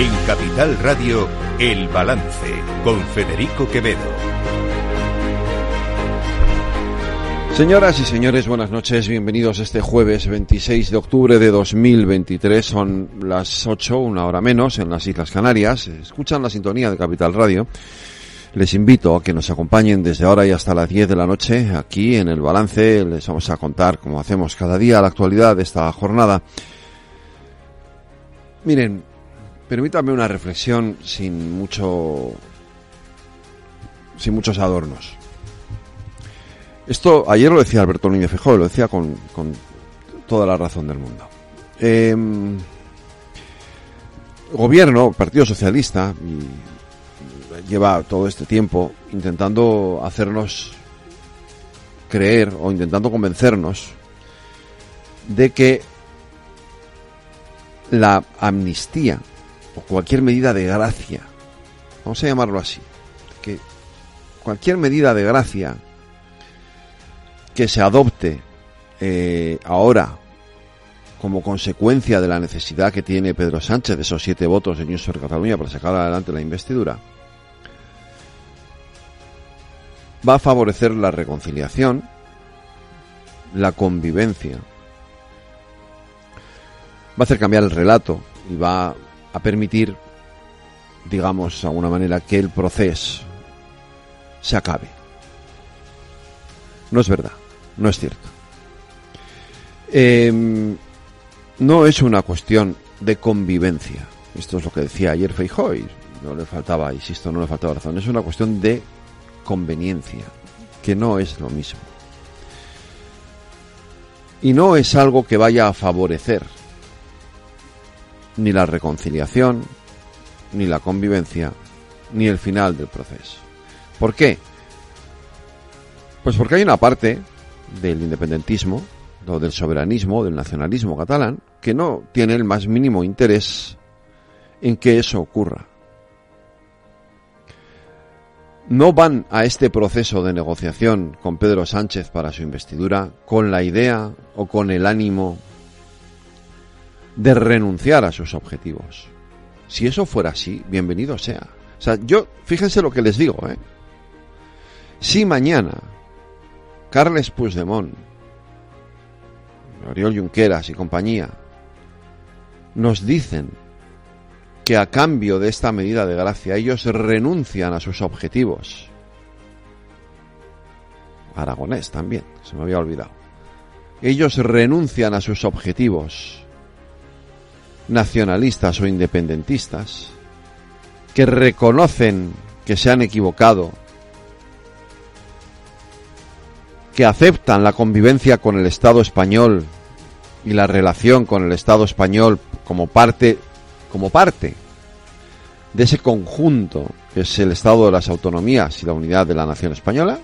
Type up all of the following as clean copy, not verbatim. En Capital Radio, El Balance, con Federico Quevedo. Señoras y señores, buenas noches, bienvenidos este jueves 26 de octubre de 2023. Son las 8, una hora menos, en las Islas Canarias. Escuchan la sintonía de Capital Radio. Les invito a que nos acompañen desde ahora y hasta las 10 de la noche aquí en El Balance. Les vamos a contar, como hacemos cada día, la actualidad de esta jornada. Miren, permítanme una reflexión sin muchos adornos. Esto ayer lo decía Alberto Núñez Feijóo, lo decía con toda la razón del mundo. Gobierno, Partido Socialista, lleva todo este tiempo intentando hacernos creer o intentando convencernos de que la amnistía o cualquier medida de gracia, vamos a llamarlo así, que cualquier medida de gracia que se adopte ahora como consecuencia de la necesidad que tiene Pedro Sánchez de esos 7 votos de Junts per Catalunya para sacar adelante la investidura, va a favorecer la reconciliación, la convivencia, va a hacer cambiar el relato y va a permitir, digamos, de alguna manera, que el proceso se acabe. No es verdad, no es cierto. No es una cuestión de convivencia. Esto es lo que decía ayer Feijóo y no le faltaba razón. Es una cuestión de conveniencia, que no es lo mismo. Y no es algo que vaya a favorecer ni la reconciliación, ni la convivencia, ni el final del proceso. ¿Por qué? Pues porque hay una parte del independentismo, o del soberanismo, del nacionalismo catalán, que no tiene el más mínimo interés en que eso ocurra. No van a este proceso de negociación con Pedro Sánchez para su investidura con la idea o con el ánimo de renunciar a sus objetivos. Si eso fuera así, bienvenido sea. O sea, yo, fíjense lo que les digo, Si mañana Carles Puigdemont, Oriol Junqueras y compañía nos dicen que a cambio de esta medida de gracia ellos renuncian a sus objetivos, Aragonés también, se me había olvidado, ellos renuncian a sus objetivos nacionalistas o independentistas, que reconocen que se han equivocado, que aceptan la convivencia con el Estado español y la relación con el Estado español como parte de ese conjunto que es el Estado de las Autonomías y la unidad de la nación española.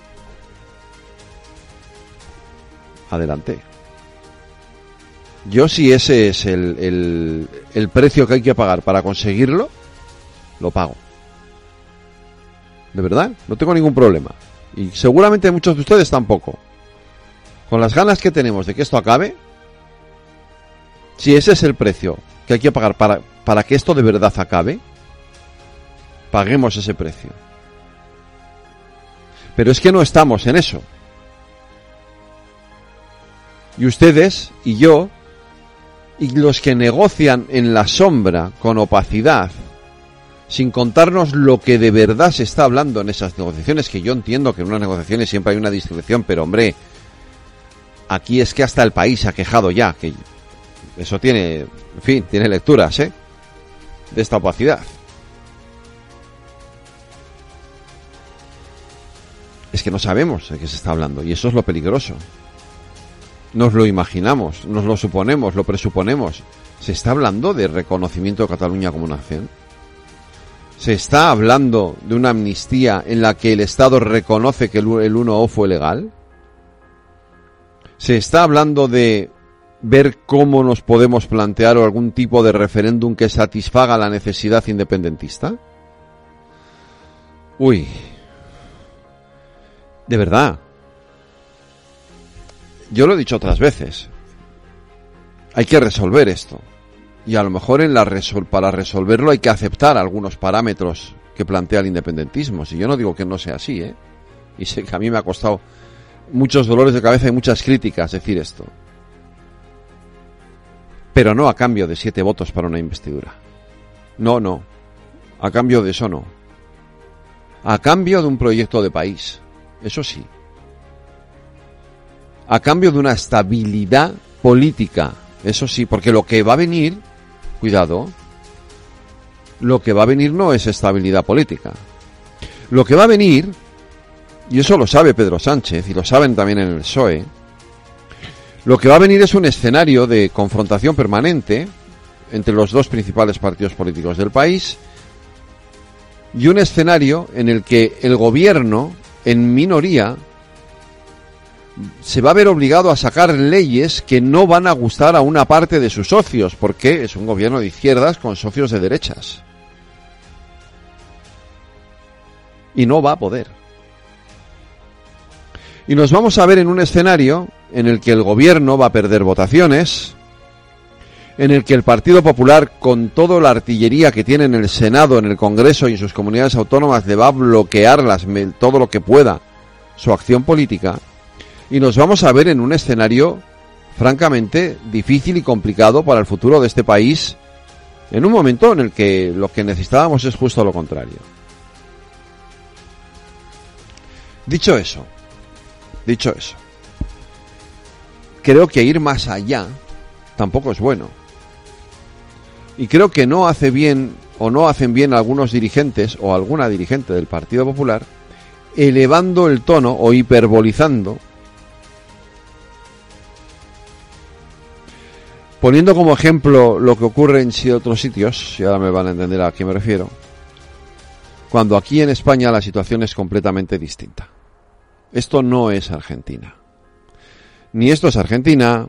Adelante. Yo, si ese es el precio que hay que pagar para conseguirlo, lo pago. De verdad, no tengo ningún problema. Y seguramente muchos de ustedes tampoco. Con las ganas que tenemos de que esto acabe, si ese es el precio que hay que pagar para que esto de verdad acabe, paguemos ese precio. Pero es que no estamos en eso. Y ustedes y yo, y los que negocian en la sombra, con opacidad, sin contarnos lo que de verdad se está hablando en esas negociaciones, que yo entiendo que en unas negociaciones siempre hay una discreción, pero hombre, aquí es que hasta el país se ha quejado ya, que eso tiene, en fin, tiene lecturas, de esta opacidad. Es que no sabemos de qué se está hablando, y eso es lo peligroso. Nos lo imaginamos, nos lo suponemos, lo presuponemos. ¿Se está hablando de reconocimiento de Cataluña como nación? ¿Se está hablando de una amnistía en la que el Estado reconoce que el 1O fue legal? ¿Se está hablando de ver cómo nos podemos plantear algún tipo de referéndum que satisfaga la necesidad independentista? Uy, de verdad. Yo lo he dicho otras veces. Hay que resolver esto. y a lo mejor en para resolverlo hay que aceptar algunos parámetros que plantea el independentismo. Si yo no digo que no sea así, y sé que a mí me ha costado muchos dolores de cabeza y muchas críticas decir esto, pero no a cambio de 7 votos para una investidura. No, a cambio de eso no. A cambio de un proyecto de país, eso sí. A cambio de una estabilidad política, eso sí, porque lo que va a venir, cuidado, lo que va a venir no es estabilidad política. Lo que va a venir, y eso lo sabe Pedro Sánchez, y lo saben también en el PSOE, lo que va a venir es un escenario de confrontación permanente entre los dos principales partidos políticos del país, y un escenario en el que el gobierno, en minoría, se va a ver obligado a sacar leyes que no van a gustar a una parte de sus socios, porque es un gobierno de izquierdas con socios de derechas. Y no va a poder. Y nos vamos a ver en un escenario en el que el gobierno va a perder votaciones, en el que el Partido Popular, con toda la artillería que tiene en el Senado, en el Congreso y en sus comunidades autónomas, le va a bloquear todo lo que pueda su acción política. Y nos vamos a ver en un escenario francamente difícil y complicado para el futuro de este país, en un momento en el que lo que necesitábamos es justo lo contrario. Dicho eso, creo que ir más allá tampoco es bueno. Y creo que no hace bien, o no hacen bien algunos dirigentes o alguna dirigente del Partido Popular, elevando el tono o hiperbolizando, poniendo como ejemplo lo que ocurre en otros sitios, y ahora me van a entender a qué me refiero, cuando aquí en España la situación es completamente distinta. Esto no es Argentina. Ni esto es Argentina,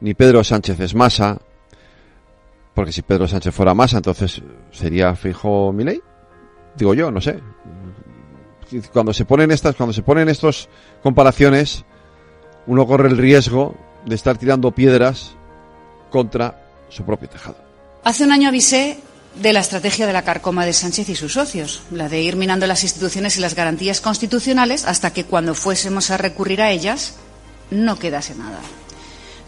ni Pedro Sánchez es Massa, porque si Pedro Sánchez fuera Massa, entonces sería Feijóo Milei. Digo yo, no sé. Cuando se ponen estas comparaciones, uno corre el riesgo de estar tirando piedras contra su propio tejado. Hace un año avisé de la estrategia de la carcoma de Sánchez y sus socios, la de ir minando las instituciones y las garantías constitucionales hasta que cuando fuésemos a recurrir a ellas no quedase nada.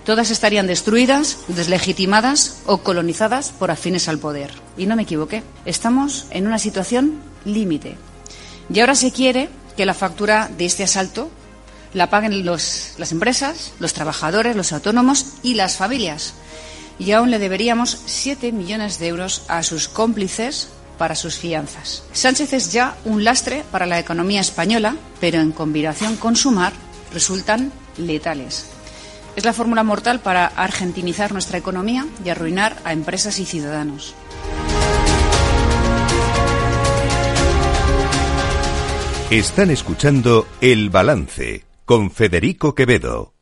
Todas estarían destruidas, deslegitimadas o colonizadas por afines al poder. Y no me equivoqué. Estamos en una situación límite. Y ahora se quiere que la factura de este asalto la paguen las empresas, los trabajadores, los autónomos y las familias. Y aún le deberíamos 7 millones de euros a sus cómplices para sus fianzas. Sánchez es ya un lastre para la economía española, pero en combinación con Sumar resultan letales. Es la fórmula mortal para argentinizar nuestra economía y arruinar a empresas y ciudadanos. Están escuchando El Balance con Federico Quevedo.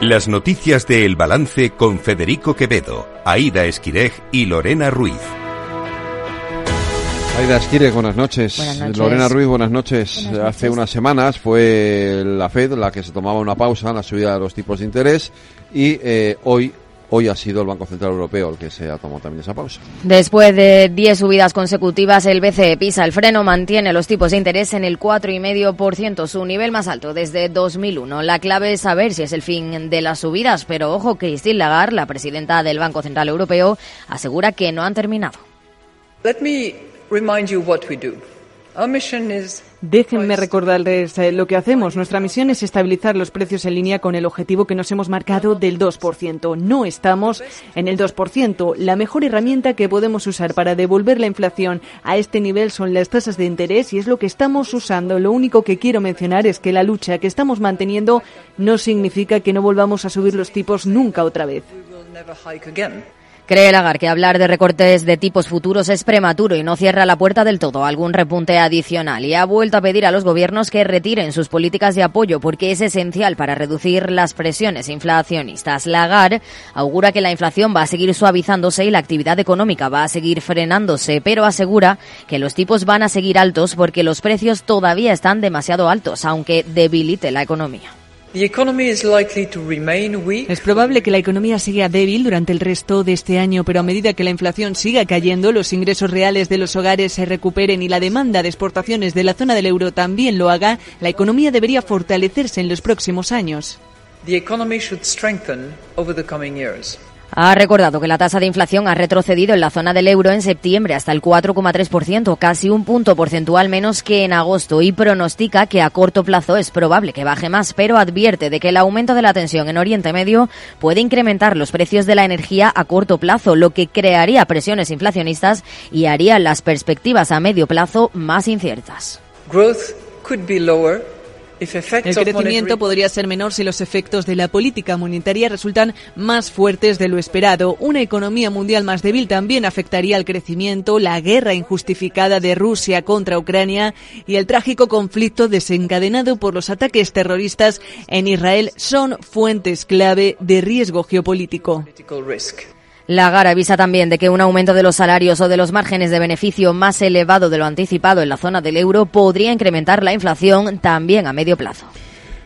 Las noticias de El Balance con Federico Quevedo, Aida Esquirej y Lorena Ruiz. Aida Esquirej, buenas noches. Buenas noches. Lorena Ruiz, buenas noches. Buenas noches. Hace unas semanas fue la Fed la que se tomaba una pausa en la subida de los tipos de interés y hoy ha sido el Banco Central Europeo el que se ha tomado también esa pausa. Después de 10 subidas consecutivas, el BCE pisa el freno, mantiene los tipos de interés en el 4,5%, su nivel más alto desde 2001. La clave es saber si es el fin de las subidas, pero ojo, Christine Lagarde, la presidenta del Banco Central Europeo, asegura que no han terminado. Let me remind you what we do. Our mission is... Déjenme recordarles lo que hacemos. Nuestra misión es estabilizar los precios en línea con el objetivo que nos hemos marcado del 2%. No estamos en el 2%. La mejor herramienta que podemos usar para devolver la inflación a este nivel son las tasas de interés y es lo que estamos usando. Lo único que quiero mencionar es que la lucha que estamos manteniendo no significa que no volvamos a subir los tipos nunca otra vez. Cree Lagarde que hablar de recortes de tipos futuros es prematuro y no cierra la puerta del todo a algún repunte adicional, y ha vuelto a pedir a los gobiernos que retiren sus políticas de apoyo porque es esencial para reducir las presiones inflacionistas. Lagarde augura que la inflación va a seguir suavizándose y la actividad económica va a seguir frenándose, pero asegura que los tipos van a seguir altos porque los precios todavía están demasiado altos, aunque debilite la economía. Es probable que la economía siga débil durante el resto de este año, pero a medida que la inflación siga cayendo, los ingresos reales de los hogares se recuperen y la demanda de exportaciones de la zona del euro también lo haga, la economía debería fortalecerse en los próximos años. Ha recordado que la tasa de inflación ha retrocedido en la zona del euro en septiembre hasta el 4,3%, casi un punto porcentual menos que en agosto, y pronostica que a corto plazo es probable que baje más, pero advierte de que el aumento de la tensión en Oriente Medio puede incrementar los precios de la energía a corto plazo, lo que crearía presiones inflacionistas y haría las perspectivas a medio plazo más inciertas. El crecimiento podría ser menor si los efectos de la política monetaria resultan más fuertes de lo esperado. Una economía mundial más débil también afectaría al crecimiento, la guerra injustificada de Rusia contra Ucrania y el trágico conflicto desencadenado por los ataques terroristas en Israel son fuentes clave de riesgo geopolítico. Lagarde avisa también de que un aumento de los salarios o de los márgenes de beneficio más elevado de lo anticipado en la zona del euro podría incrementar la inflación también a medio plazo.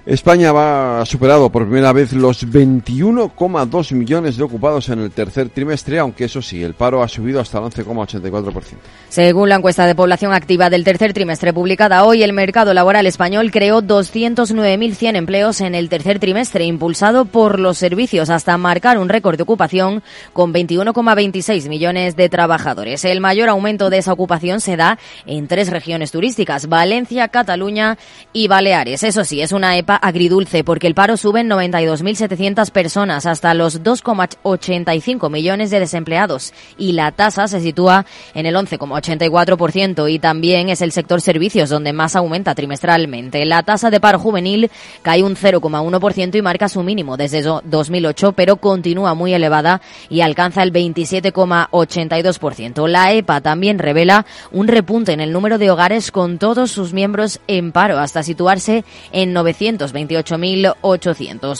España ha superado por primera vez los 21,2 millones de ocupados en el tercer trimestre, aunque eso sí, el paro ha subido hasta el 11,84%. Según la encuesta de población activa del tercer trimestre publicada hoy, el mercado laboral español creó 209.100 empleos en el tercer trimestre, impulsado por los servicios hasta marcar un récord de ocupación con 21,26 millones de trabajadores. El mayor aumento de esa ocupación se da en tres regiones turísticas, Valencia, Cataluña y Baleares. Eso sí, es una EPA agridulce porque el paro sube en 92.700 personas hasta los 2,85 millones de desempleados y la tasa se sitúa en el 11,84%, y también es el sector servicios donde más aumenta trimestralmente. La tasa de paro juvenil cae un 0,1% y marca su mínimo desde 2008, pero continúa muy elevada y alcanza el 27,82%. La EPA también revela un repunte en el número de hogares con todos sus miembros en paro hasta situarse en 928.800.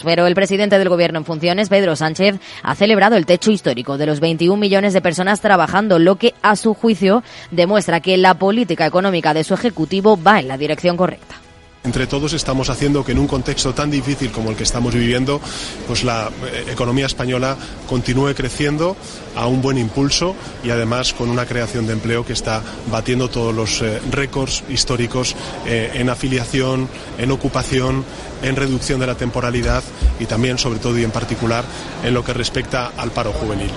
Pero el presidente del gobierno en funciones, Pedro Sánchez, ha celebrado el techo histórico de los 21 millones de personas trabajando, lo que a su juicio demuestra que la política económica de su ejecutivo va en la dirección correcta. Entre todos estamos haciendo que en un contexto tan difícil como el que estamos viviendo, pues la economía española continúe creciendo a un buen impulso y además con una creación de empleo que está batiendo todos los récords históricos en afiliación, en ocupación, en reducción de la temporalidad y también, sobre todo y en particular, en lo que respecta al paro juvenil.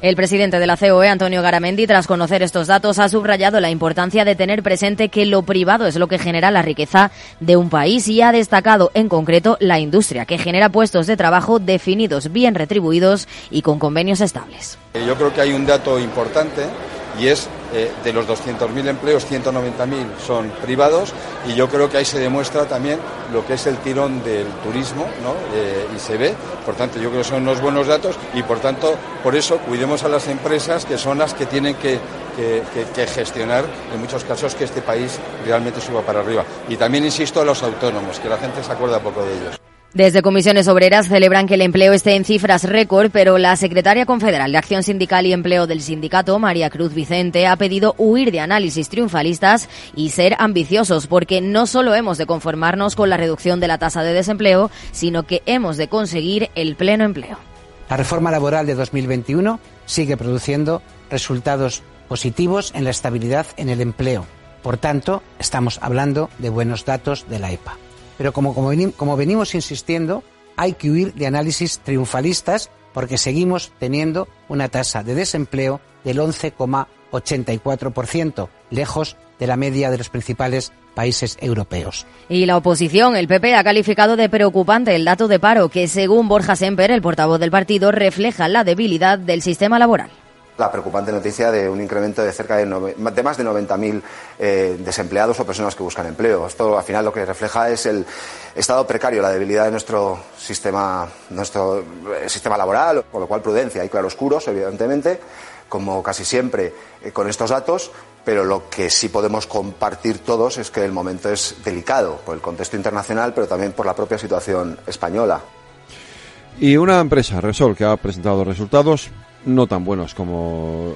El presidente de la COE, Antonio Garamendi, tras conocer estos datos, ha subrayado la importancia de tener presente que lo privado es lo que genera la riqueza de un país y ha destacado en concreto la industria, que genera puestos de trabajo definidos, bien retribuidos y con convenios estables. Yo creo que hay un dato importante y es de los 200.000 empleos, 190.000 son privados y yo creo que ahí se demuestra también lo que es el tirón del turismo, ¿no? Y se ve, por tanto yo creo que son unos buenos datos y por tanto por eso cuidemos a las empresas que son las que tienen que gestionar en muchos casos que este país realmente suba para arriba. Y también insisto a los autónomos, que la gente se acuerda poco de ellos. Desde Comisiones Obreras celebran que el empleo esté en cifras récord, pero la secretaria confederal de Acción Sindical y Empleo del sindicato, María Cruz Vicente, ha pedido huir de análisis triunfalistas y ser ambiciosos, porque no solo hemos de conformarnos con la reducción de la tasa de desempleo, sino que hemos de conseguir el pleno empleo. La reforma laboral de 2021 sigue produciendo resultados positivos en la estabilidad en el empleo. Por tanto, estamos hablando de buenos datos de la EPA. Pero como venimos insistiendo, hay que huir de análisis triunfalistas porque seguimos teniendo una tasa de desempleo del 11,84%, lejos de la media de los principales países europeos. Y la oposición, el PP, ha calificado de preocupante el dato de paro que, según Borja Semper, el portavoz del partido, refleja la debilidad del sistema laboral. La preocupante noticia de un incremento de cerca de más de 90.000 desempleados o personas que buscan empleo. Esto al final lo que refleja es el estado precario, la debilidad de nuestro sistema laboral, con lo cual prudencia. Hay claroscuros, evidentemente, como casi siempre con estos datos, pero lo que sí podemos compartir todos es que el momento es delicado por el contexto internacional, pero también por la propia situación española. Y una empresa, Repsol, que ha presentado resultados no tan buenos como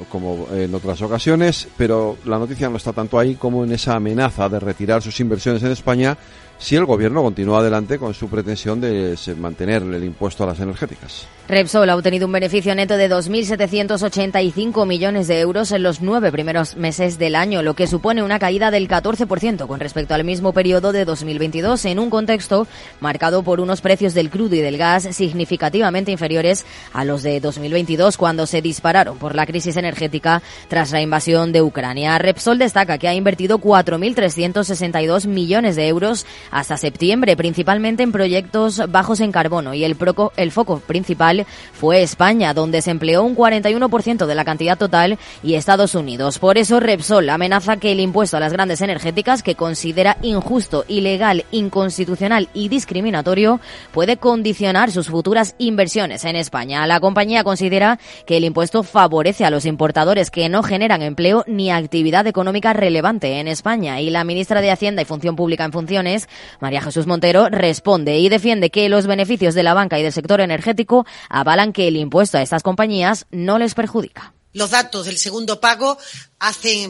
en otras ocasiones, pero la noticia no está tanto ahí como en esa amenaza de retirar sus inversiones en España si el gobierno continúa adelante con su pretensión de mantener el impuesto a las energéticas. Repsol ha obtenido un beneficio neto de 2.785 millones de euros en los 9 primeros meses del año, lo que supone una caída del 14% con respecto al mismo periodo de 2022, en un contexto marcado por unos precios del crudo y del gas significativamente inferiores a los de 2022, cuando se dispararon por la crisis energética tras la invasión de Ucrania. Repsol destaca que ha invertido 4.362 millones de euros hasta septiembre, principalmente en proyectos bajos en carbono, y el foco principal fue España, donde se empleó un 41% de la cantidad total, y Estados Unidos. Por eso Repsol amenaza que el impuesto a las grandes energéticas, que considera injusto, ilegal, inconstitucional y discriminatorio, puede condicionar sus futuras inversiones en España. La compañía considera que el impuesto favorece a los importadores que no generan empleo ni actividad económica relevante en España, y la ministra de Hacienda y Función Pública en funciones, María Jesús Montero, responde y defiende que los beneficios de la banca y del sector energético avalan que el impuesto a estas compañías no les perjudica. Los datos del segundo pago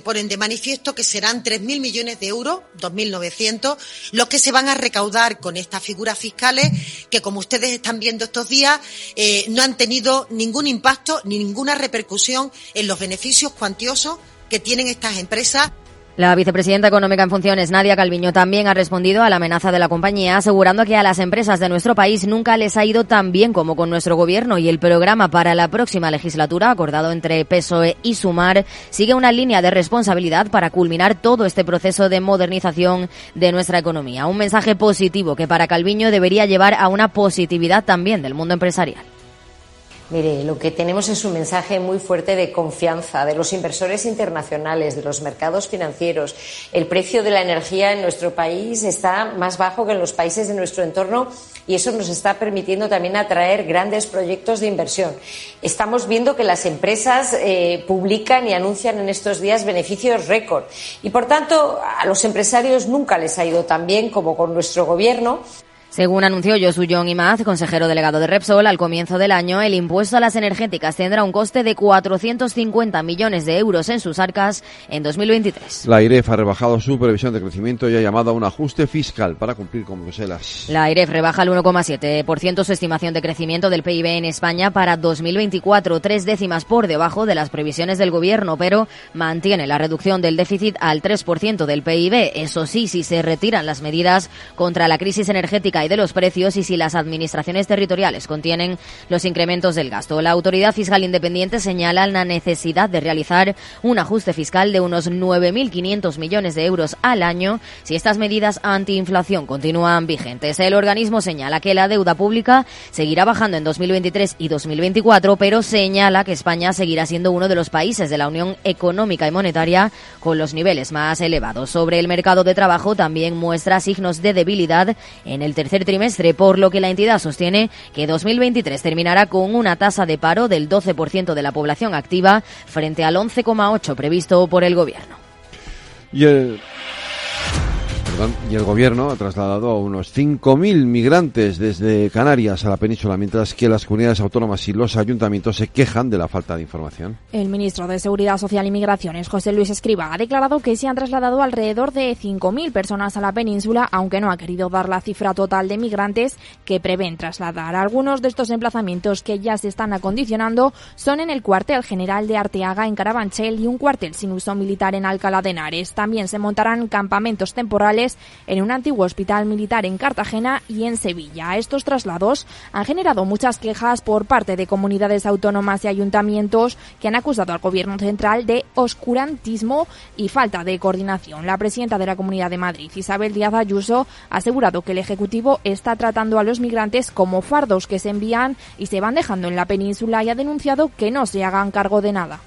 ponen de manifiesto que serán 3.000 millones de euros, 2.900, los que se van a recaudar con estas figuras fiscales que, como ustedes están viendo estos días, no han tenido ningún impacto ni ninguna repercusión en los beneficios cuantiosos que tienen estas empresas. La vicepresidenta económica en funciones, Nadia Calviño, también ha respondido a la amenaza de la compañía, asegurando que a las empresas de nuestro país nunca les ha ido tan bien como con nuestro gobierno, y el programa para la próxima legislatura, acordado entre PSOE y Sumar, sigue una línea de responsabilidad para culminar todo este proceso de modernización de nuestra economía. Un mensaje positivo que para Calviño debería llevar a una positividad también del mundo empresarial. Mire, lo que tenemos es un mensaje muy fuerte de confianza de los inversores internacionales, de los mercados financieros. El precio de la energía en nuestro país está más bajo que en los países de nuestro entorno y eso nos está permitiendo también atraer grandes proyectos de inversión. Estamos viendo que las empresas publican y anuncian en estos días beneficios récord y, por tanto, a los empresarios nunca les ha ido tan bien como con nuestro gobierno. Según anunció Josu Jon Imaz, consejero delegado de Repsol, al comienzo del año el impuesto a las energéticas tendrá un coste de 450 millones de euros en sus arcas en 2023. La AIREF ha rebajado su previsión de crecimiento y ha llamado a un ajuste fiscal para cumplir con Bruselas. La AIREF rebaja al 1,7% su estimación de crecimiento del PIB en España para 2024, 0,3 por debajo de las previsiones del gobierno, pero mantiene la reducción del déficit al 3% del PIB. Eso sí, si se retiran las medidas contra la crisis energética y de los precios y si las administraciones territoriales contienen los incrementos del gasto. La Autoridad Fiscal Independiente señala la necesidad de realizar un ajuste fiscal de unos 9.500 millones de euros al año si estas medidas antiinflación continúan vigentes. El organismo señala que la deuda pública seguirá bajando en 2023 y 2024, pero señala que España seguirá siendo uno de los países de la Unión Económica y Monetaria con los niveles más elevados. Sobre el mercado de trabajo también muestra signos de debilidad en el tercer trimestre, por lo que la entidad sostiene que 2023 terminará con una tasa de paro del 12% de la población activa frente al 11,8% previsto por el gobierno. Y el gobierno ha trasladado a unos 5.000 migrantes desde Canarias a la península, mientras que las comunidades autónomas y los ayuntamientos se quejan de la falta de información. El ministro de Seguridad Social y Migraciones, José Luis Escrivá, ha declarado que se han trasladado alrededor de 5.000 personas a la península, aunque no ha querido dar la cifra total de migrantes que prevén trasladar. Algunos de estos emplazamientos que ya se están acondicionando son en el cuartel general de Arteaga en Carabanchel y un cuartel sin uso militar en Alcalá de Henares. También se montarán campamentos temporales en un antiguo hospital militar en Cartagena y en Sevilla. Estos traslados han generado muchas quejas por parte de comunidades autónomas y ayuntamientos que han acusado al gobierno central de oscurantismo y falta de coordinación. La presidenta de la Comunidad de Madrid, Isabel Díaz Ayuso, ha asegurado que el Ejecutivo está tratando a los migrantes como fardos que se envían y se van dejando en la península y ha denunciado que no se hagan cargo de nada.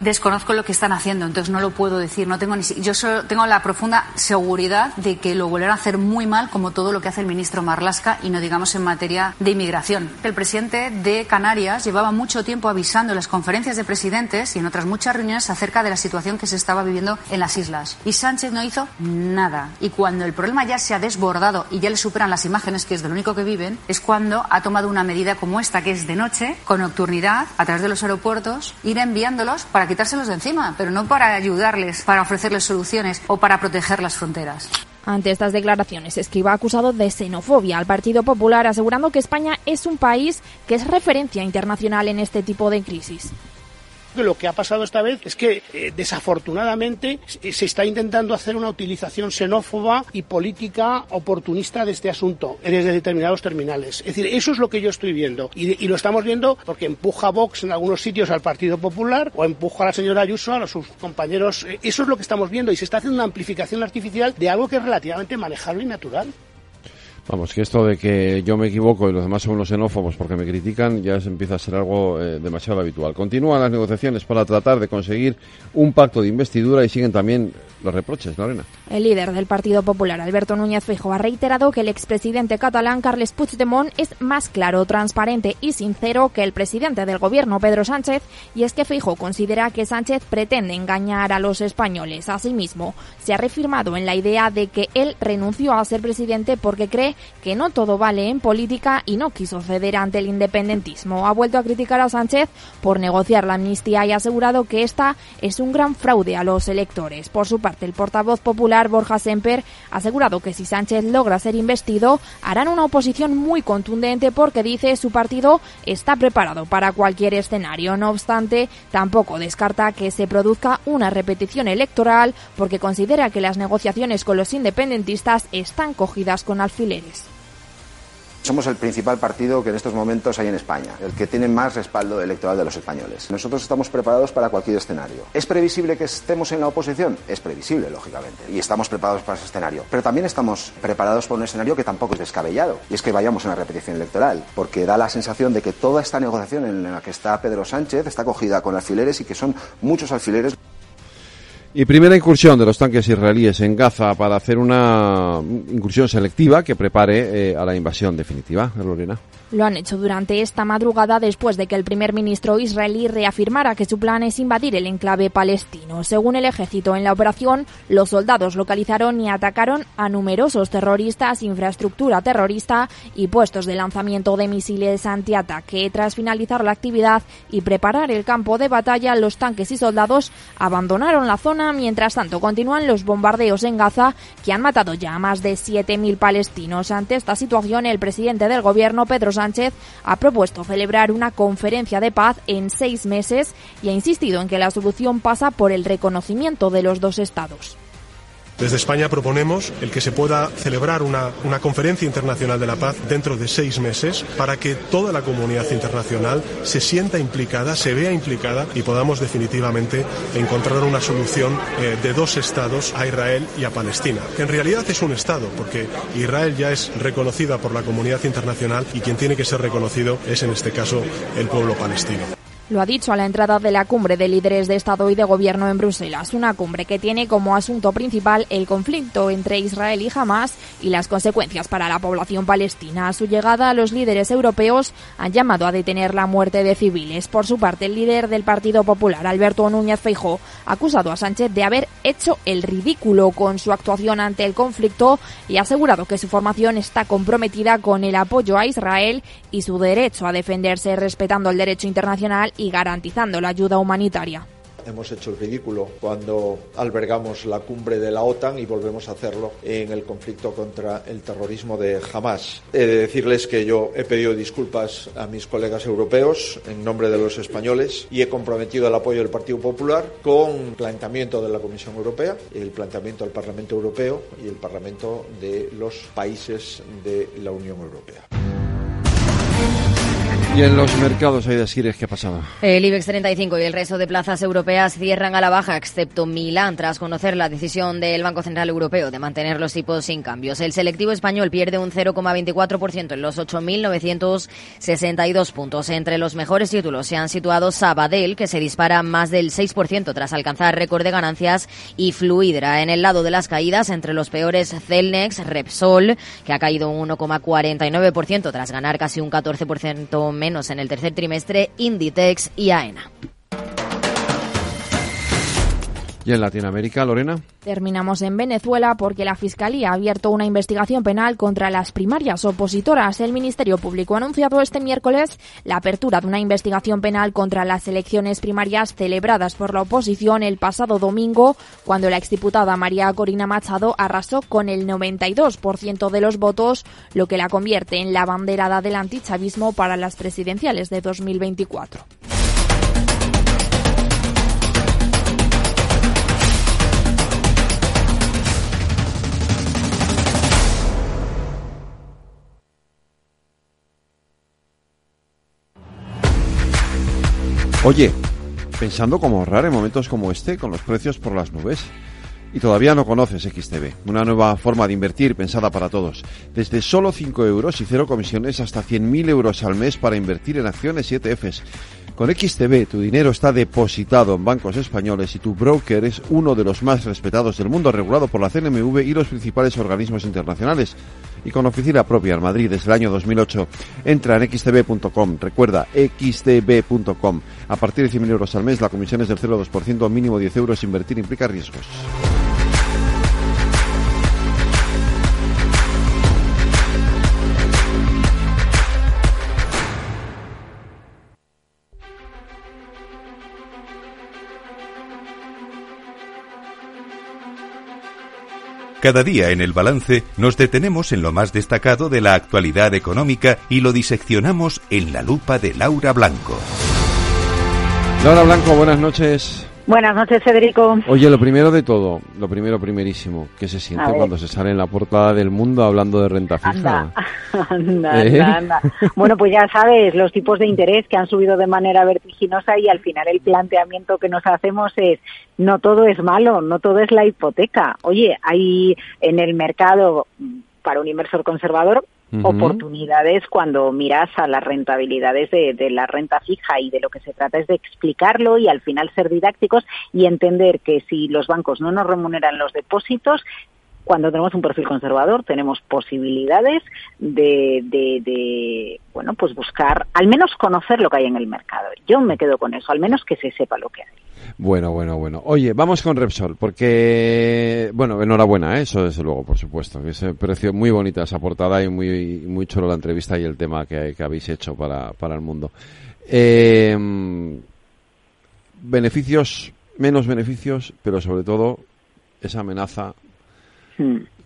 desconozco lo que están haciendo, entonces no lo puedo decir. No tengo ni, yo solo tengo la profunda seguridad de que lo volverán a hacer muy mal, como todo lo que hace el ministro Marlaska, y no digamos en materia de inmigración. El presidente de Canarias llevaba mucho tiempo avisando en las conferencias de presidentes y en otras muchas reuniones acerca de la situación que se estaba viviendo en las islas. Y Sánchez no hizo nada. Y cuando el problema ya se ha desbordado y ya le superan las imágenes, que es de lo único que viven, es cuando ha tomado una medida como esta, que es de noche, con nocturnidad, a través de los aeropuertos, ir enviándolos para quitárselos de encima, pero no para ayudarles, para ofrecerles soluciones o para proteger las fronteras. Ante estas declaraciones, Escrivá ha acusado de xenofobia al Partido Popular, asegurando que España es un país que es referencia internacional en este tipo de crisis. Lo que ha pasado esta vez es que, desafortunadamente, se está intentando hacer una utilización xenófoba y política oportunista de este asunto desde determinados terminales. Es decir, eso es lo que yo estoy viendo. Y lo estamos viendo porque empuja a Vox en algunos sitios al Partido Popular o empuja a la señora Ayuso, a sus compañeros. Eso es lo que estamos viendo y se está haciendo una amplificación artificial de algo que es relativamente manejable y natural. Vamos, que esto de que yo me equivoco y los demás son unos xenófobos porque me critican ya empieza a ser algo demasiado habitual. Continúan las negociaciones para tratar de conseguir un pacto de investidura y siguen también los reproches, Lorena. El líder del Partido Popular, Alberto Núñez Feijóo, ha reiterado que el expresidente catalán Carles Puigdemont es más claro, transparente y sincero que el presidente del gobierno, Pedro Sánchez, y es que Feijóo considera que Sánchez pretende engañar a los españoles. Asimismo, se ha reafirmado en la idea de que él renunció a ser presidente porque cree que no todo vale en política y no quiso ceder ante el independentismo. Ha vuelto a criticar a Sánchez por negociar la amnistía y ha asegurado que esta es un gran fraude a los electores. Por su parte, el portavoz popular Borja Semper ha asegurado que si Sánchez logra ser investido, harán una oposición muy contundente porque, dice, su partido está preparado para cualquier escenario. No obstante, tampoco descarta que se produzca una repetición electoral porque considera que las negociaciones con los independentistas están cogidas con alfileres. Somos el principal partido que en estos momentos hay en España, el que tiene más respaldo electoral de los españoles. Nosotros estamos preparados para cualquier escenario. ¿Es previsible que estemos en la oposición? Es previsible, lógicamente, y estamos preparados para ese escenario. Pero también estamos preparados para un escenario que tampoco es descabellado, y es que vayamos a una repetición electoral, porque da la sensación de que toda esta negociación en la que está Pedro Sánchez está cogida con alfileres y que son muchos alfileres. Y primera incursión de los tanques israelíes en Gaza para hacer una incursión selectiva que prepare a la invasión definitiva. Lorena. Lo han hecho durante esta madrugada después de que el primer ministro israelí reafirmara que su plan es invadir el enclave palestino. Según el ejército, en la operación los soldados localizaron y atacaron a numerosos terroristas, infraestructura terrorista y puestos de lanzamiento de misiles antiataque. Tras finalizar la actividad y preparar el campo de batalla, los tanques y soldados abandonaron la zona. Mientras tanto, continúan los bombardeos en Gaza, que han matado ya a más de 7.000 palestinos. Ante esta situación, el presidente del gobierno, Pedro Sánchez, ha propuesto celebrar una conferencia de paz en 6 meses y ha insistido en que la solución pasa por el reconocimiento de los dos estados. Desde España proponemos el que se pueda celebrar una conferencia internacional de la paz dentro de 6 meses para que toda la comunidad internacional se sienta implicada, se vea implicada y podamos definitivamente encontrar una solución de dos estados a Israel y a Palestina. En realidad es un estado porque Israel ya es reconocida por la comunidad internacional y quien tiene que ser reconocido es en este caso el pueblo palestino. Lo ha dicho a la entrada de la cumbre de líderes de Estado y de Gobierno en Bruselas, una cumbre que tiene como asunto principal el conflicto entre Israel y Hamás y las consecuencias para la población palestina. A su llegada, los líderes europeos han llamado a detener la muerte de civiles. Por su parte, el líder del Partido Popular, Alberto Núñez Feijóo, ha acusado a Sánchez de haber hecho el ridículo con su actuación ante el conflicto y ha asegurado que su formación está comprometida con el apoyo a Israel y su derecho a defenderse respetando el derecho internacional y garantizando la ayuda humanitaria. Hemos hecho el ridículo cuando albergamos la cumbre de la OTAN y volvemos a hacerlo en el conflicto contra el terrorismo de Hamás. He de decirles que yo he pedido disculpas a mis colegas europeos en nombre de los españoles y he comprometido el apoyo del Partido Popular con planteamiento de la Comisión Europea, el planteamiento del Parlamento Europeo y el Parlamento de los países de la Unión Europea. ¿Y en los mercados, Aida Esquirej, qué pasaba? El IBEX 35 y el resto de plazas europeas cierran a la baja, excepto Milán, tras conocer la decisión del Banco Central Europeo de mantener los tipos sin cambios. El selectivo español pierde un 0,24% en los 8.962 puntos. Entre los mejores títulos se han situado Sabadell, que se dispara más del 6% tras alcanzar récord de ganancias, y Fluidra. En el lado de las caídas, entre los peores, Celnex, Repsol, que ha caído un 1,49% tras ganar casi un 14% menos en el tercer trimestre, Inditex y Aena. ¿Y en Latinoamérica, Lorena? Terminamos en Venezuela porque la Fiscalía ha abierto una investigación penal contra las primarias opositoras. El Ministerio Público ha anunciado este miércoles la apertura de una investigación penal contra las elecciones primarias celebradas por la oposición el pasado domingo, cuando la exdiputada María Corina Machado arrasó con el 92% de los votos, lo que la convierte en la banderada del antichavismo para las presidenciales de 2024. Oye, pensando cómo ahorrar en momentos como este, con los precios por las nubes. Y todavía no conoces XTB, una nueva forma de invertir pensada para todos. Desde solo 5 euros y cero comisiones hasta 100.000 euros al mes para invertir en acciones y ETFs. Con XTB tu dinero está depositado en bancos españoles y tu broker es uno de los más respetados del mundo, regulado por la CNMV y los principales organismos internacionales. Y con oficina propia en Madrid desde el año 2008. Entra en xtb.com, recuerda, xtb.com. A partir de 100.000 euros al mes, la comisión es del 0,2%, mínimo 10 euros, invertir implica riesgos. Cada día en El Balance nos detenemos en lo más destacado de la actualidad económica y lo diseccionamos en la lupa de Laura Blanco. Laura Blanco, buenas noches. Buenas noches, Federico. Oye, lo primero de todo, lo primero primerísimo, ¿qué se siente cuando se sale en la portada del Mundo hablando de renta fija? Anda. Bueno, pues ya sabes, los tipos de interés que han subido de manera vertiginosa y al final el planteamiento que nos hacemos es, no todo es malo, no todo es la hipoteca. Oye, hay en el mercado, para un inversor conservador, oportunidades cuando miras a las rentabilidades de la renta fija, y de lo que se trata es de explicarlo y al final ser didácticos y entender que si los bancos no nos remuneran los depósitos, cuando tenemos un perfil conservador tenemos posibilidades de pues buscar, al menos conocer lo que hay en el mercado. Yo me quedo con eso, al menos que se sepa lo que hay. Bueno. Oye, vamos con Repsol, porque, bueno, enhorabuena, eso desde luego, por supuesto. Ese precio, muy bonita esa portada y muy chulo la entrevista y el tema que habéis hecho para el Mundo. Beneficios, menos beneficios, pero sobre todo esa amenaza,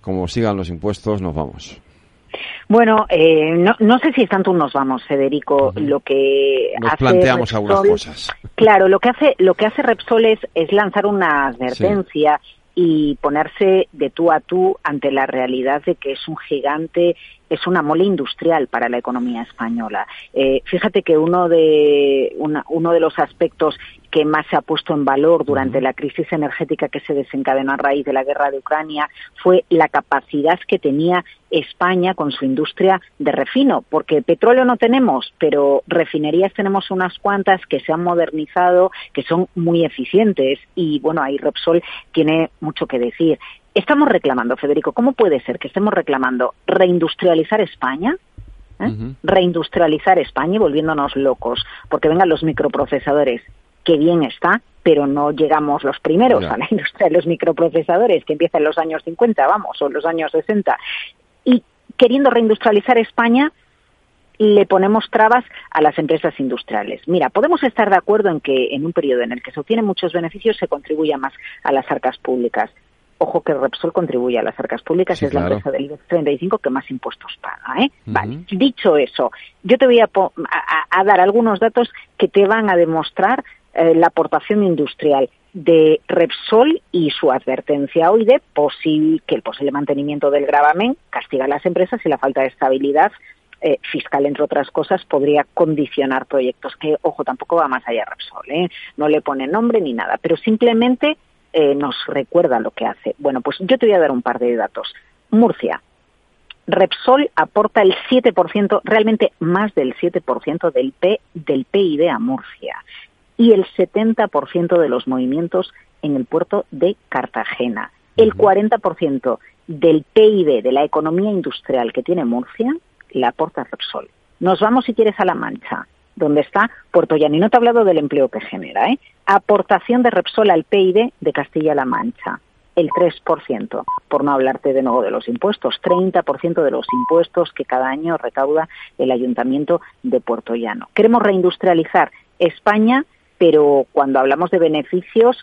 como sigan los impuestos, nos vamos. Bueno, no sé si es tanto un nos vamos, Federico. Lo que nos hace planteamos Repsol, algunas cosas. Claro, lo que hace Repsol es lanzar una advertencia y ponerse de tú a tú ante la realidad de que es un gigante, es una mole industrial para la economía española. Fíjate que uno de los aspectos que más se ha puesto en valor durante la crisis energética que se desencadenó a raíz de la guerra de Ucrania fue la capacidad que tenía España con su industria de refino, porque petróleo no tenemos, pero refinerías tenemos unas cuantas que se han modernizado, que son muy eficientes, y bueno, ahí Repsol tiene mucho que decir. Estamos reclamando, Federico, ¿cómo puede ser que estemos reclamando reindustrializar España? Reindustrializar España y volviéndonos locos, porque vengan los microprocesadores, que bien está, pero no llegamos los primeros a la industria de los microprocesadores, que empieza en los años 50, o en los años 60. Y queriendo reindustrializar España, le ponemos trabas a las empresas industriales. Mira, podemos estar de acuerdo en que en un periodo en el que se obtienen muchos beneficios se contribuya más a las arcas públicas. Ojo que Repsol contribuye a las arcas públicas, sí, es claro. La empresa del IBEX 35 que más impuestos paga, ¿eh? Vale. Dicho eso, yo te voy a dar algunos datos que te van a demostrar la aportación industrial de Repsol y su advertencia hoy de que el posible mantenimiento del gravamen castiga a las empresas y la falta de estabilidad fiscal, entre otras cosas, podría condicionar proyectos que, ojo, tampoco va más allá Repsol, no le pone nombre ni nada, pero simplemente nos recuerda lo que hace. Bueno, pues yo te voy a dar un par de datos. Murcia. Repsol aporta el 7%, realmente más del 7% del PIB a Murcia, y el 70% de los movimientos en el puerto de Cartagena. El 40% del PIB, de la economía industrial que tiene Murcia, la aporta Repsol. Nos vamos, si quieres, a La Mancha, donde está Puerto Llanino. No te he hablado del empleo que genera, Aportación de Repsol al PIB de Castilla-La Mancha, el 3%, por no hablarte de nuevo de los impuestos, 30% de los impuestos que cada año recauda el Ayuntamiento de Puerto Llano. Queremos reindustrializar España, pero cuando hablamos de beneficios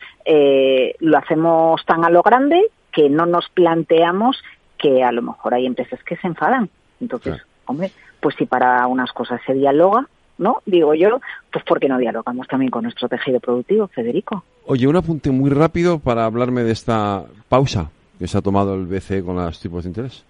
lo hacemos tan a lo grande que no nos planteamos que a lo mejor hay empresas que se enfadan. Entonces, claro, hombre, pues si para unas cosas se dialoga, ¿no? Digo yo, pues ¿por qué no dialogamos también con nuestro tejido productivo, Federico? Oye, un apunte muy rápido para hablarme de esta pausa que se ha tomado el BCE con los tipos de interés.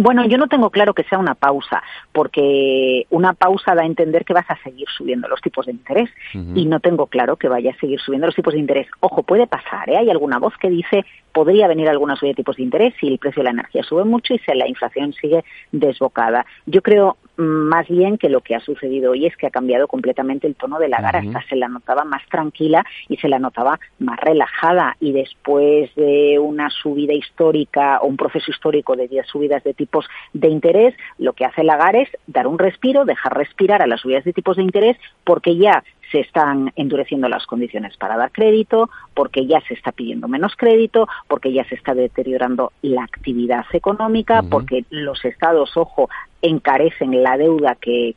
Bueno, yo no tengo claro que sea una pausa, porque una pausa da a entender que vas a seguir subiendo los tipos de interés, y no tengo claro que vaya a seguir subiendo los tipos de interés. Ojo, puede pasar, hay alguna voz que dice podría venir alguna subida de tipos de interés si el precio de la energía sube mucho y si la inflación sigue desbocada. Yo creo más bien que lo que ha sucedido hoy es que ha cambiado completamente el tono de la gara. Hasta se la notaba más tranquila y se la notaba más relajada, y después de una subida histórica o un proceso histórico de 10 subidas de tipos de interés, lo que hace la gara es dar un respiro, dejar respirar a las subidas de tipos de interés, porque ya se están endureciendo las condiciones para dar crédito, porque ya se está pidiendo menos crédito, porque ya se está deteriorando la actividad económica, porque los estados, ojo, encarecen la deuda que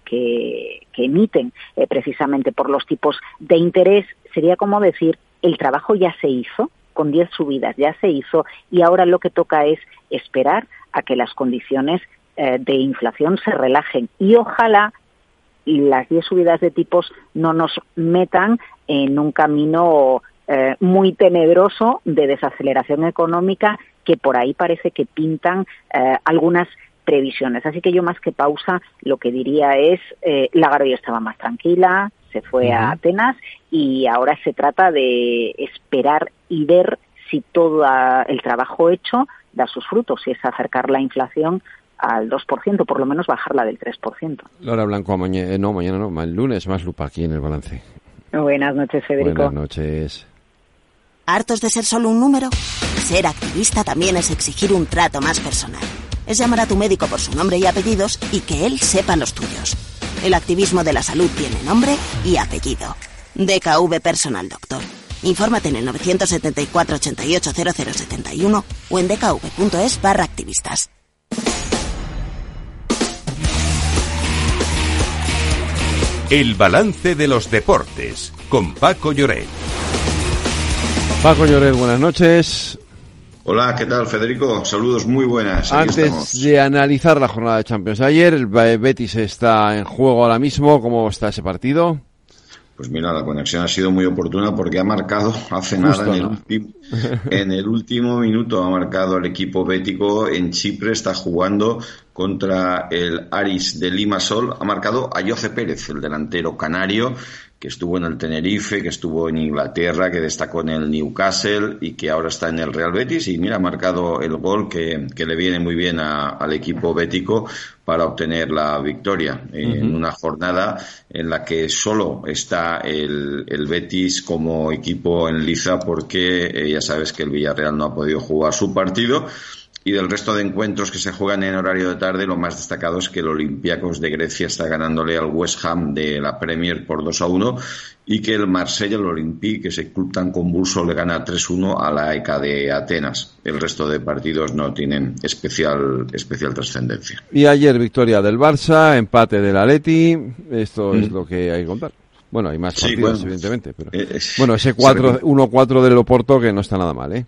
emiten precisamente por los tipos de interés. Sería como decir, el trabajo ya se hizo, con 10 subidas ya se hizo, y ahora lo que toca es esperar a que las condiciones de inflación se relajen, y ojalá las 10 subidas de tipos no nos metan en un camino muy tenebroso de desaceleración económica, que por ahí parece que pintan algunas previsiones. Así que yo, más que pausa, lo que diría es, la gara ya estaba más tranquila, se fue a Atenas, y ahora se trata de esperar y ver si todo el trabajo hecho da sus frutos, si es acercar la inflación al 2%, por lo menos bajarla del 3%. Laura Blanco, mañana no, el lunes más lupa aquí en El Balance. Buenas noches, Federico. Buenas noches. ¿Hartos de ser solo un número? Ser activista también es exigir un trato más personal. Es llamar a tu médico por su nombre y apellidos y que él sepa los tuyos. El activismo de la salud tiene nombre y apellido. DKV Personal Doctor. Infórmate en el 974-880071 o en dkv.es/activistas. El balance de los deportes con Paco Lloret. Paco Lloret, buenas noches. Hola, ¿qué tal, Federico? Saludos, muy buenas. Antes de analizar la jornada de Champions ayer, el Betis está en juego ahora mismo. ¿Cómo está ese partido? Pues mira, la conexión ha sido muy oportuna porque ha marcado hace nada, en el último minuto ha marcado el equipo bético en Chipre, está jugando contra el Aris de Limassol, ha marcado a José Pérez, el delantero canario, que estuvo en el Tenerife, que estuvo en Inglaterra, que destacó en el Newcastle y que ahora está en el Real Betis, y mira, ha marcado el gol que le viene muy bien al equipo bético para obtener la victoria en una jornada en la que solo está el Betis como equipo en liza, porque ya sabes que el Villarreal no ha podido jugar su partido. Y del resto de encuentros que se juegan en horario de tarde, lo más destacado es que el Olympiacos de Grecia está ganándole al West Ham de la Premier por 2-1, y que el Marsella, el Olympique, que ese club tan convulso, le gana 3-1 a la AECA de Atenas. El resto de partidos no tienen especial trascendencia. Y ayer victoria del Barça, empate del Atleti, esto es lo que hay que contar. Bueno, hay más partidos, evidentemente, pero bueno, ese 1-4 del Oporto, que no está nada mal, ¿eh?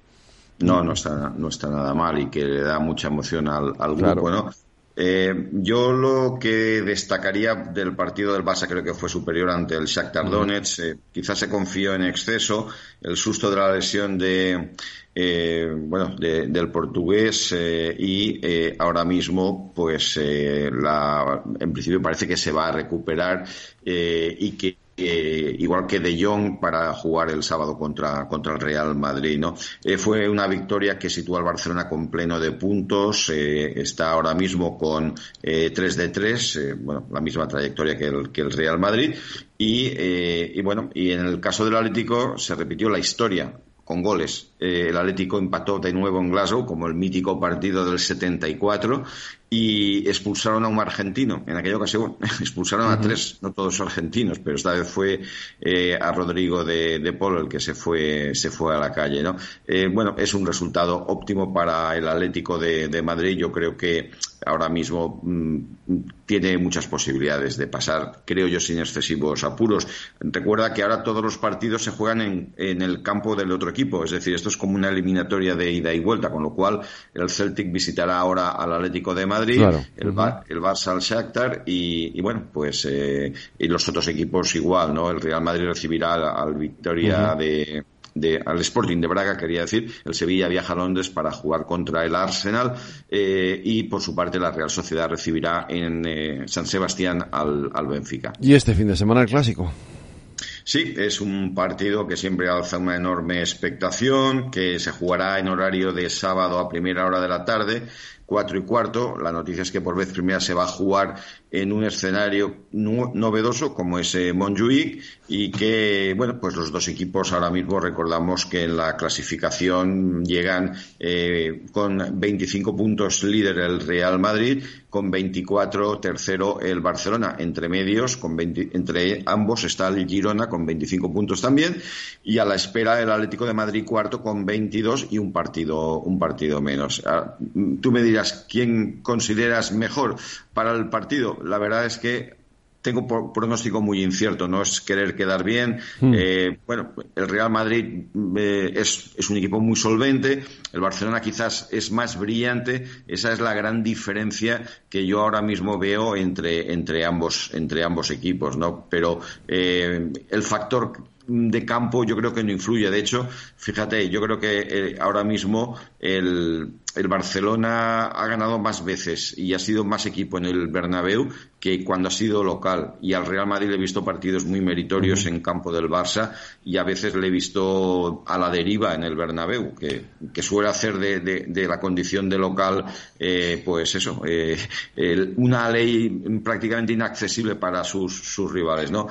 No está nada mal, y que le da mucha emoción al grupo, ¿no? Yo lo que destacaría del partido del Barça, creo que fue superior ante el Shakhtar Donetsk. Quizás se confió en exceso. El susto de la lesión del portugués y ahora mismo, pues en principio parece que se va a recuperar y que igual que De Jong para jugar el sábado contra el Real Madrid, ¿no? Fue una victoria que sitúa al Barcelona con pleno de puntos, está ahora mismo con 3 de 3, la misma trayectoria que el Real Madrid y en el caso del Atlético se repitió la historia con goles. El Atlético empató de nuevo en Glasgow, como el mítico partido del 74, y expulsaron a un argentino. En aquella ocasión expulsaron a tres, no todos argentinos, pero esta vez fue a Rodrigo de Polo el que se fue a la calle, ¿no? Es un resultado óptimo para el Atlético de Madrid. Yo creo que ahora mismo tiene muchas posibilidades de pasar, creo yo, sin excesivos apuros. Recuerda que ahora todos los partidos se juegan en el campo del otro equipo, es decir, esto es como una eliminatoria de ida y vuelta, con lo cual el Celtic visitará ahora al Atlético de Madrid, claro. El Barça al Shakhtar y los otros equipos igual, ¿no? El Real Madrid recibirá al Victoria al Sporting de Braga, quería decir. El Sevilla viaja a Londres para jugar contra el Arsenal y por su parte la Real Sociedad recibirá en San Sebastián al Benfica. ¿Y este fin de semana el Clásico? Sí, es un partido que siempre alza una enorme expectación, que se jugará en horario de sábado a primera hora de la tarde, 4:15. La noticia es que por vez primera se va a jugar en un escenario novedoso como es Montjuic y que, los dos equipos ahora mismo recordamos que en la clasificación llegan con 25 puntos líder el Real Madrid, con 24 tercero el Barcelona. Entre medios, entre ambos está el Girona con 25 puntos también, y a la espera el Atlético de Madrid cuarto con 22 y un partido menos. Ahora, tú me dirás, ¿quién consideras mejor para el partido? La verdad es que tengo pronóstico muy incierto, no es querer quedar bien. El Real Madrid es un equipo muy solvente, el Barcelona quizás es más brillante, esa es la gran diferencia que yo ahora mismo veo entre ambos equipos, ¿no? Pero el factor de campo yo creo que no influye. De hecho, fíjate, yo creo que ahora mismo el Barcelona ha ganado más veces y ha sido más equipo en el Bernabéu que cuando ha sido local, y al Real Madrid le he visto partidos muy meritorios en campo del Barça y a veces le he visto a la deriva en el Bernabéu, que suele hacer de la condición de local una ley prácticamente inaccesible para sus rivales, ¿no?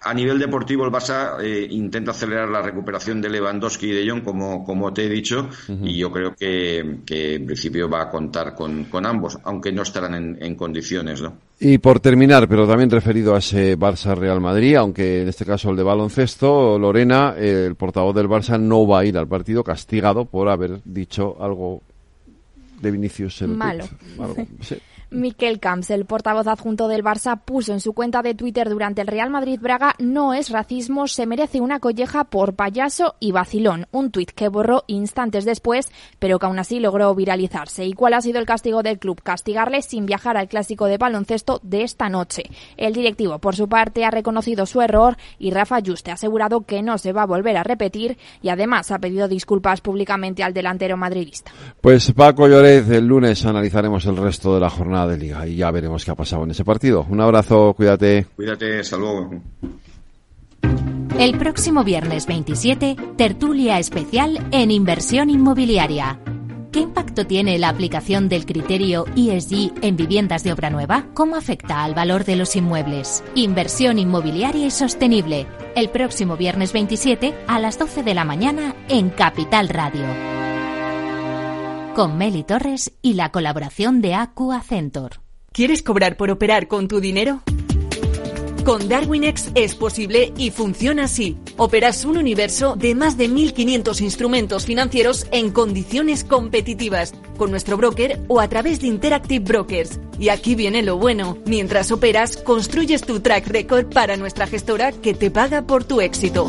A nivel deportivo, el Barça intenta acelerar la recuperación de Lewandowski y de Jong, como te he dicho, y yo creo que en principio va a contar con ambos, aunque no estarán en condiciones, ¿no? Y por terminar, pero también referido a ese Barça-Real Madrid, aunque en este caso el de baloncesto, Lorena, el portavoz del Barça, no va a ir al partido, castigado por haber dicho algo de Vinicius. Malo. Sí. Miquel Camps, el portavoz adjunto del Barça, puso en su cuenta de Twitter durante el Real Madrid-Braga: no es racismo, se merece una colleja por payaso y vacilón. Un tuit que borró instantes después, pero que aún así logró viralizarse. ¿Y cuál ha sido el castigo del club? Castigarle sin viajar al Clásico de baloncesto de esta noche. El directivo, por su parte, ha reconocido su error y Rafa Juste ha asegurado que no se va a volver a repetir, y además ha pedido disculpas públicamente al delantero madridista. Pues Paco Llorez, el lunes analizaremos el resto de la jornada de Liga y ya veremos qué ha pasado en ese partido. Un abrazo, cuídate. Cuídate, hasta luego. El próximo viernes 27, tertulia especial en inversión inmobiliaria. ¿Qué impacto tiene la aplicación del criterio ESG en viviendas de obra nueva? ¿Cómo afecta al valor de los inmuebles? Inversión inmobiliaria y sostenible. El próximo viernes 27 a las 12 de la mañana en Capital Radio. Con Meli Torres y la colaboración de AcuAcentor. ¿Quieres cobrar por operar con tu dinero? Con DarwinX es posible y funciona así. Operas un universo de más de 1.500 instrumentos financieros en condiciones competitivas, con nuestro broker o a través de Interactive Brokers. Y aquí viene lo bueno. Mientras operas, construyes tu track record para nuestra gestora, que te paga por tu éxito.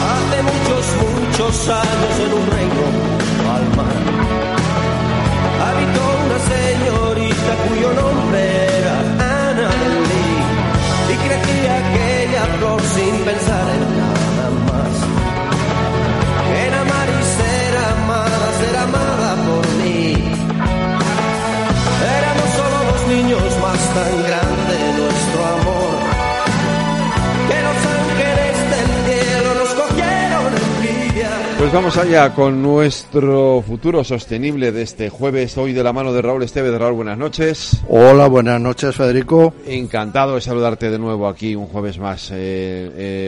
Hace muchos años en un reino al mar habitó una señorita cuyo nombre era Ana Belí, y crecía aquella flor sin pensar en nada más. Era amar y ser amada por mí. Éramos solo dos niños, más tan grande nuestro amor, que los ángeles del cielo nos cogieron envidia. Pues vamos allá con nuestro futuro sostenible de este jueves, hoy de la mano de Raúl Estevez. Raúl, buenas noches. Hola, buenas noches, Federico. Encantado de saludarte de nuevo aquí un jueves más,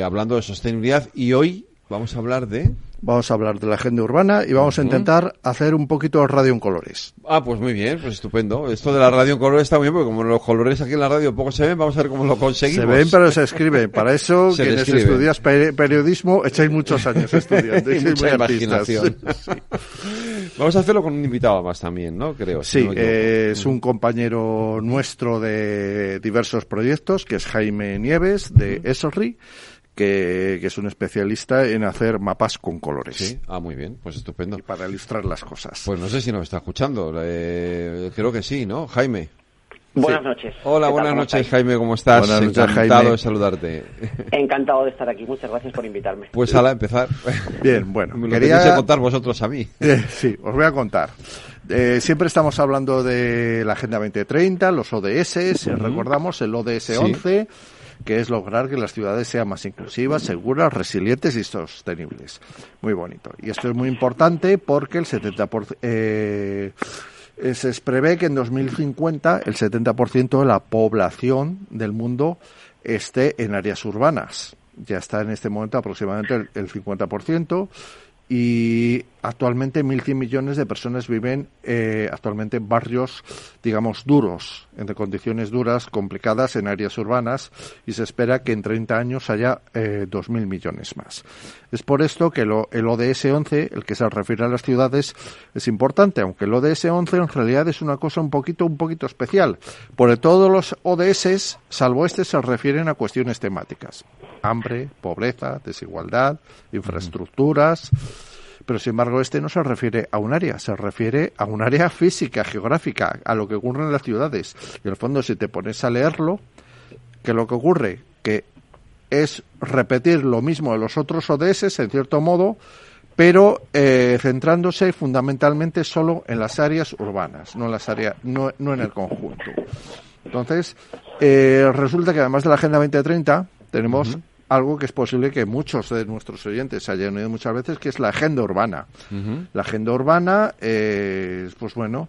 hablando de sostenibilidad, y hoy vamos a hablar de... Vamos a hablar de la agenda urbana y vamos a intentar hacer un poquito radio en colores. Ah, pues muy bien, pues estupendo. Esto de la radio en colores está muy bien, porque como los colores aquí en la radio poco se ven, vamos a ver cómo lo conseguimos. Se ven, pero se escriben. Para eso, quienes estudias periodismo, echáis muchos años estudiando. Y mucha imaginación. Sí. Vamos a hacerlo con un invitado más también, ¿no? Creo. Sí, si no es un compañero nuestro de diversos proyectos, que es Jaime Nieves, de Esri, que es un especialista en hacer mapas con colores. Sí, ah, muy bien, pues estupendo. Y para ilustrar las cosas. Pues no sé si nos está escuchando, creo que sí, ¿no? Jaime. Buenas noches. Hola, buenas noches, Jaime, ¿cómo estás? Buenas noches, Jaime. Encantado de saludarte. Encantado de estar aquí, muchas gracias por invitarme. Pues a empezar. Bien, bueno. Me quería contar vosotros a mí. Sí, os voy a contar. Siempre estamos hablando de la Agenda 2030, los ODS, recordamos el ODS 11... que es lograr que las ciudades sean más inclusivas, seguras, resilientes y sostenibles. Muy bonito. Y esto es muy importante porque se prevé que en 2050 el 70% de la población del mundo esté en áreas urbanas. Ya está en este momento aproximadamente el 50%, y actualmente 1.100 millones de personas viven actualmente en barrios, digamos, duros, en condiciones duras, complicadas, en áreas urbanas, y se espera que en 30 años haya 2.000 millones más. Es por esto que el ODS 11, el que se refiere a las ciudades, es importante, aunque el ODS 11 en realidad es una cosa un poquito especial, porque todos los ODS, salvo este, se refieren a cuestiones temáticas: hambre, pobreza, desigualdad, infraestructuras. Pero sin embargo este no se refiere a un área, se refiere a un área física, geográfica, a lo que ocurre en las ciudades. Y en el fondo, si te pones a leerlo, que lo que ocurre que es repetir lo mismo de los otros ODS, en cierto modo, pero centrándose fundamentalmente solo en las áreas urbanas, no en el conjunto. Entonces, resulta que además de la Agenda 2030 tenemos... algo que es posible que muchos de nuestros oyentes hayan oído muchas veces, que es la agenda urbana. La agenda urbana, pues bueno,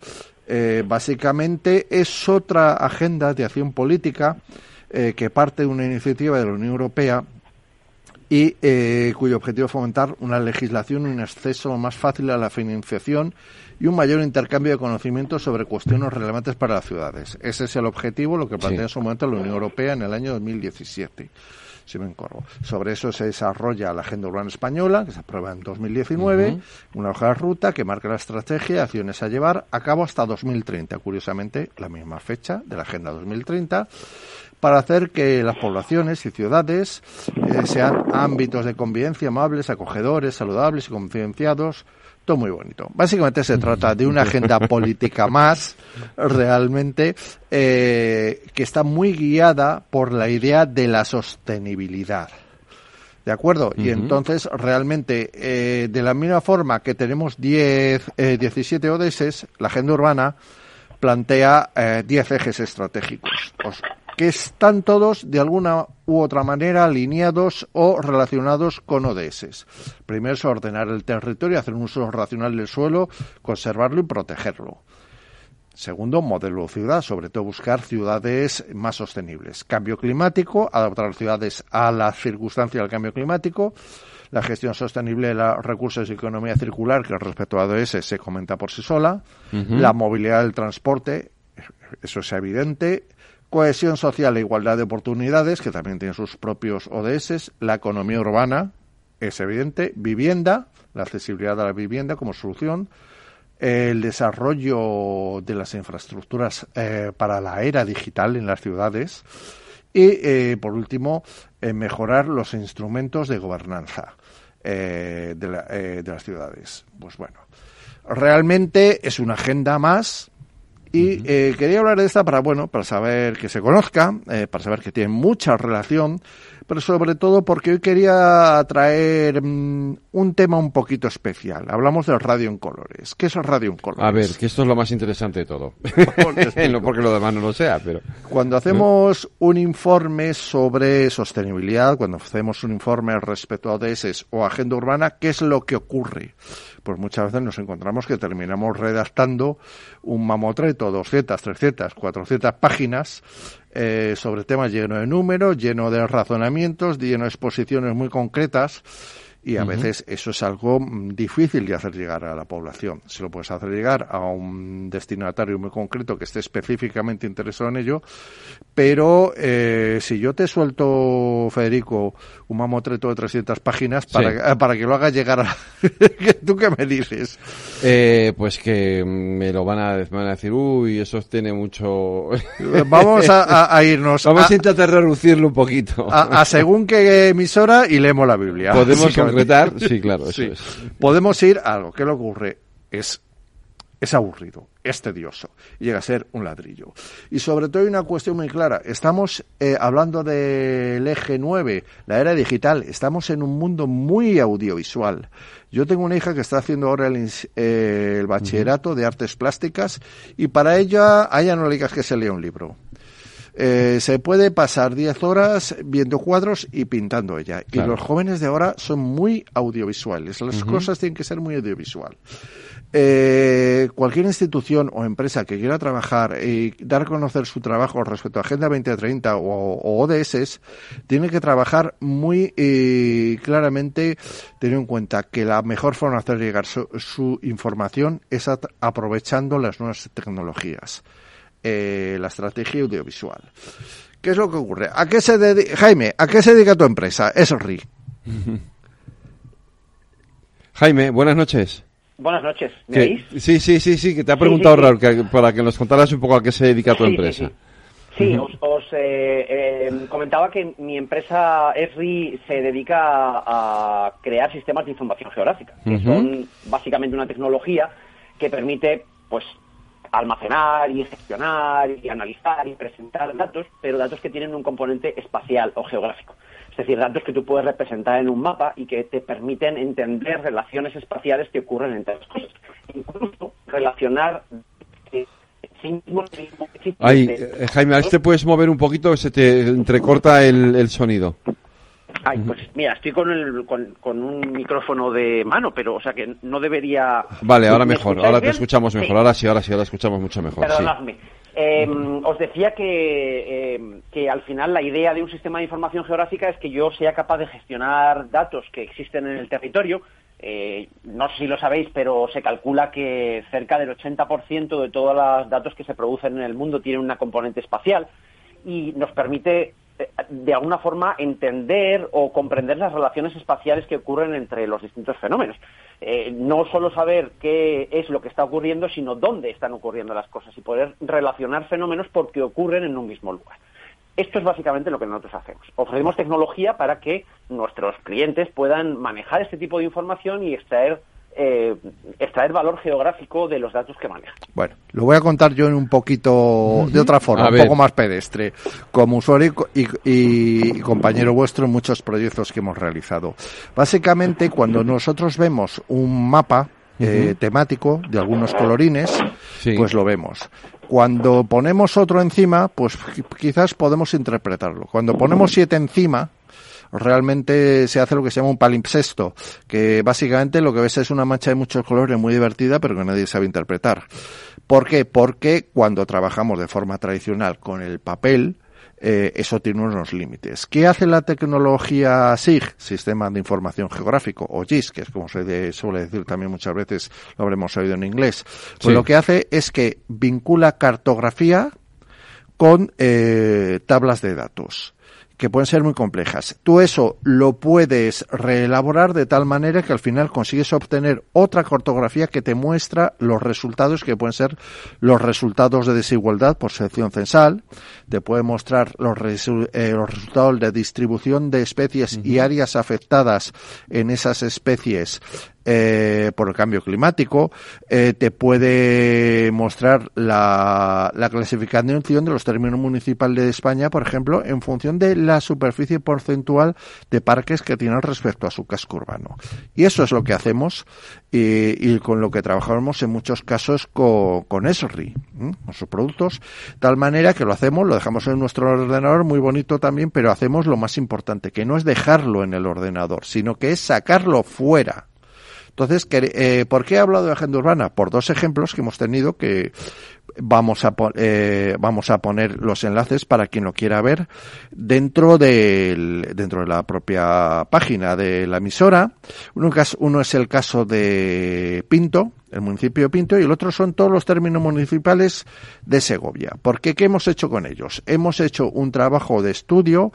básicamente es otra agenda de acción política que parte de una iniciativa de la Unión Europea y cuyo objetivo es fomentar una legislación, un acceso más fácil a la financiación y un mayor intercambio de conocimientos sobre cuestiones relevantes para las ciudades. Ese es el objetivo, lo que plantea en su momento la Unión Europea en el año 2017. Si me encorvo. Sobre eso se desarrolla la Agenda Urbana Española, que se aprueba en 2019, una hoja de ruta que marca la estrategia y acciones a llevar a cabo hasta 2030, curiosamente la misma fecha de la Agenda 2030, para hacer que las poblaciones y ciudades sean ámbitos de convivencia amables, acogedores, saludables y concienciados. Todo muy bonito. Básicamente se trata de una agenda política más, realmente, que está muy guiada por la idea de la sostenibilidad. ¿De acuerdo? Y entonces, realmente, de la misma forma que tenemos 17 ODS, la agenda urbana plantea 10 ejes estratégicos, que están todos de alguna u otra manera alineados o relacionados con ODS. Primero es ordenar el territorio, hacer un uso racional del suelo, conservarlo y protegerlo. Segundo, modelo ciudad, sobre todo buscar ciudades más sostenibles. Cambio climático, adaptar a las ciudades a la circunstancia del cambio climático. La gestión sostenible de los recursos y economía circular, que respecto a ADS se comenta por sí sola. Uh-huh. La movilidad del transporte, eso es evidente. Cohesión social e igualdad de oportunidades, que también tienen sus propios ODS. La economía urbana, es evidente. Vivienda, la accesibilidad a la vivienda como solución. El desarrollo de las infraestructuras para la era digital en las ciudades. Y, por último, mejorar los instrumentos de gobernanza de las ciudades. Pues bueno, realmente es una agenda más. Y quería hablar de esta para saber que se conozca, para saber que tiene mucha relación, pero sobre todo porque hoy quería traer un tema un poquito especial. Hablamos del radio en colores. ¿Qué es el radio en colores? A ver, que esto es lo más interesante de todo. No porque lo demás no lo sea, pero... Cuando hacemos un informe sobre sostenibilidad, cuando hacemos un informe respecto a ODS o agenda urbana, ¿qué es lo que ocurre? Pues muchas veces nos encontramos que terminamos redactando un mamotreto, 200, 300, 400 páginas sobre temas lleno de números, lleno de razonamientos, lleno de exposiciones muy concretas y a veces eso es algo difícil de hacer llegar a la población. Si lo puedes hacer llegar a un destinatario muy concreto que esté específicamente interesado en ello, pero si yo te suelto, Federico, un mamotreto de 300 páginas para que lo hagas llegar a... ¿Tú qué me dices? Pues que me van a decir, uy, eso tiene mucho... Vamos a irnos... Vamos a intentar reducirlo un poquito. A según qué emisora y leemos la Biblia. ¿Podemos concretar? Sí, claro, eso es. Podemos ir a algo. ¿Qué le ocurre? Es aburrido, es tedioso, llega a ser un ladrillo. Y sobre todo hay una cuestión muy clara. Estamos hablando del eje 9, la era digital. Estamos en un mundo muy audiovisual. Yo tengo una hija que está haciendo ahora el bachillerato de artes plásticas y para ella, a ella no le digas que se lea un libro. Se puede pasar 10 horas viendo cuadros y pintando ella. Claro. Y los jóvenes de ahora son muy audiovisuales. Las cosas tienen que ser muy audiovisual. Cualquier institución o empresa que quiera trabajar y dar a conocer su trabajo respecto a Agenda 2030 o ODS, tiene que trabajar muy claramente, teniendo en cuenta que la mejor forma de hacer llegar su información es aprovechando las nuevas tecnologías. La estrategia audiovisual. ¿Qué es lo que ocurre? Jaime, ¿a qué se dedica tu empresa? Esri. Jaime, buenas noches. Buenas noches, ¿me oís? Sí, que te ha preguntado Raúl, para que nos contaras un poco a qué se dedica tu empresa. Sí, os comentaba que mi empresa Esri se dedica a crear sistemas de información geográfica, que son básicamente una tecnología que permite, pues, almacenar y gestionar y analizar y presentar datos, pero datos que tienen un componente espacial o geográfico. Es decir, datos que tú puedes representar en un mapa y que te permiten entender relaciones espaciales que ocurren entre las cosas. Incluso relacionar... Ay, Jaime, ¿a este puedes mover un poquito o se te entrecorta el sonido? Ay, pues mira, estoy con un micrófono de mano, pero o sea que no debería... Vale, ahora mejor, ahora te escuchamos mejor, sí. ahora escuchamos mucho mejor. Perdonadme, sí. Os decía que al final la idea de un sistema de información geográfica es que yo sea capaz de gestionar datos que existen en el territorio. No sé si lo sabéis, pero se calcula que cerca del 80% de todos los datos que se producen en el mundo tienen una componente espacial y nos permite... de alguna forma entender o comprender las relaciones espaciales que ocurren entre los distintos fenómenos. No solo saber qué es lo que está ocurriendo, sino dónde están ocurriendo las cosas y poder relacionar fenómenos porque ocurren en un mismo lugar. Esto es básicamente lo que nosotros hacemos. Ofrecemos tecnología para que nuestros clientes puedan manejar este tipo de información y extraer valor geográfico de los datos que maneja. Bueno, lo voy a contar yo en un poquito de otra forma, un poco más pedestre. Como usuario y compañero vuestro en muchos proyectos que hemos realizado. Básicamente, cuando nosotros vemos un mapa temático de algunos colorines, pues lo vemos. Cuando ponemos otro encima, pues quizás podemos interpretarlo. Cuando ponemos 7 encima... realmente se hace lo que se llama un palimpsesto, que básicamente lo que ves es una mancha de muchos colores muy divertida, pero que nadie sabe interpretar. ¿Por qué? Porque cuando trabajamos de forma tradicional con el papel, eso tiene unos límites. ¿Qué hace la tecnología SIG, Sistema de Información Geográfico, o GIS, que es como se suele decir también muchas veces, lo habremos oído en inglés? Pues sí. Lo que hace es que vincula cartografía con tablas de datos, que pueden ser muy complejas. Tú eso lo puedes reelaborar de tal manera que al final consigues obtener otra cartografía que te muestra los resultados, que pueden ser los resultados de desigualdad por sección censal, te puede mostrar los resultados de distribución de especies y áreas afectadas en esas especies por el cambio climático, te puede mostrar la clasificación de los términos municipales de España, por ejemplo, en función de la superficie porcentual de parques que tienen respecto a su casco urbano. Y eso es lo que hacemos y con lo que trabajamos en muchos casos con Esri, con sus productos, tal manera que lo hacemos, lo dejamos en nuestro ordenador, muy bonito también, pero hacemos lo más importante, que no es dejarlo en el ordenador, sino que es sacarlo fuera. Entonces, ¿por qué he hablado de agenda urbana? Por dos ejemplos que hemos tenido que vamos a poner los enlaces para quien lo quiera ver dentro de la propia página de la emisora. Uno es el caso de Pinto, el municipio de Pinto, y el otro son todos los términos municipales de Segovia. Porque, ¿qué hemos hecho con ellos? Hemos hecho un trabajo de estudio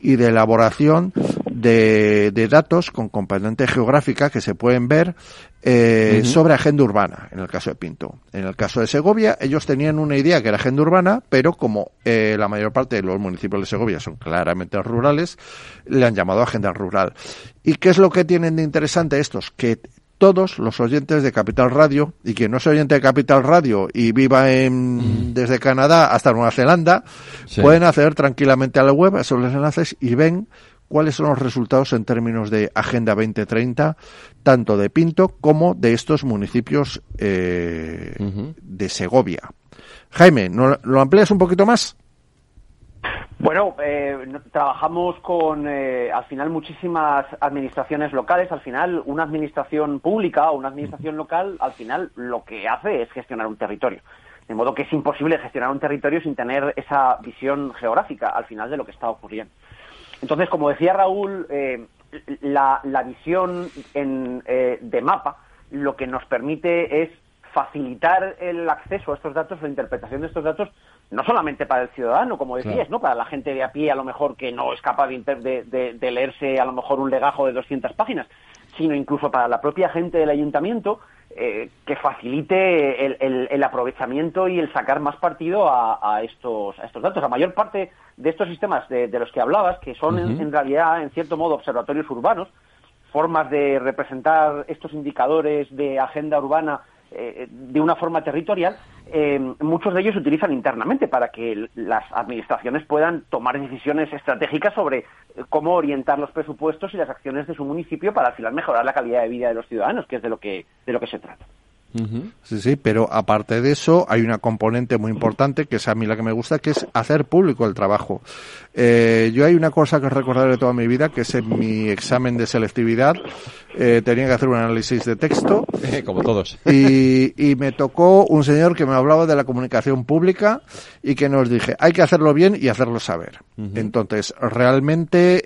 y de elaboración de datos con componente geográfica que se pueden ver sobre agenda urbana, en el caso de Pinto. En el caso de Segovia, ellos tenían una idea que era agenda urbana, pero como la mayor parte de los municipios de Segovia son claramente rurales, le han llamado agenda rural. ¿Y qué es lo que tienen de interesante estos? Que todos los oyentes de Capital Radio, y quien no es oyente de Capital Radio y viva desde Canadá hasta Nueva Zelanda, pueden acceder tranquilamente a la web, a esos enlaces, y ven cuáles son los resultados en términos de Agenda 2030, tanto de Pinto como de estos municipios de Segovia. Jaime, ¿lo amplías un poquito más? Bueno, trabajamos con, al final, muchísimas administraciones locales. Al final, una administración pública o una administración local, al final, lo que hace es gestionar un territorio. De modo que es imposible gestionar un territorio sin tener esa visión geográfica, al final, de lo que está ocurriendo. Entonces, como decía Raúl, la visión de mapa lo que nos permite es facilitar el acceso a estos datos, la interpretación de estos datos, no solamente para el ciudadano, como decías, claro, ¿no? Para la gente de a pie, a lo mejor, que no es capaz de leerse, a lo mejor, un legajo de 200 páginas, sino incluso para la propia gente del ayuntamiento, que facilite el aprovechamiento y el sacar más partido a estos datos. La mayor parte de estos sistemas de los que hablabas, que son en realidad, en cierto modo, observatorios urbanos, formas de representar estos indicadores de agenda urbana de una forma territorial, muchos de ellos se utilizan internamente para que las administraciones puedan tomar decisiones estratégicas sobre cómo orientar los presupuestos y las acciones de su municipio para al final mejorar la calidad de vida de los ciudadanos, que es de lo que se trata. Sí, pero aparte de eso hay una componente muy importante, que es a mí la que me gusta, que es hacer público el trabajo. Yo hay una cosa que recordaré de toda mi vida, que es en mi examen de selectividad tenía que hacer un análisis de texto, como todos, y me tocó un señor que me hablaba de la comunicación pública y que nos dije, hay que hacerlo bien y hacerlo saber. Entonces, realmente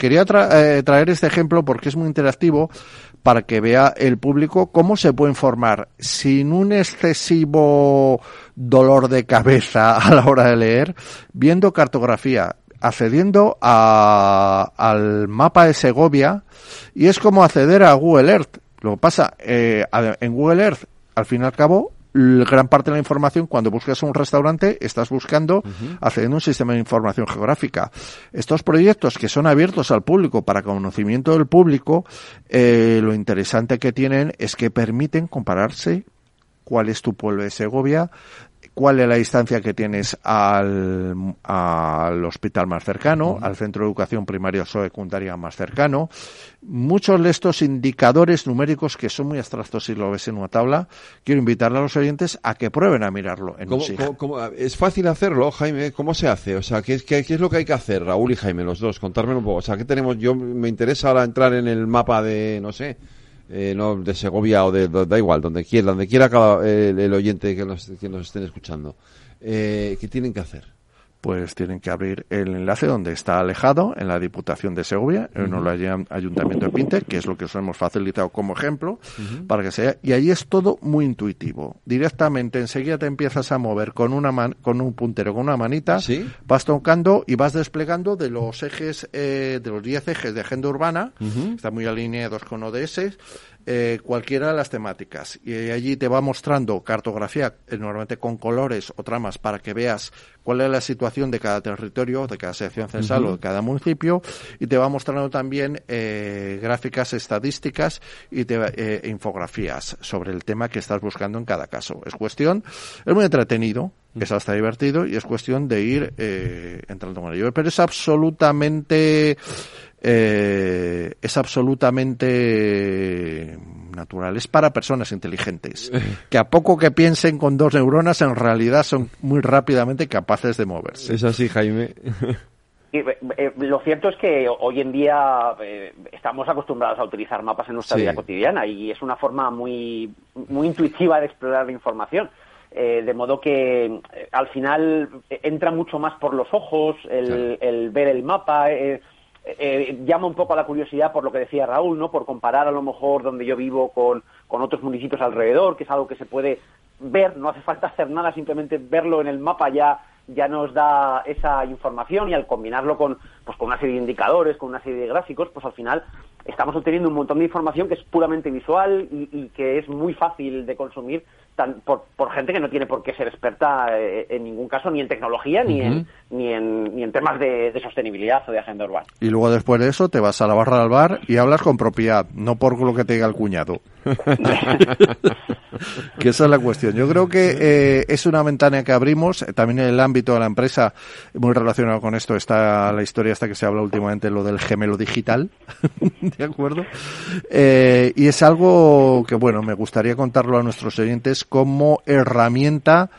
quería traer este ejemplo porque es muy interactivo, para que vea el público cómo se puede informar sin un excesivo dolor de cabeza a la hora de leer, viendo cartografía, accediendo al mapa de Segovia, y es como acceder a Google Earth. Lo que pasa, en Google Earth, al fin y al cabo, gran parte de la información, cuando buscas un restaurante, estás buscando accediendo a un sistema de información geográfica. Estos proyectos que son abiertos al público, para conocimiento del público, lo interesante que tienen es que permiten compararse cuál es tu pueblo de Segovia, cuál es la distancia que tienes al hospital más cercano, al centro de educación primaria o secundaria más cercano. Muchos de estos indicadores numéricos que son muy abstractos si lo ves en una tabla, quiero invitarle a los oyentes a que prueben a mirarlo en un SIG. ¿Es fácil hacerlo, Jaime? ¿Cómo se hace? O sea, ¿qué es lo que hay que hacer, Raúl y Jaime, los dos? Contármelo un poco. O sea, ¿qué tenemos? Yo me interesa ahora entrar en el mapa de, no sé, de Segovia o da igual, donde quiera cada, el oyente que nos estén escuchando. ¿Qué tienen que hacer? Pues tienen que abrir el enlace donde está alejado, en la Diputación de Segovia, en el Ayuntamiento de Pintec, que es lo que os hemos facilitado como ejemplo, para que sea. Y ahí es todo muy intuitivo. Directamente, enseguida te empiezas a mover con un puntero, con una manita, ¿sí? Vas tocando y vas desplegando de los ejes, de los 10 ejes de agenda urbana, están muy alineados con ODS, cualquiera de las temáticas. Y allí te va mostrando cartografía, normalmente con colores o tramas, para que veas cuál es la situación de cada territorio, de cada sección censal o de cada municipio, y te va mostrando también gráficas estadísticas y infografías sobre el tema que estás buscando en cada caso. Es muy entretenido, es hasta divertido, y es cuestión de ir entrando con ello. Pero es absolutamente natural. Es para personas inteligentes, que a poco que piensen con dos neuronas, en realidad son muy rápidamente capaces de moverse. Es así, Jaime. Lo cierto es que hoy en día estamos acostumbrados a utilizar mapas en nuestra vida cotidiana, y es una forma muy, muy intuitiva de explorar la información. De modo que al final entra mucho más por los ojos el ver el mapa. Llama un poco a la curiosidad, por lo que decía Raúl, ¿no? Por comparar a lo mejor donde yo vivo con otros municipios alrededor, que es algo que se puede ver, no hace falta hacer nada, simplemente verlo en el mapa ya nos da esa información, y al combinarlo con una serie de indicadores, con una serie de gráficos, pues al final estamos obteniendo un montón de información que es puramente visual y que es muy fácil de consumir por gente que no tiene por qué ser experta en ningún caso, ni en tecnología, ni en temas de sostenibilidad o de agenda urbana. Y luego después de eso te vas a la barra del bar y hablas con propiedad, no por lo que te diga el cuñado. Que esa es la cuestión. Yo creo que es una ventana que abrimos. También en el ámbito de la empresa, muy relacionado con esto, está la historia esta que se habla últimamente, lo del gemelo digital. ¿De acuerdo? Y es algo que, bueno, me gustaría contarlo a nuestros oyentes como herramienta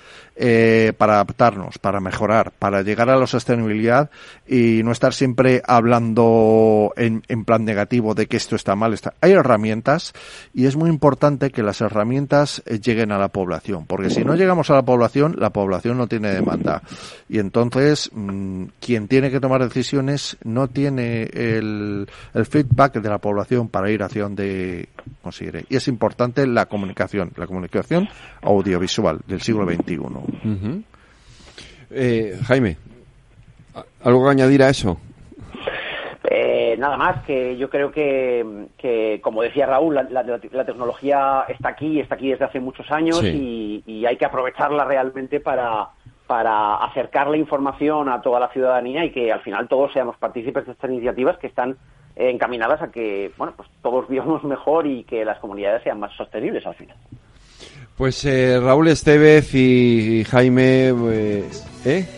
para adaptarnos, para mejorar, para llegar a la sostenibilidad y no estar siempre hablando en plan negativo de que esto está mal. Hay herramientas, y es muy importante que las herramientas lleguen a la población, porque si no llegamos a la población no tiene demanda. Y entonces quien tiene que tomar decisiones no tiene el feedback de la población para ir hacia donde considere. Y es importante la comunicación audiovisual del siglo XXI. Jaime, ¿algo que añadir a eso? Nada más, que yo creo que como decía Raúl, la tecnología está aquí desde hace muchos años, y hay que aprovecharla realmente para acercar la información a toda la ciudadanía, y que al final todos seamos partícipes de estas iniciativas que están encaminadas a que, bueno, pues todos vivamos mejor y que las comunidades sean más sostenibles al final. Pues Raúl Estevez y Jaime... Nieves.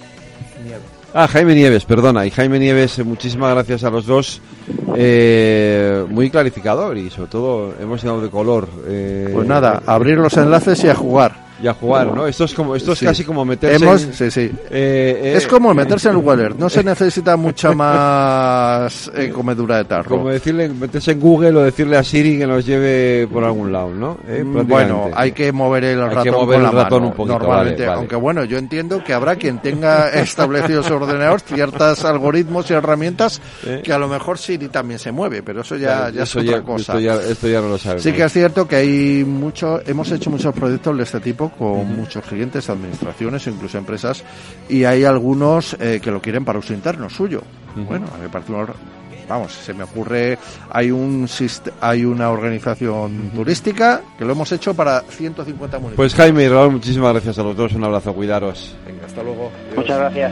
Jaime Nieves, perdona. Y Jaime Nieves, muchísimas gracias a los dos. Muy clarificador, y sobre todo hemos llenado de color. Pues nada, abrir los enlaces y a jugar. Y a jugar, ¿no? Esto es casi como meterse... es como meterse en Waller. No se necesita mucha más comedura de tarro. Como decirle, meterse en Google o decirle a Siri que nos lleve por algún lado, ¿no? Bueno, hay que mover el ratón con la mano, un poquito, normalmente. Vale. Aunque bueno, yo entiendo que habrá quien tenga establecidos ordenadores ciertos algoritmos y herramientas que a lo mejor Siri también se mueve, pero eso ya es otra cosa. Esto ya no lo sabemos. Sí que es cierto que hemos hecho muchos proyectos de este tipo con muchos clientes, administraciones, incluso empresas, y hay algunos que lo quieren para uso interno suyo. Bueno, a mí se me ocurre, hay una organización turística que lo hemos hecho para 150 municipios. Pues Jaime y Raúl, muchísimas gracias a los dos, un abrazo, cuidaros. Venga, hasta luego. Adiós. Muchas gracias.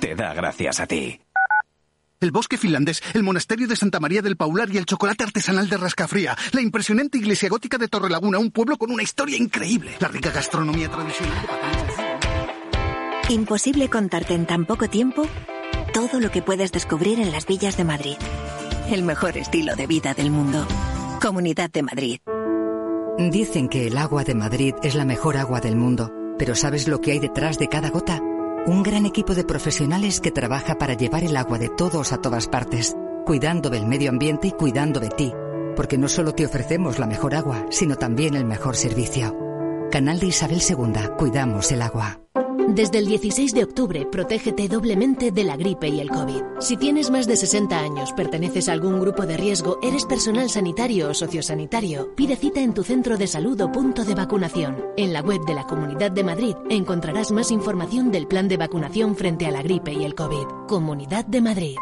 te da gracias a ti. El bosque finlandés, el monasterio de Santa María del Paular y el chocolate artesanal de Rascafría. La impresionante iglesia gótica de Torrelaguna, un pueblo con una historia increíble. La rica gastronomía tradicional. Imposible contarte en tan poco tiempo todo lo que puedes descubrir en las villas de Madrid. El mejor estilo de vida del mundo. Comunidad de Madrid. Dicen que el agua de Madrid es la mejor agua del mundo, pero ¿sabes lo que hay detrás de cada gota? Un gran equipo de profesionales que trabaja para llevar el agua de todos a todas partes, cuidando del medio ambiente y cuidando de ti. Porque no solo te ofrecemos la mejor agua, sino también el mejor servicio. Canal de Isabel II, cuidamos el agua. Desde el 16 de octubre, protégete doblemente de la gripe y el COVID. Si tienes más de 60 años, perteneces a algún grupo de riesgo, eres personal sanitario o sociosanitario, pide cita en tu centro de salud o punto de vacunación. En la web de la Comunidad de Madrid encontrarás más información del plan de vacunación frente a la gripe y el COVID. Comunidad de Madrid.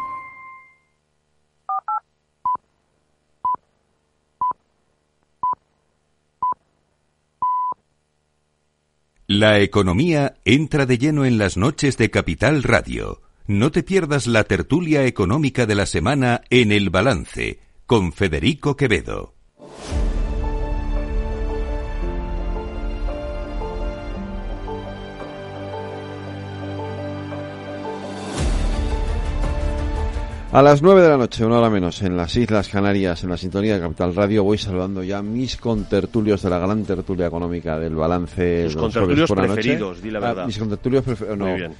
La economía entra de lleno en las noches de Capital Radio. No te pierdas la tertulia económica de la semana en El Balance, con Federico Quevedo. A las 9 de la noche, una hora menos, en las Islas Canarias, en la sintonía de Capital Radio, voy saludando ya mis contertulios de la gran tertulia económica del Balance. Mis contertulios preferidos, di la verdad. Mis contertulios preferidos, no. Muy bien.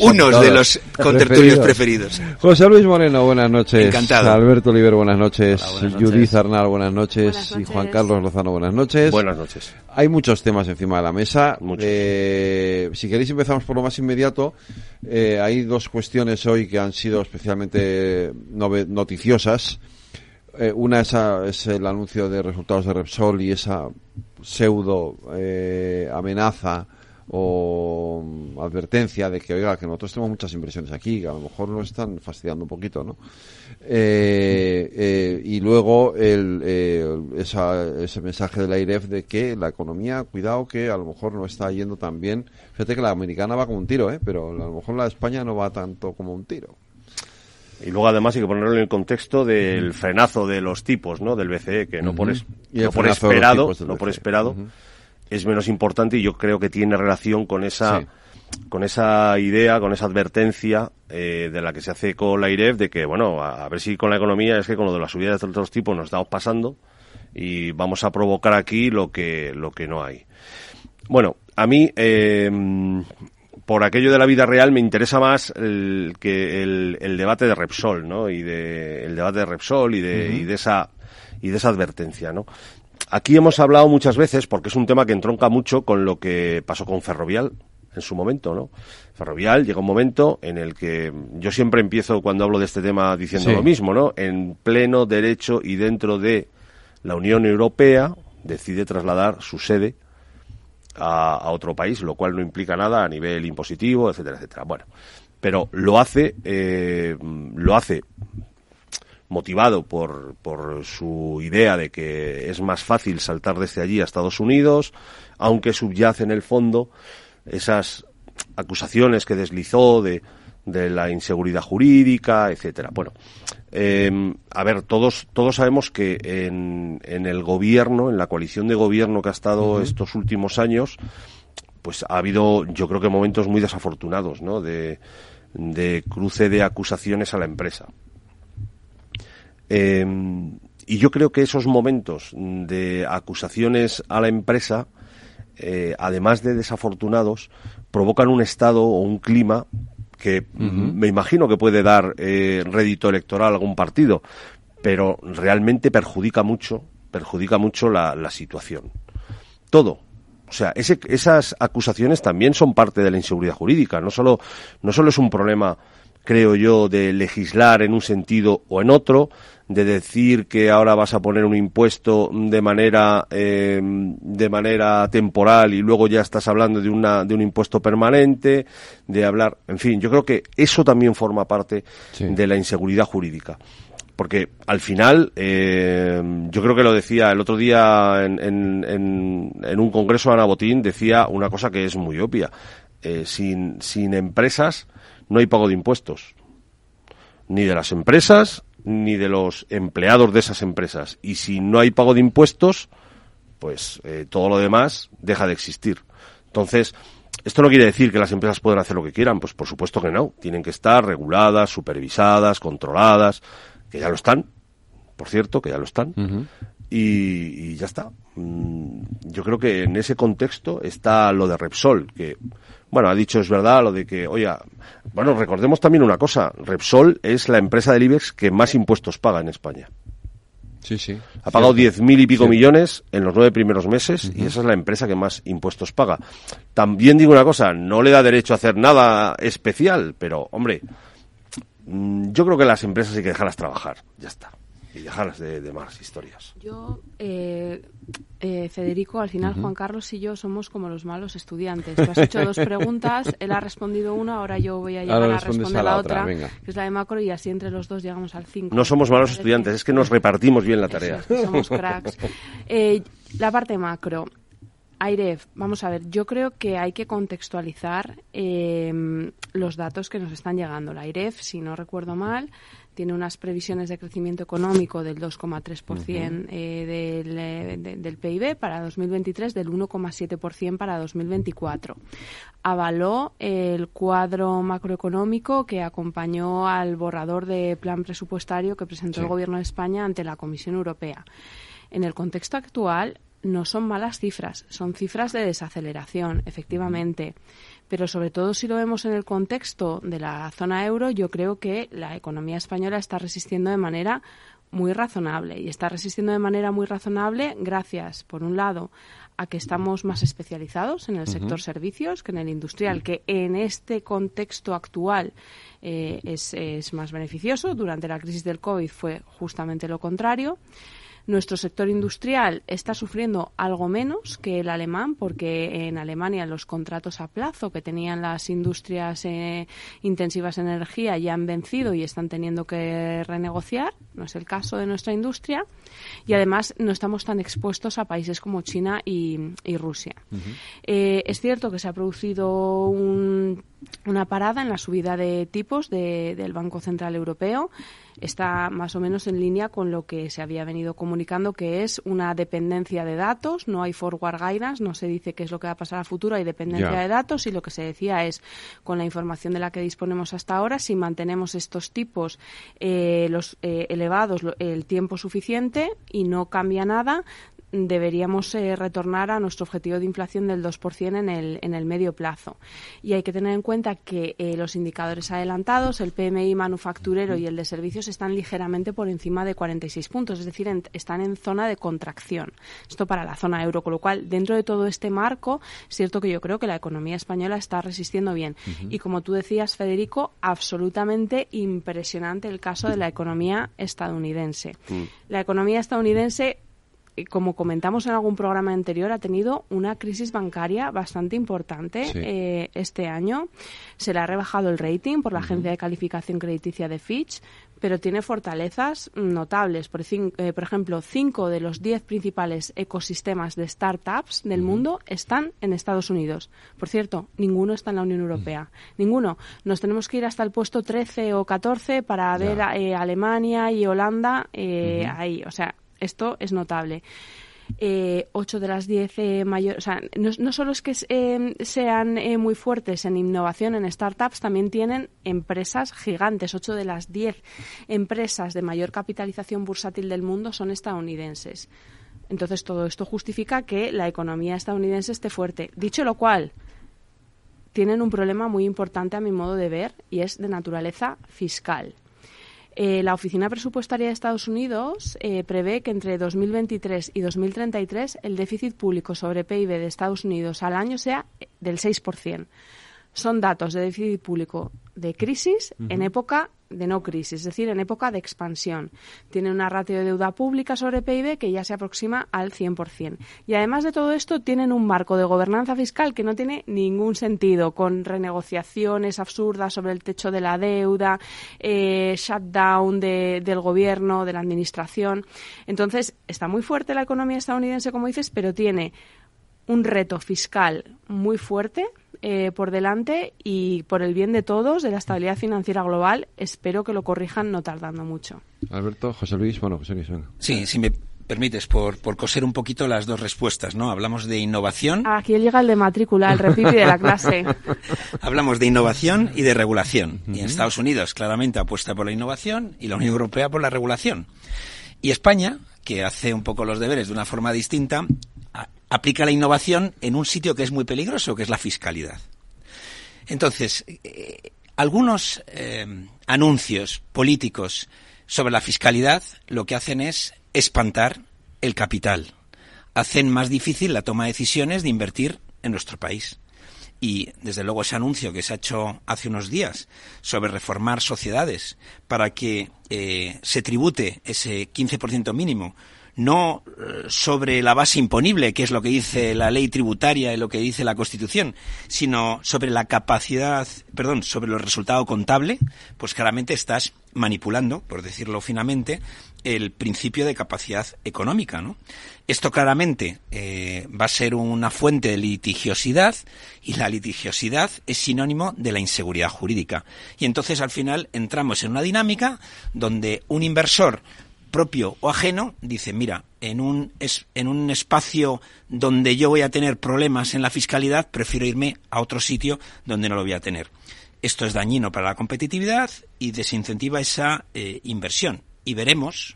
Unos de los contertulios preferidos. José Luis Moreno, buenas noches. Encantado. Alberto Oliver, buenas noches. Judith Arnal, buenas noches. Buenas noches. Y Juan Carlos Lozano, buenas noches. Buenas noches. Hay muchos temas encima de la mesa. Muchos. Si queréis empezamos por lo más inmediato. Hay dos cuestiones hoy que han sido especialmente noticiosas. Una es el anuncio de resultados de Repsol y esa pseudo amenaza o advertencia de que, oiga, que nosotros tenemos muchas inversiones aquí, que a lo mejor nos están fastidiando un poquito, ¿no? Y luego ese mensaje del AIREF de que la economía, cuidado, que a lo mejor no está yendo tan bien. Fíjate que la americana va como un tiro, pero a lo mejor la de España no va tanto como un tiro. Y luego además hay que ponerlo en el contexto del frenazo de los tipos, ¿no? Del BCE, que no por esperado es menos importante, y yo creo que tiene relación con esa idea, con esa advertencia de la que se hace con la AIREF de que, bueno, a ver si con la economía es que con lo de las subidas de otros tipos nos estamos pasando y vamos a provocar aquí lo que no hay. Bueno, a mí por aquello de la vida real me interesa más el debate de Repsol, ¿no? Y de esa advertencia, ¿no? Aquí hemos hablado muchas veces, porque es un tema que entronca mucho con lo que pasó con Ferrovial en su momento, ¿no? Ferrovial llega un momento en el que yo siempre empiezo cuando hablo de este tema diciendo lo mismo, ¿no? En pleno derecho y dentro de la Unión Europea decide trasladar su sede a otro país, lo cual no implica nada a nivel impositivo, etcétera, etcétera. Bueno, pero lo hace motivado por su idea de que es más fácil saltar desde allí a Estados Unidos, aunque subyace en el fondo esas acusaciones que deslizó de la inseguridad jurídica, etcétera. Bueno, a ver, todos sabemos que en el gobierno, en la coalición de gobierno que ha estado estos últimos años, pues ha habido, yo creo que momentos muy desafortunados, ¿no? De cruce de acusaciones a la empresa. Y yo creo que esos momentos de acusaciones a la empresa, además de desafortunados, provocan un estado o un clima que me imagino que puede dar rédito electoral a algún partido, pero realmente perjudica mucho la situación. Todo, o O sea, esas acusaciones también son parte de la inseguridad jurídica. No solo es un problema, creo yo, de legislar en un sentido o en otro, de decir que ahora vas a poner un impuesto de manera temporal y luego ya estás hablando de un impuesto permanente, de hablar, en fin, yo creo que eso también forma parte de la inseguridad jurídica. Porque al final, yo creo que lo decía el otro día en un congreso, Ana Botín decía una cosa que es muy obvia. Sin empresas no hay pago de impuestos, ni de las empresas, ni de los empleados de esas empresas. Y si no hay pago de impuestos, pues todo lo demás deja de existir. Entonces, esto no quiere decir que las empresas puedan hacer lo que quieran. Pues por supuesto que no. Tienen que estar reguladas, supervisadas, controladas, que ya lo están, por cierto, que ya lo están, uh-huh. y ya está. Yo creo que en ese contexto está lo de Repsol, que, bueno, ha dicho, es verdad, lo de que, oye, bueno, recordemos también una cosa, Repsol es la empresa del IBEX que más impuestos paga en España. Sí, sí. Ha pagado 10.000 y pico millones en los 9 primeros meses, uh-huh. y esa es la empresa que más impuestos paga. También digo una cosa, no le da derecho a hacer nada especial, pero, hombre, yo creo que las empresas hay que dejarlas trabajar, ya está, y dejarlas de más historias. Yo, Federico, al final, uh-huh. Juan Carlos y yo somos como los malos estudiantes. Tú has hecho 2 preguntas, él ha respondido una, ahora yo voy a llegar a responder a la otra, que es la de macro, y así entre los dos llegamos al 5. No somos malos estudiantes, es que nos repartimos bien la tarea. Eso, somos cracks. La parte macro, AIREF, vamos a ver, yo creo que hay que contextualizar los datos que nos están llegando. La AIREF, si no recuerdo mal, tiene unas previsiones de crecimiento económico del 2,3% del PIB para 2023, del 1,7% para 2024. Avaló el cuadro macroeconómico que acompañó al borrador de plan presupuestario que presentó el Gobierno de España ante la Comisión Europea. En el contexto actual, no son malas cifras, son cifras de desaceleración, efectivamente. Pero sobre todo si lo vemos en el contexto de la zona euro, yo creo que la economía española está resistiendo de manera muy razonable. Y está resistiendo de manera muy razonable gracias, por un lado, a que estamos más especializados en el sector servicios que en el industrial, que en este contexto actual es más beneficioso. Durante la crisis del COVID fue justamente lo contrario. Nuestro sector industrial está sufriendo algo menos que el alemán, porque en Alemania los contratos a plazo que tenían las industrias intensivas en energía ya han vencido y están teniendo que renegociar. No es el caso de nuestra industria. Y además no estamos tan expuestos a países como China y Rusia. Uh-huh. Es cierto que se ha producido una parada en la subida de tipos del Banco Central Europeo. Está más o menos en línea con lo que se había venido comunicando, que es una dependencia de datos. No hay forward guidance, no se dice qué es lo que va a pasar a futuro, hay dependencia de datos, y lo que se decía es, con la información de la que disponemos hasta ahora, si mantenemos estos tipos elevados el tiempo suficiente y no cambia nada, deberíamos retornar a nuestro objetivo de inflación del 2% en el medio plazo. Y hay que tener en cuenta que los indicadores adelantados, el PMI manufacturero y el de servicios, están ligeramente por encima de 46 puntos, es decir, están en zona de contracción. Esto para la zona euro, con lo cual, dentro de todo este marco, es cierto que yo creo que la economía española está resistiendo bien. Uh-huh. Y como tú decías, Federico, absolutamente impresionante el caso de la economía estadounidense. Uh-huh. La economía estadounidense, como comentamos en algún programa anterior, ha tenido una crisis bancaria bastante importante este año. Se le ha rebajado el rating por la Agencia de Calificación Crediticia de Fitch, pero tiene fortalezas notables. Por ejemplo, 5 de los 10 principales ecosistemas de startups del mundo están en Estados Unidos. Por cierto, ninguno está en la Unión Europea. Ninguno. Nos tenemos que ir hasta el puesto 13 o 14 para ver Alemania y Holanda ahí. O sea, esto es notable. 8 de las 10 mayores... O sea, no solo es que sean muy fuertes en innovación, en startups, también tienen empresas gigantes. 8 de las 10 empresas de mayor capitalización bursátil del mundo son estadounidenses. Entonces, todo esto justifica que la economía estadounidense esté fuerte. Dicho lo cual, tienen un problema muy importante a mi modo de ver, y es de naturaleza fiscal. La Oficina Presupuestaria de Estados Unidos prevé que entre 2023 y 2033 el déficit público sobre PIB de Estados Unidos al año sea del 6%. Son datos de déficit público de crisis en época de no crisis, es decir, en época de expansión. Tiene una ratio de deuda pública sobre PIB que ya se aproxima al 100%. Y además de todo esto, tienen un marco de gobernanza fiscal que no tiene ningún sentido, con renegociaciones absurdas sobre el techo de la deuda, shutdown del gobierno, de la administración. Entonces, está muy fuerte la economía estadounidense, como dices, pero tiene un reto fiscal muy fuerte por delante, y por el bien de todos, de la estabilidad financiera global, espero que lo corrijan no tardando mucho. Alberto, José Luis, venga. Sí, si me permites, por coser un poquito las dos respuestas, ¿no? Hablamos de innovación. Aquí llega el de matrícula, el repipi de la clase. Hablamos de innovación y de regulación. Y en Estados Unidos, claramente, apuesta por la innovación, y la Unión Europea por la regulación. Y España, que hace un poco los deberes de una forma distinta, aplica la innovación en un sitio que es muy peligroso, que es la fiscalidad. Entonces, algunos anuncios políticos sobre la fiscalidad lo que hacen es espantar el capital. Hacen más difícil la toma de decisiones de invertir en nuestro país. Y, desde luego, ese anuncio que se ha hecho hace unos días sobre reformar sociedades para que se tribute ese 15% mínimo, no sobre la base imponible, que es lo que dice la ley tributaria y lo que dice la Constitución, sino sobre la capacidad, sobre el resultado contable, pues claramente estás manipulando, por decirlo finamente, el principio de capacidad económica, ¿no? Esto claramente va a ser una fuente de litigiosidad, y la litigiosidad es sinónimo de la inseguridad jurídica. Y entonces, al final, entramos en una dinámica donde un inversor propio o ajeno dice: mira, en un espacio donde yo voy a tener problemas en la fiscalidad, prefiero irme a otro sitio donde no lo voy a tener. Esto es dañino para la competitividad y desincentiva esa inversión. Y veremos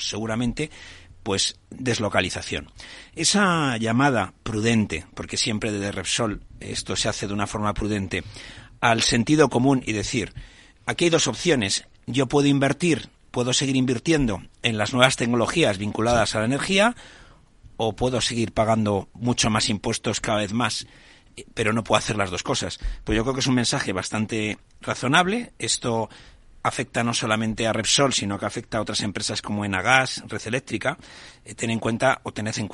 seguramente, pues, deslocalización. Esa llamada prudente, porque siempre desde Repsol esto se hace de una forma prudente, al sentido común y decir: aquí hay dos opciones, yo puedo invertir, puedo seguir invirtiendo en las nuevas tecnologías vinculadas a la energía, o puedo seguir pagando mucho más impuestos cada vez más, pero no puedo hacer las dos cosas. Pues yo creo que es un mensaje bastante razonable. Esto afecta no solamente a Repsol, sino que afecta a otras empresas como Enagas, Red Eléctrica. Tened en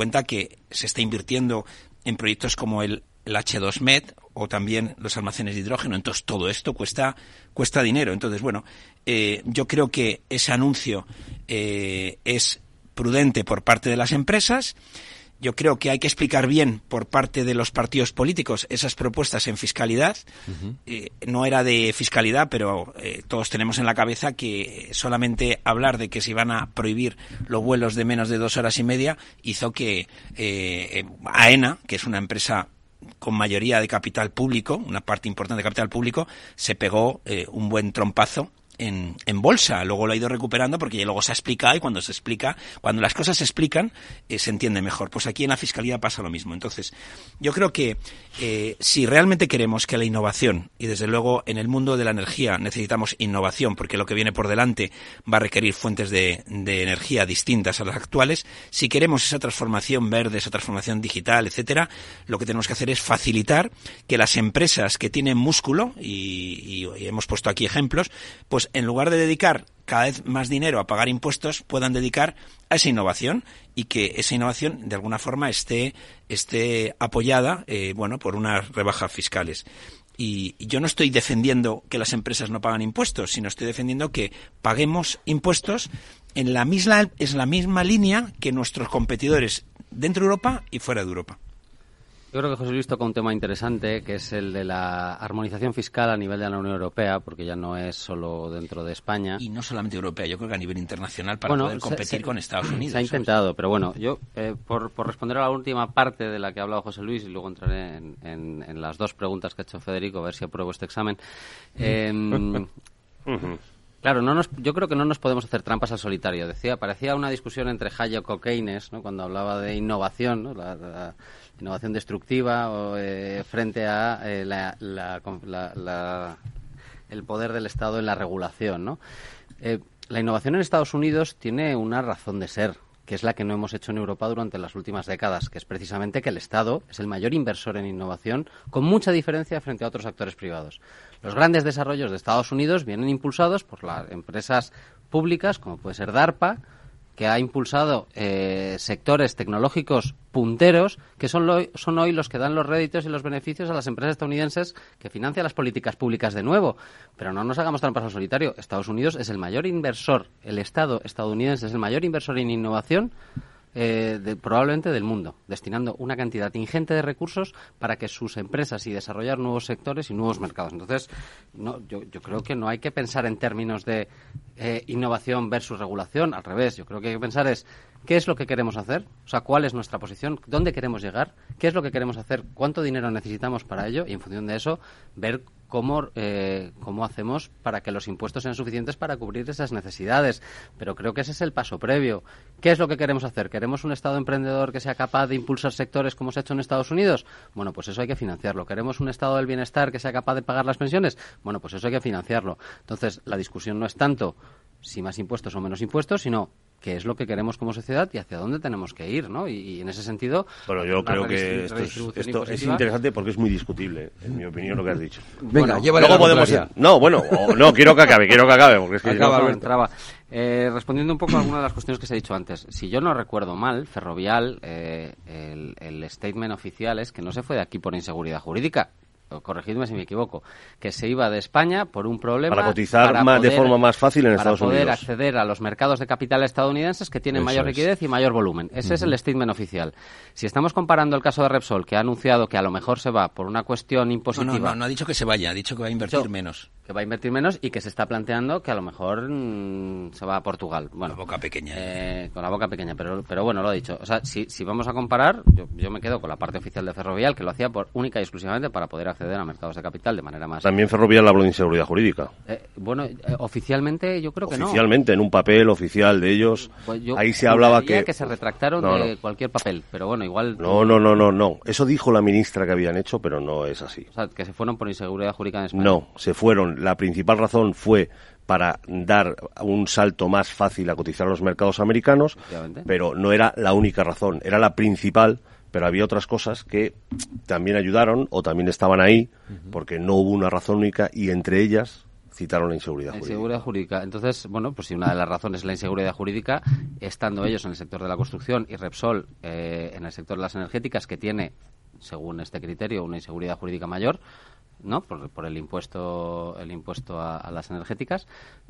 cuenta que se está invirtiendo en proyectos como el H2Med o también los almacenes de hidrógeno. Entonces, todo esto cuesta dinero. Entonces, bueno, yo creo que ese anuncio es prudente por parte de las empresas. Yo creo que hay que explicar bien por parte de los partidos políticos esas propuestas en fiscalidad. No era de fiscalidad, pero todos tenemos en la cabeza que solamente hablar de que se iban a prohibir los vuelos de menos de 2 horas y media hizo que Aena, que es una empresa con mayoría de capital público, una parte importante de capital público, se pegó un buen trompazo en bolsa. Luego lo ha ido recuperando porque luego se ha explicado, y cuando las cosas se explican, se entiende mejor. Pues aquí en la fiscalía pasa lo mismo. Entonces, yo creo que si realmente queremos que la innovación, y desde luego en el mundo de la energía necesitamos innovación, porque lo que viene por delante va a requerir fuentes de energía distintas a las actuales, si queremos esa transformación verde, esa transformación digital, etcétera, lo que tenemos que hacer es facilitar que las empresas que tienen músculo, y hemos puesto aquí ejemplos, pues en lugar de dedicar cada vez más dinero a pagar impuestos, puedan dedicar a esa innovación, y que esa innovación de alguna forma esté apoyada por unas rebajas fiscales. Y yo no estoy defendiendo que las empresas no pagan impuestos, sino estoy defendiendo que paguemos impuestos en la misma línea que nuestros competidores dentro de Europa y fuera de Europa. Yo creo que José Luis toca un tema interesante, que es el de la armonización fiscal a nivel de la Unión Europea, porque ya no es solo dentro de España. Y no solamente europea, yo creo que a nivel internacional, para poder competir con Estados Unidos. Se ha intentado, ¿sabes? Pero bueno, yo por responder a la última parte de la que ha hablado José Luis, y luego entraré en las dos preguntas que ha hecho Federico, a ver si apruebo este examen. Claro, yo creo que no nos podemos hacer trampas al solitario. Parecía una discusión entre Hayek o Keynes, ¿no?, cuando hablaba de innovación, ¿no?, la innovación destructiva frente a el poder del Estado en la regulación, ¿no? La innovación en Estados Unidos tiene una razón de ser, que es la que no hemos hecho en Europa durante las últimas décadas, que es precisamente que el Estado es el mayor inversor en innovación, con mucha diferencia frente a otros actores privados. Los grandes desarrollos de Estados Unidos vienen impulsados por las empresas públicas, como puede ser DARPA, que ha impulsado sectores tecnológicos punteros, que son hoy los que dan los réditos y los beneficios a las empresas estadounidenses que financian las políticas públicas de nuevo. Pero no nos hagamos trampas al solitario. Estados Unidos es el mayor inversor, el Estado estadounidense es el mayor inversor en innovación probablemente del mundo, destinando una cantidad ingente de recursos para que sus empresas y desarrollar nuevos sectores y nuevos mercados. Entonces, yo creo que no hay que pensar en términos de innovación versus regulación, al revés. Yo creo que hay que pensar es qué es lo que queremos hacer, o sea, cuál es nuestra posición, dónde queremos llegar, qué es lo que queremos hacer, cuánto dinero necesitamos para ello y en función de eso ver cómo hacemos para que los impuestos sean suficientes para cubrir esas necesidades. Pero creo que ese es el paso previo. ¿Qué es lo que queremos hacer? ¿Queremos un Estado emprendedor que sea capaz de impulsar sectores como se ha hecho en Estados Unidos? Bueno, pues eso hay que financiarlo. ¿Queremos un Estado del bienestar que sea capaz de pagar las pensiones? Bueno, pues eso hay que financiarlo. Entonces, la discusión no es tanto si más impuestos o menos impuestos, sino qué es lo que queremos como sociedad y hacia dónde tenemos que ir, ¿no? Y en ese sentido... Bueno, yo creo que esto es interesante porque es muy discutible, en mi opinión, lo que has dicho. Venga, llévalo. Luego podemos... quiero que acabe, porque es que... respondiendo un poco a alguna de las cuestiones que se ha dicho antes. Si yo no recuerdo mal, Ferrovial, el statement oficial es que no se fue de aquí por inseguridad jurídica. Corregidme si me equivoco, que se iba de España por un problema... Para cotizar de forma más fácil en Estados Unidos. Para poder acceder a los mercados de capital estadounidenses que tienen mayor liquidez y mayor volumen. Ese es el statement oficial. Si estamos comparando el caso de Repsol, que ha anunciado que a lo mejor se va por una cuestión impositiva... No ha dicho que se vaya, ha dicho que va a invertir menos. Que va a invertir menos y que se está planteando que a lo mejor se va a Portugal. Bueno, con la boca pequeña. Con la boca pequeña, pero bueno, lo ha dicho. O sea, si vamos a comparar, yo me quedo con la parte oficial de Ferrovial, que lo hacía única y exclusivamente para poder acceder a mercados de capital de manera más... También Ferrovial habló de inseguridad jurídica. Oficialmente yo creo que no. Oficialmente, en un papel oficial de ellos, pues ahí se hablaba que se retractaron de cualquier papel, pero bueno, igual... No. Eso dijo la ministra que habían hecho, pero no es así. O sea, que se fueron por inseguridad jurídica en España. No, se fueron. La principal razón fue para dar un salto más fácil a cotizar los mercados americanos, pero no era la única razón, era la principal... Pero había otras cosas que también ayudaron o también estaban ahí porque no hubo una razón única y entre ellas citaron la inseguridad jurídica. Entonces, bueno, pues si una de las razones es la inseguridad jurídica, estando ellos en el sector de la construcción y Repsol en el sector de las energéticas, que tiene, según este criterio, una inseguridad jurídica mayor, ¿no? Por el impuesto a las energéticas,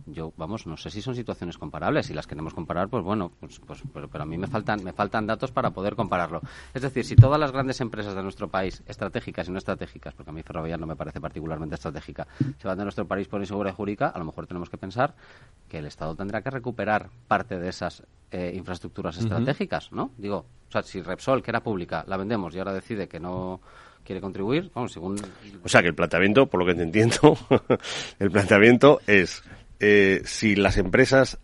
no sé si son situaciones comparables. Si las queremos comparar, pero a mí me faltan datos para poder compararlo. Es decir, si todas las grandes empresas de nuestro país, estratégicas y no estratégicas, porque a mí Ferrovial no me parece particularmente estratégica, se van de nuestro país por inseguridad jurídica, a lo mejor tenemos que pensar que el Estado tendrá que recuperar parte de esas infraestructuras estratégicas, ¿no? Digo, o sea, si Repsol, que era pública, la vendemos y ahora decide que no... ¿Quiere contribuir? O sea, que el planteamiento, por lo que te entiendo, el planteamiento es si las empresas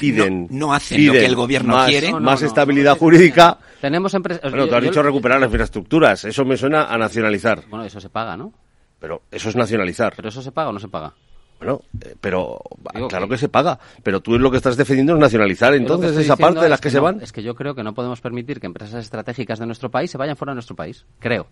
piden... No hacen lo que el gobierno quiere. Más estabilidad jurídica... Tenemos empresas... Bueno, tú has dicho recuperar las infraestructuras. Eso me suena a nacionalizar. Bueno, eso se paga, ¿no? Pero eso es nacionalizar. ¿Pero eso se paga o no se paga? Bueno, pero claro que se paga, pero tú lo que estás defendiendo es nacionalizar entonces esa parte de las que se van. Es que yo creo que no podemos permitir que empresas estratégicas de nuestro país se vayan fuera de nuestro país, creo.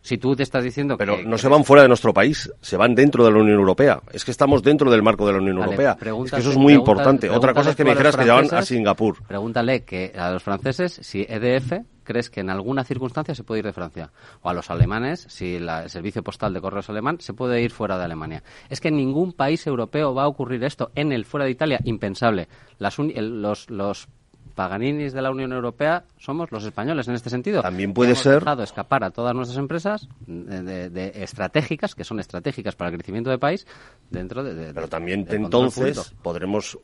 Si tú te estás diciendo que... Pero no se van fuera de nuestro país, se van dentro de la Unión Europea. Es que estamos dentro del marco de la Unión Europea. Es que eso es muy importante. Otra cosa es que me dijeras que ya van a Singapur. Pregúntale que a los franceses si EDF crees que en alguna circunstancia se puede ir de Francia. O a los alemanes si el servicio postal de correos alemán se puede ir fuera de Alemania. Es que en ningún país europeo va a ocurrir esto. En el fuera de Italia, impensable. Los Paganinis de la Unión Europea somos los españoles en este sentido. También puede ser. Hemos dejado escapar a todas nuestras empresas de estratégicas, que son estratégicas para el crecimiento del país, dentro de pero también de entonces podremos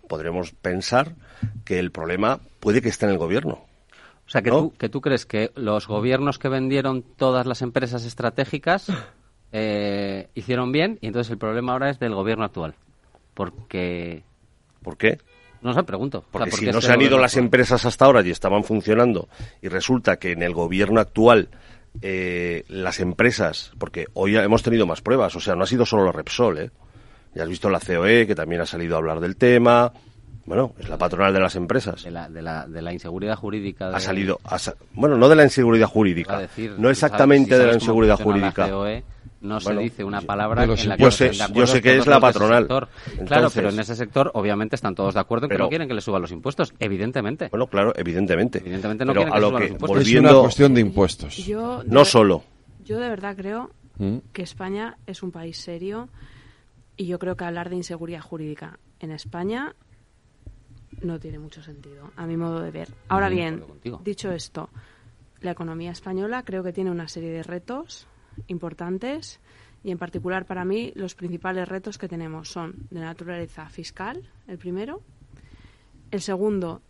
pensar que el problema puede que esté en el gobierno. O sea, ¿tú crees que los gobiernos que vendieron todas las empresas estratégicas hicieron bien y entonces el problema ahora es del gobierno actual? Porque... ¿Por qué? No se pregunto. Porque si no se han ido las empresas hasta ahora y estaban funcionando y resulta que en el gobierno actual las empresas, porque hoy hemos tenido más pruebas, o sea, no ha sido solo la Repsol, ya has visto la COE que también ha salido a hablar del tema, Bueno, es la patronal de las empresas. De la inseguridad jurídica. De... Bueno, no de la inseguridad jurídica. Decir, no exactamente sabes, si de la inseguridad jurídica. Se dice una palabra en la que yo sé que es la patronal. Entonces, claro, pero en ese sector obviamente están todos de acuerdo en que no quieren que le suban los impuestos, evidentemente. Bueno, claro, evidentemente no pero quieren que le suban los impuestos. Volviendo, es una cuestión de impuestos. Yo de verdad creo que España es un país serio y yo creo que hablar de inseguridad jurídica en España no tiene mucho sentido, a mi modo de ver. Ahora bien, dicho esto, la economía española creo que tiene una serie de retos importantes y en particular para mí los principales retos que tenemos son de naturaleza fiscal, el primero, el segundo,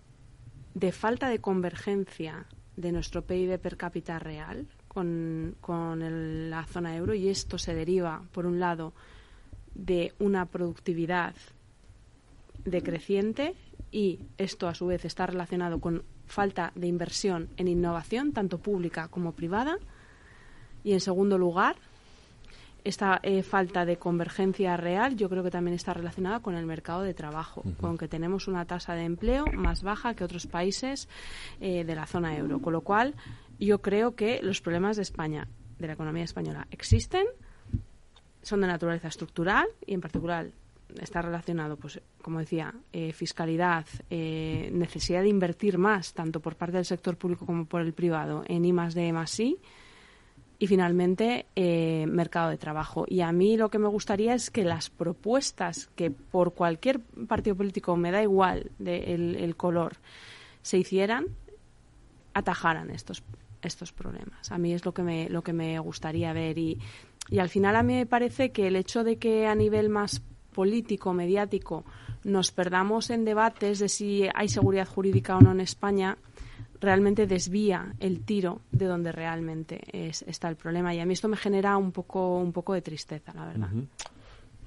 de falta de convergencia de nuestro PIB per cápita real con la zona euro, y esto se deriva por un lado de una productividad decreciente y esto a su vez está relacionado con falta de inversión en innovación tanto pública como privada. Y en segundo lugar, esta falta de convergencia real yo creo que también está relacionada con el mercado de trabajo, con que tenemos una tasa de empleo más baja que otros países de la zona euro. Con lo cual, yo creo que los problemas de España, de la economía española, existen, son de naturaleza estructural y en particular está relacionado, pues como decía, fiscalidad, necesidad de invertir más, tanto por parte del sector público como por el privado, en I+D+I. Y finalmente, mercado de trabajo. Y a mí lo que me gustaría es que las propuestas que por cualquier partido político, me da igual el color, se hicieran, atajaran estos problemas. A mí es lo que me gustaría ver. Y al final a mí me parece que el hecho de que a nivel más político, mediático, nos perdamos en debates de si hay seguridad jurídica o no en España... realmente desvía el tiro de donde realmente está el problema. Y a mí esto me genera un poco de tristeza, la verdad.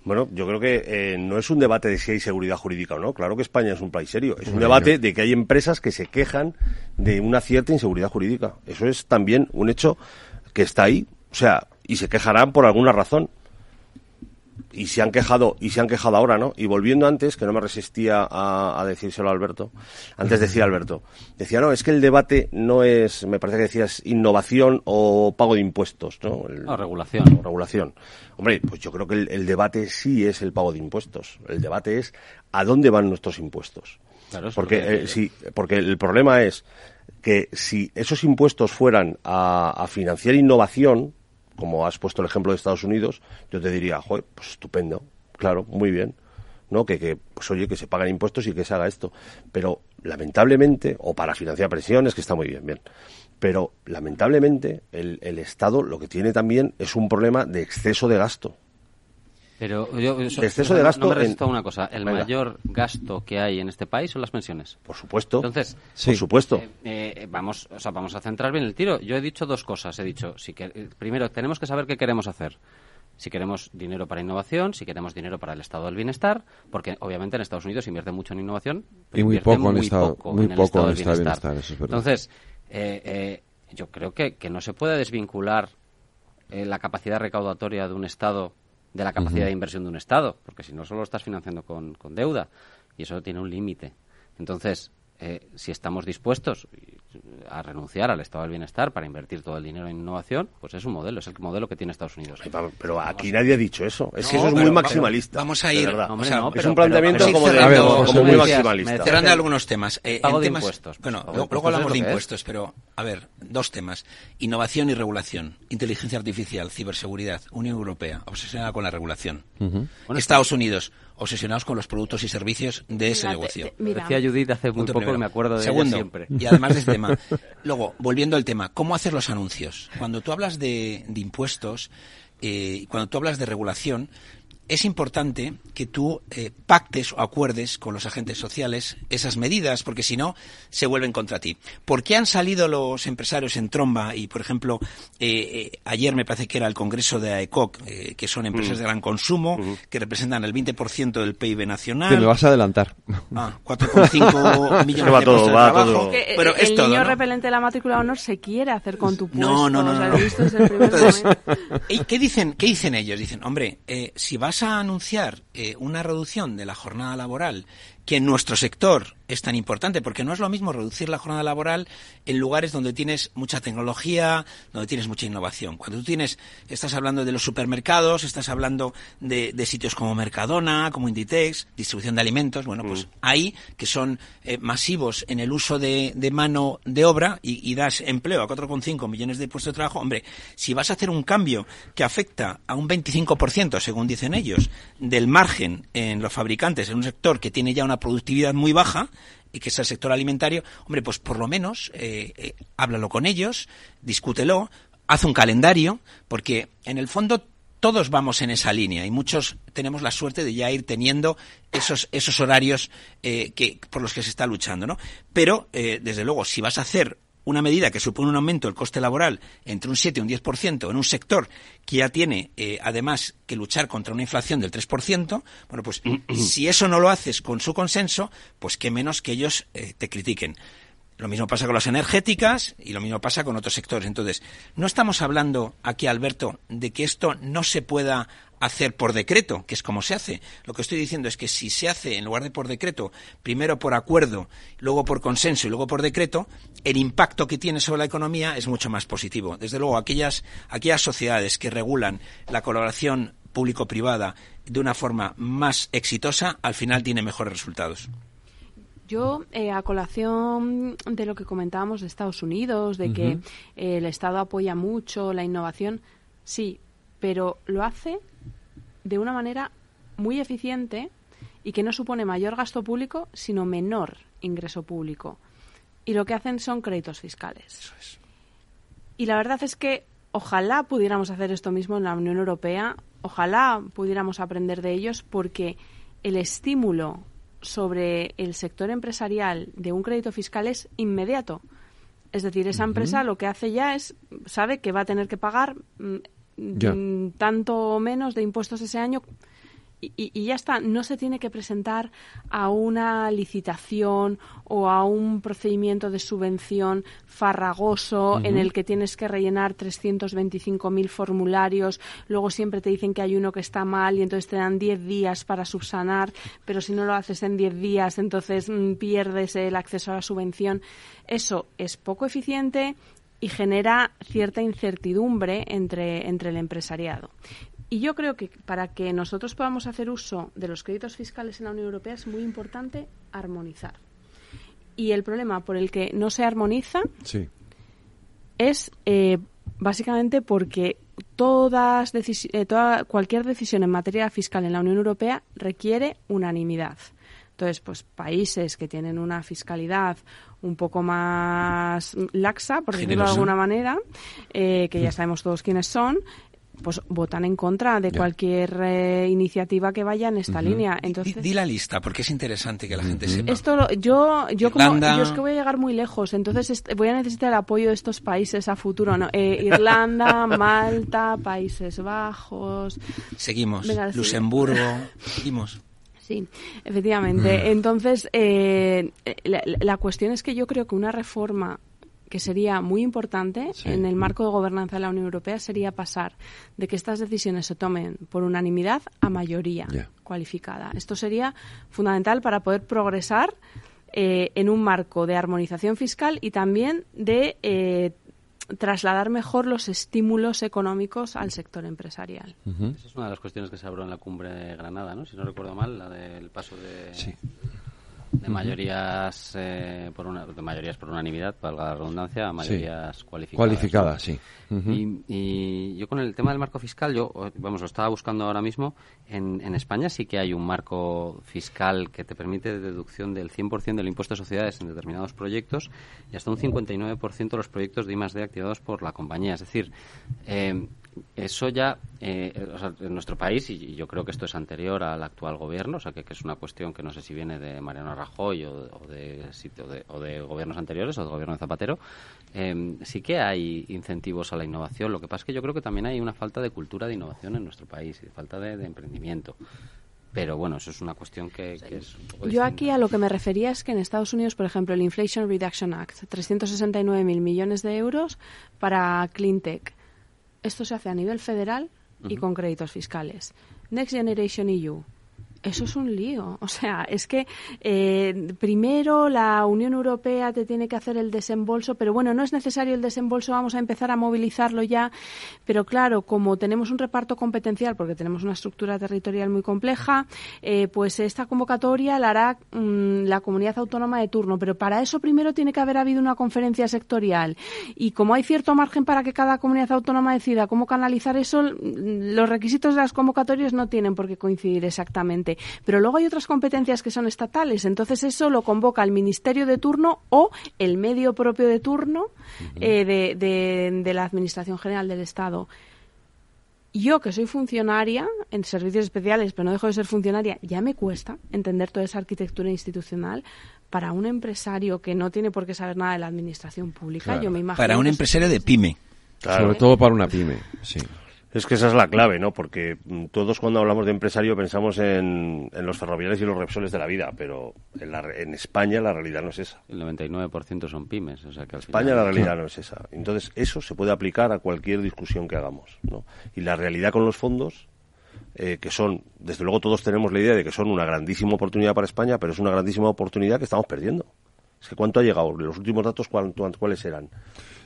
Bueno, yo creo que no es un debate de si hay seguridad jurídica o no. Claro que España es un país serio. Es un debate de que hay empresas que se quejan de una cierta inseguridad jurídica. Eso es también un hecho que está ahí. O sea, y se quejarán por alguna razón. Y se han quejado ahora, ¿no? Y volviendo antes, que no me resistía a decírselo a Alberto, antes decía Alberto, decía, no, es que el debate no es, me parece que decías, innovación o pago de impuestos, ¿no? Regulación. Hombre, pues yo creo que el debate sí es el pago de impuestos. El debate es a dónde van nuestros impuestos. Claro, porque el problema es que si esos impuestos fueran a financiar innovación, como has puesto el ejemplo de Estados Unidos, yo te diría, joder, pues estupendo, claro, muy bien, ¿no? Pues oye, que se pagan impuestos y que se haga esto. Pero, lamentablemente, o para financiar pensiones, que está muy bien. Pero, lamentablemente, el Estado lo que tiene también es un problema de exceso de gasto. Pero de gasto no me resisto a una cosa. El mayor gasto que hay en este país son las pensiones. Por supuesto. Entonces, sí. Por supuesto. Vamos a centrar bien el tiro. Yo he dicho dos cosas. He dicho, primero, tenemos que saber qué queremos hacer. Si queremos dinero para innovación, si queremos dinero para el estado del bienestar, porque obviamente en Estados Unidos invierte mucho en innovación. Pero y muy poco en el estado del bienestar. Eso es verdad. Entonces, yo creo que no se puede desvincular la capacidad recaudatoria de un estado de la capacidad de inversión de un Estado, porque si no solo lo estás financiando con deuda y eso tiene un límite. Entonces, si estamos dispuestos a renunciar al Estado del Bienestar para invertir todo el dinero en innovación, pues es un modelo, es el modelo que tiene Estados Unidos. Pero aquí nadie ha dicho eso. Eso es muy maximalista. Vamos a ir. Es un planteamiento como muy maximalista. Cerrando algunos temas. Pago de impuestos. Bueno, luego hablamos de impuestos, pero a ver, dos temas. Innovación y regulación. Inteligencia artificial, ciberseguridad, Unión Europea, obsesionada con la regulación. Estados Unidos, obsesionados con los productos y servicios de ese negocio. Decía Judith hace muy poco y me acuerdo de ella siempre. Y además de este tema. Luego, volviendo al tema, ¿cómo hacer los anuncios? Cuando tú hablas de impuestos, cuando tú hablas de regulación, es importante que tú pactes o acuerdes con los agentes sociales esas medidas, porque si no, se vuelven contra ti. ¿Por qué han salido los empresarios en tromba? Y, por ejemplo, ayer me parece que era el Congreso de AECOC, que son empresas de gran consumo, que representan el 20% del PIB nacional. Te lo vas a adelantar. 4,5 millones de puestos de trabajo. Pero el niño repelente de la matrícula de honor se quiere hacer con tu puesto. No. Entonces, ¿qué dicen ellos? Dicen, hombre, si vas a anunciar una reducción de la jornada laboral que en nuestro sector es tan importante, porque no es lo mismo reducir la jornada laboral en lugares donde tienes mucha tecnología, donde tienes mucha innovación. Cuando tú tienes, estás hablando de los supermercados, estás hablando de sitios como Mercadona, como Inditex, distribución de alimentos, bueno, pues ahí, que son masivos en el uso de mano de obra y das empleo a 4,5 millones de puestos de trabajo. Hombre, si vas a hacer un cambio que afecta a un 25%, según dicen ellos, del margen en los fabricantes, en un sector que tiene ya una productividad muy baja, y que es el sector alimentario, hombre, pues por lo menos háblalo con ellos, discútelo, haz un calendario, porque en el fondo todos vamos en esa línea y muchos tenemos la suerte de ya ir teniendo esos horarios que por los que se está luchando, ¿no? Pero, desde luego, si vas a hacer una medida que supone un aumento del coste laboral entre un 7 y un 10% en un sector que ya tiene, además, que luchar contra una inflación del 3%, bueno, pues si eso no lo haces con su consenso, pues qué menos que ellos te critiquen. Lo mismo pasa con las energéticas y lo mismo pasa con otros sectores. Entonces, no estamos hablando aquí, Alberto, de que esto no se pueda hacer por decreto, que es como se hace. Lo que estoy diciendo es que si se hace en lugar de por decreto, primero por acuerdo, luego por consenso y luego por decreto, el impacto que tiene sobre la economía es mucho más positivo. Desde luego, aquellas sociedades que regulan la colaboración público-privada de una forma más exitosa, al final tienen mejores resultados. Yo, a colación de lo que comentábamos de Estados Unidos, de que el Estado apoya mucho la innovación, sí, pero lo hace de una manera muy eficiente y que no supone mayor gasto público, sino menor ingreso público. Y lo que hacen son créditos fiscales. Eso es. Y la verdad es que ojalá pudiéramos hacer esto mismo en la Unión Europea, ojalá pudiéramos aprender de ellos, porque el estímulo sobre el sector empresarial de un crédito fiscal es inmediato. Es decir, esa empresa lo que hace ya es, sabe que va a tener que pagar tanto o menos de impuestos ese año y ya está. No se tiene que presentar a una licitación o a un procedimiento de subvención farragoso en el que tienes que rellenar 325.000 formularios. Luego siempre te dicen que hay uno que está mal y entonces te dan 10 días para subsanar, pero si no lo haces en 10 días, entonces pierdes el acceso a la subvención. Eso es poco eficiente y genera cierta incertidumbre entre el empresariado. Y yo creo que para que nosotros podamos hacer uso de los créditos fiscales en la Unión Europea es muy importante armonizar. Y el problema por el que no se armoniza es básicamente porque cualquier decisión en materia fiscal en la Unión Europea requiere unanimidad. Entonces, pues países que tienen una fiscalidad un poco más laxa, por decirlo de alguna manera, que ya sabemos todos quiénes son, pues votan en contra de cualquier iniciativa que vaya en esta línea. Entonces, di la lista, porque es interesante que la gente sepa. Esto yo es que voy a llegar muy lejos, entonces voy a necesitar el apoyo de estos países a futuro, ¿no? Irlanda, Malta, Países Bajos. Seguimos. Venga, Luxemburgo. Seguimos. Sí, efectivamente. Entonces, la cuestión es que yo creo que una reforma que sería muy importante en el marco de gobernanza de la Unión Europea sería pasar de que estas decisiones se tomen por unanimidad a mayoría cualificada. Esto sería fundamental para poder progresar en un marco de armonización fiscal y también de trasladar mejor los estímulos económicos al sector empresarial. Esa es una de las cuestiones que se habló en la cumbre de Granada, ¿no? Si no recuerdo mal, la del paso de mayorías de mayorías por unanimidad, valga la redundancia, a mayorías cualificadas. Cualificadas, sí. Y yo con el tema del marco fiscal, yo lo estaba buscando ahora mismo. En España sí que hay un marco fiscal que te permite deducción del 100% del impuesto de sociedades en determinados proyectos y hasta un 59% de los proyectos de I+D activados por la compañía. Es decir, eso ya, en nuestro país, y yo creo que esto es anterior al actual gobierno, o sea, que es una cuestión que no sé si viene de Mariano Rajoy o de gobiernos anteriores o del gobierno de Zapatero, sí que hay incentivos a la innovación. Lo que pasa es que yo creo que también hay una falta de cultura de innovación en nuestro país y de falta de emprendimiento. Pero bueno, eso es una cuestión que es un poco distinta. Yo aquí a lo que me refería es que en Estados Unidos, por ejemplo, el Inflation Reduction Act, 369.000 millones de euros para Clean Tech. Esto se hace a nivel federal y con créditos fiscales. Next Generation EU, Eso es un lío. O sea, es que primero la Unión Europea te tiene que hacer el desembolso, pero bueno, no es necesario el desembolso, vamos a empezar a movilizarlo ya. Pero claro, como tenemos un reparto competencial, porque tenemos una estructura territorial muy compleja, pues esta convocatoria la hará la comunidad autónoma de turno. Pero para eso primero tiene que haber habido una conferencia sectorial. Y como hay cierto margen para que cada comunidad autónoma decida cómo canalizar eso, los requisitos de las convocatorias no tienen por qué coincidir exactamente. Pero luego hay otras competencias que son estatales, entonces eso lo convoca el ministerio de turno o el medio propio de turno de la Administración General del Estado. Yo, que soy funcionaria en servicios especiales, pero no dejo de ser funcionaria, ya me cuesta entender toda esa arquitectura institucional. Para un empresario que no tiene por qué saber nada de la administración pública, claro, yo me imagino... Para un empresario de pyme. Claro. Sobre todo para una pyme, sí. Es que esa es la clave, ¿no? Porque todos cuando hablamos de empresario pensamos en los ferroviarios y los Repsoles de la vida, pero en España la realidad no es esa. El 99% son pymes, o sea que al final... España la realidad no es esa. Entonces eso se puede aplicar a cualquier discusión que hagamos, ¿no? Y la realidad con los fondos, que son, desde luego todos tenemos la idea de que son una grandísima oportunidad para España, pero es una grandísima oportunidad que estamos perdiendo. Es que ¿cuánto ha llegado? Los últimos datos, ¿cuáles eran?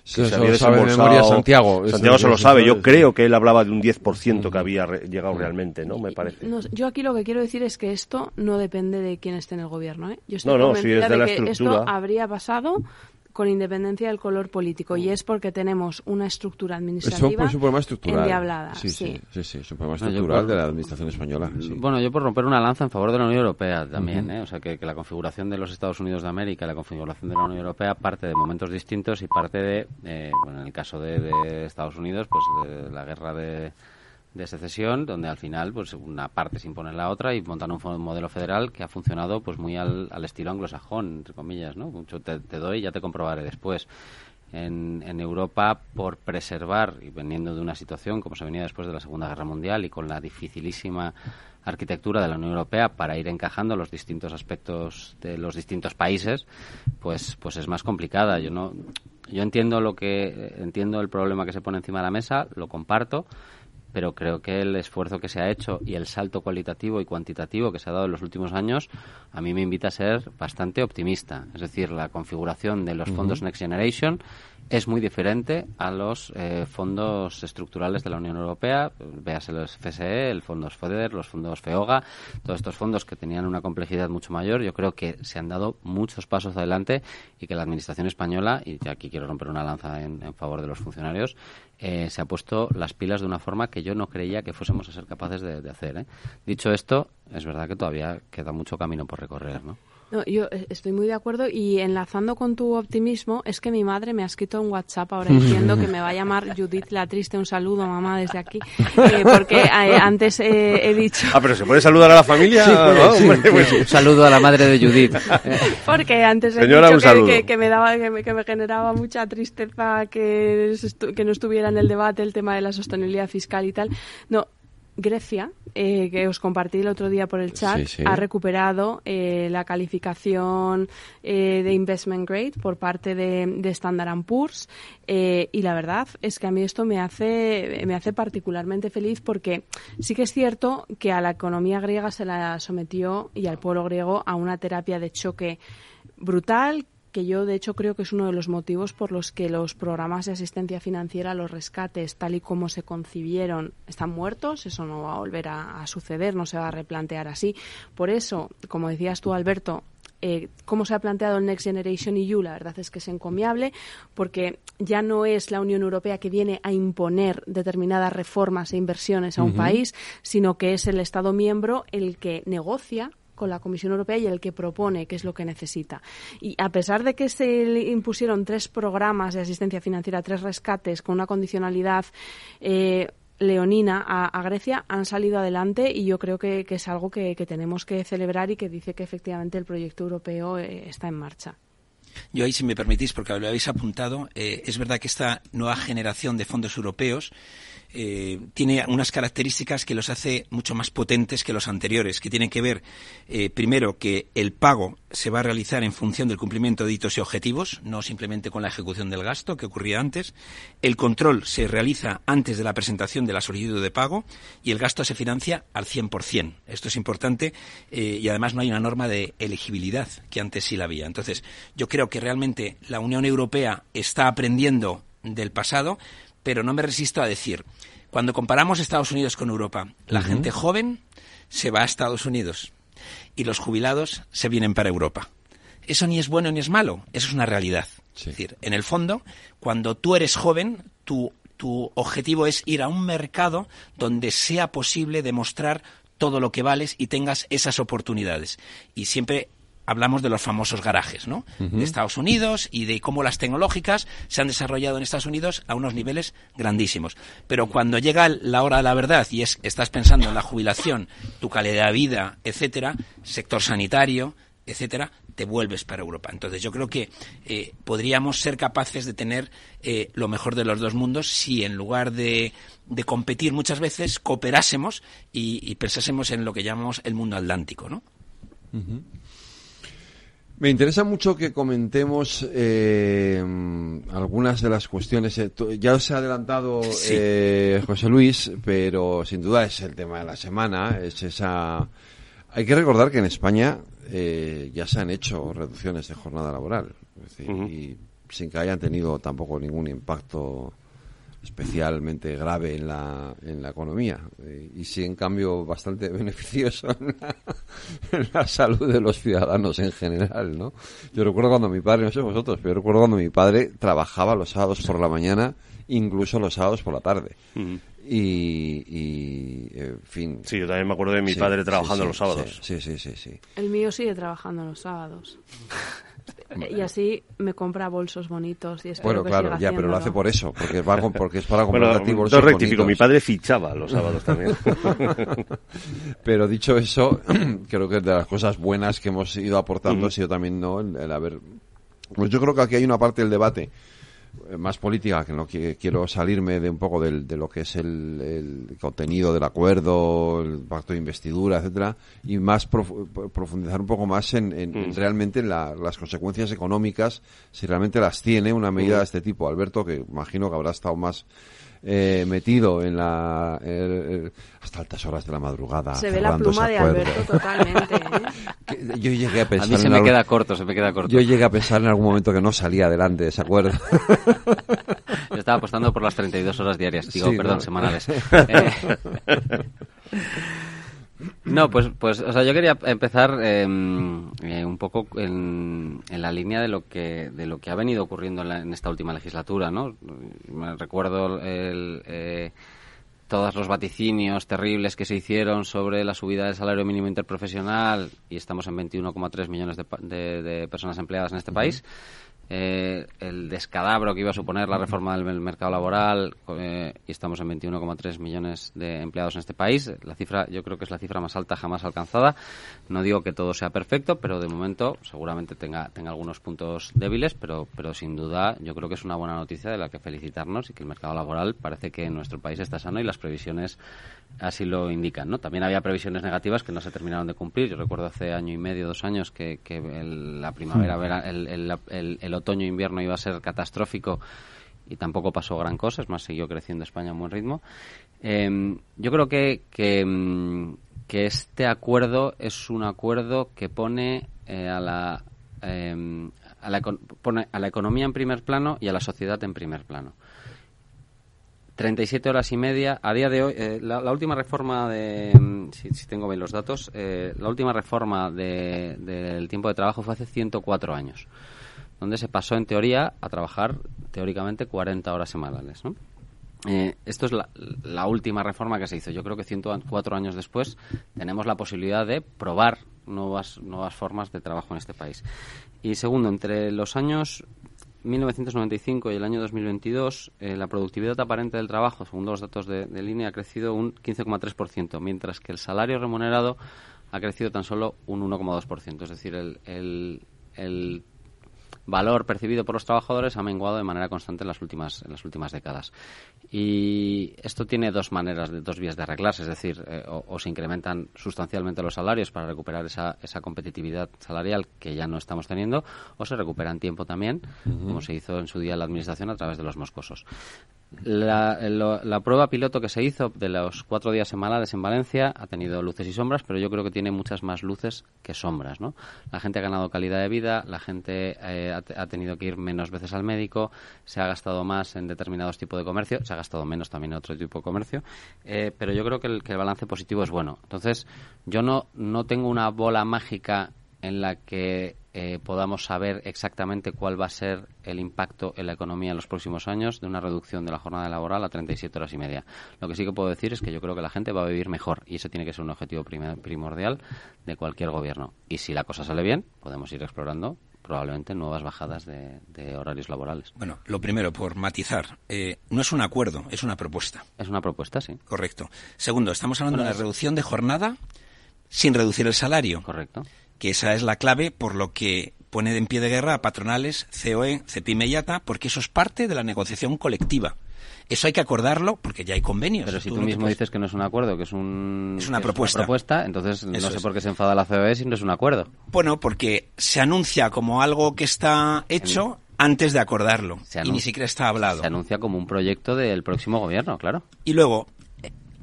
Sí, se lo sabe de memoria Santiago. Santiago se lo sabe. Yo creo que él hablaba de un 10% que había llegado realmente, ¿no? Me parece. No, yo aquí lo que quiero decir es que esto no depende de quién esté en el gobierno, ¿eh? Yo estoy convencida de que esto habría pasado con independencia del color político, y es porque tenemos una estructura administrativa endiablada. Sí, es un problema estructural de la administración española. Sí. Bueno, yo por romper una lanza en favor de la Unión Europea también, ¿eh? O sea, que la configuración de los Estados Unidos de América, la configuración de la Unión Europea parte de momentos distintos y parte de, bueno, en el caso de Estados Unidos, pues de la guerra de secesión, donde al final pues una parte se impone a la otra y montan un modelo federal que ha funcionado pues muy al estilo anglosajón, entre comillas, ¿no? Mucho te doy y ya te comprobaré después. En Europa, por preservar, y veniendo de una situación como se venía después de la Segunda Guerra Mundial y con la dificilísima arquitectura de la Unión Europea para ir encajando los distintos aspectos de los distintos países, pues es más complicada. Yo entiendo el problema que se pone encima de la mesa, lo comparto, pero creo que el esfuerzo que se ha hecho y el salto cualitativo y cuantitativo que se ha dado en los últimos años a mí me invita a ser bastante optimista. Es decir, la configuración de los fondos Next Generation es muy diferente a los fondos estructurales de la Unión Europea, véase los FSE, el Fondos FEDER, los Fondos FEOGA, todos estos fondos que tenían una complejidad mucho mayor. Yo creo que se han dado muchos pasos adelante y que la Administración española, y aquí quiero romper una lanza en favor de los funcionarios, se ha puesto las pilas de una forma que yo no creía que fuésemos a ser capaces de hacer, ¿eh? Dicho esto, es verdad que todavía queda mucho camino por recorrer, ¿no? No, yo estoy muy de acuerdo, y enlazando con tu optimismo, es que mi madre me ha escrito un WhatsApp ahora diciendo que me va a llamar Judith la Triste. Un saludo, mamá, desde aquí, porque antes he dicho... Ah, pero ¿se puede saludar a la familia? Sí, sí. Un saludo a la madre de Judith. Porque antes señora, he dicho que me generaba mucha tristeza que no estuviera en el debate el tema de la sostenibilidad fiscal y tal. No, Grecia, que os compartí el otro día por el chat, ha recuperado la calificación de Investment Grade por parte de Standard & Poor's, y la verdad es que a mí esto me hace particularmente feliz, porque sí que es cierto que a la economía griega se la sometió, y al pueblo griego, a una terapia de choque brutal, que yo de hecho creo que es uno de los motivos por los que los programas de asistencia financiera, los rescates, tal y como se concibieron, están muertos. Eso no va a volver a suceder, no se va a replantear así. Por eso, como decías tú, Alberto, cómo se ha planteado el Next Generation EU, la verdad es que es encomiable, porque ya no es la Unión Europea que viene a imponer determinadas reformas e inversiones a un país, sino que es el Estado miembro el que negocia con la Comisión Europea y el que propone qué es lo que necesita. Y a pesar de que se le impusieron 3 programas de asistencia financiera, 3 rescates con una condicionalidad leonina a Grecia, han salido adelante, y yo creo que es algo que tenemos que celebrar y que dice que efectivamente el proyecto europeo está en marcha. Yo ahí, si me permitís, porque lo habéis apuntado, es verdad que esta nueva generación de fondos europeos tiene unas características que los hace mucho más potentes que los anteriores, que tienen que ver, primero, que el pago se va a realizar en función del cumplimiento de hitos y objetivos, no simplemente con la ejecución del gasto que ocurría antes. El control se realiza antes de la presentación de la solicitud de pago y el gasto se financia al 100%. Esto es importante, y además no hay una norma de elegibilidad que antes sí la había. Entonces, yo creo que realmente la Unión Europea está aprendiendo del pasado, pero no me resisto a decir, cuando comparamos Estados Unidos con Europa, la gente joven se va a Estados Unidos y los jubilados se vienen para Europa. Eso ni es bueno ni es malo, eso es una realidad. Sí. Es decir, en el fondo, cuando tú eres joven, tu objetivo es ir a un mercado donde sea posible demostrar todo lo que vales y tengas esas oportunidades. Y siempre hablamos de los famosos garajes, ¿no? De Estados Unidos y de cómo las tecnológicas se han desarrollado en Estados Unidos a unos niveles grandísimos. Pero cuando llega la hora de la verdad y estás pensando en la jubilación, tu calidad de vida, etcétera, sector sanitario, etcétera, te vuelves para Europa. Entonces yo creo que podríamos ser capaces de tener lo mejor de los dos mundos si en lugar de competir muchas veces cooperásemos y pensásemos en lo que llamamos el mundo atlántico, ¿no? Me interesa mucho que comentemos algunas de las cuestiones. Ya os he adelantado, sí, José Luis, pero sin duda es el tema de la semana. Es esa. Hay que recordar que en España ya se han hecho reducciones de jornada laboral, es decir, y sin que hayan tenido tampoco ningún impacto especialmente grave en la economía, y sí, en cambio, bastante beneficioso en la salud de los ciudadanos en general, ¿no? Yo recuerdo cuando mi padre, no sé vosotros, pero yo recuerdo cuando mi padre trabajaba los sábados por la mañana, incluso los sábados por la tarde. Y en fin. Sí, yo también me acuerdo de mi padre trabajando los sábados. Sí. El mío sigue trabajando los sábados. Y así me compra bolsos bonitos y espero que siga haciéndolo. Bueno, claro, ya, pero lo hace por eso, porque es para comprar a ti bolsos bonitos. Rectifico, mi padre fichaba los sábados también. Pero dicho eso, creo que de las cosas buenas que hemos ido aportando ha sido también, ¿no?, el haber... Pues yo creo que aquí hay una parte del debate más política, que no quiero salirme de un poco de lo que es el contenido del acuerdo, el pacto de investidura, etcétera, y más profundizar un poco más en realmente en las consecuencias económicas, si realmente las tiene una medida de este tipo. Alberto, que imagino que habrá estado más metido en la hasta altas horas de la madrugada. Se ve la pluma de Alberto totalmente, ¿eh? Yo llegué a pensar, a mí se me queda corto. Yo llegué a pensar en algún momento que no salía adelante de ese acuerdo. Yo estaba apostando por las 32 horas diarias, digo, sí, perdón, no, semanales. No, pues, o sea, yo quería empezar un poco en la línea de lo que ha venido ocurriendo en esta última legislatura, ¿no? Me recuerdo todos los vaticinios terribles que se hicieron sobre la subida del salario mínimo interprofesional, y estamos en 21,3 millones de personas empleadas en este país. El descalabro que iba a suponer la reforma del mercado laboral, y estamos en 21,3 millones de empleados en este país. La cifra, yo creo que es la cifra más alta jamás alcanzada. No digo que todo sea perfecto, pero de momento seguramente tenga algunos puntos débiles, pero sin duda yo creo que es una buena noticia de la que felicitarnos, y que el mercado laboral parece que en nuestro país está sano y las previsiones así lo indican, ¿no? También había previsiones negativas que no se terminaron de cumplir. Yo recuerdo hace año y medio, 2 años, que la primavera, el otoño-invierno iba a ser catastrófico, y tampoco pasó gran cosa. Es más, siguió creciendo España a un buen ritmo. Yo creo que este acuerdo es un acuerdo que pone a la economía en primer plano y a la sociedad en primer plano. 37 horas y media. A día de hoy, la última reforma de... Si tengo bien los datos, la última reforma del tiempo de trabajo fue hace 104 años. Donde se pasó, en teoría, a trabajar, teóricamente, 40 horas semanales, ¿no? Esto es la última reforma que se hizo. Yo creo que 104 años después tenemos la posibilidad de probar nuevas formas de trabajo en este país. Y segundo, entre los años 1995 y el año 2022, la productividad aparente del trabajo, según los datos de línea, ha crecido un 15,3%, mientras que el salario remunerado ha crecido tan solo un 1,2%. Es decir, el valor percibido por los trabajadores ha menguado de manera constante en las últimas décadas. Y esto tiene dos vías de arreglarse, es decir, o se incrementan sustancialmente los salarios para recuperar esa competitividad salarial que ya no estamos teniendo, o se recupera en tiempo también, como se hizo en su día la administración a través de los moscosos. La prueba piloto que se hizo de los 4 días semanales en Valencia ha tenido luces y sombras, pero yo creo que tiene muchas más luces que sombras, ¿no? La gente ha ganado calidad de vida, la gente ha tenido que ir menos veces al médico, se ha gastado más en determinados tipos de comercio, se ha gastado menos también en otro tipo de comercio, pero yo creo que el balance positivo es bueno. Entonces, yo no tengo una bola mágica en la que podamos saber exactamente cuál va a ser el impacto en la economía en los próximos años de una reducción de la jornada laboral a 37 horas y media. Lo que sí que puedo decir es que yo creo que la gente va a vivir mejor y ese tiene que ser un objetivo primordial de cualquier gobierno. Y si la cosa sale bien, podemos ir explorando probablemente nuevas bajadas de horarios laborales. Bueno, lo primero, por matizar, no es un acuerdo, es una propuesta. Es una propuesta, sí. Correcto. Segundo, estamos hablando de la reducción de jornada sin reducir el salario. Correcto. Que esa es la clave, por lo que pone en pie de guerra a patronales, COE, CEPIME y ATA, porque eso es parte de la negociación colectiva. Eso hay que acordarlo porque ya hay convenios. Pero si tú mismo dices que no es un acuerdo, que es una propuesta, entonces no sé por qué se enfada la COE si no es un acuerdo. Bueno, porque se anuncia como algo que está hecho antes de acordarlo y ni siquiera está hablado. Se anuncia como un proyecto del próximo gobierno, claro. Y luego,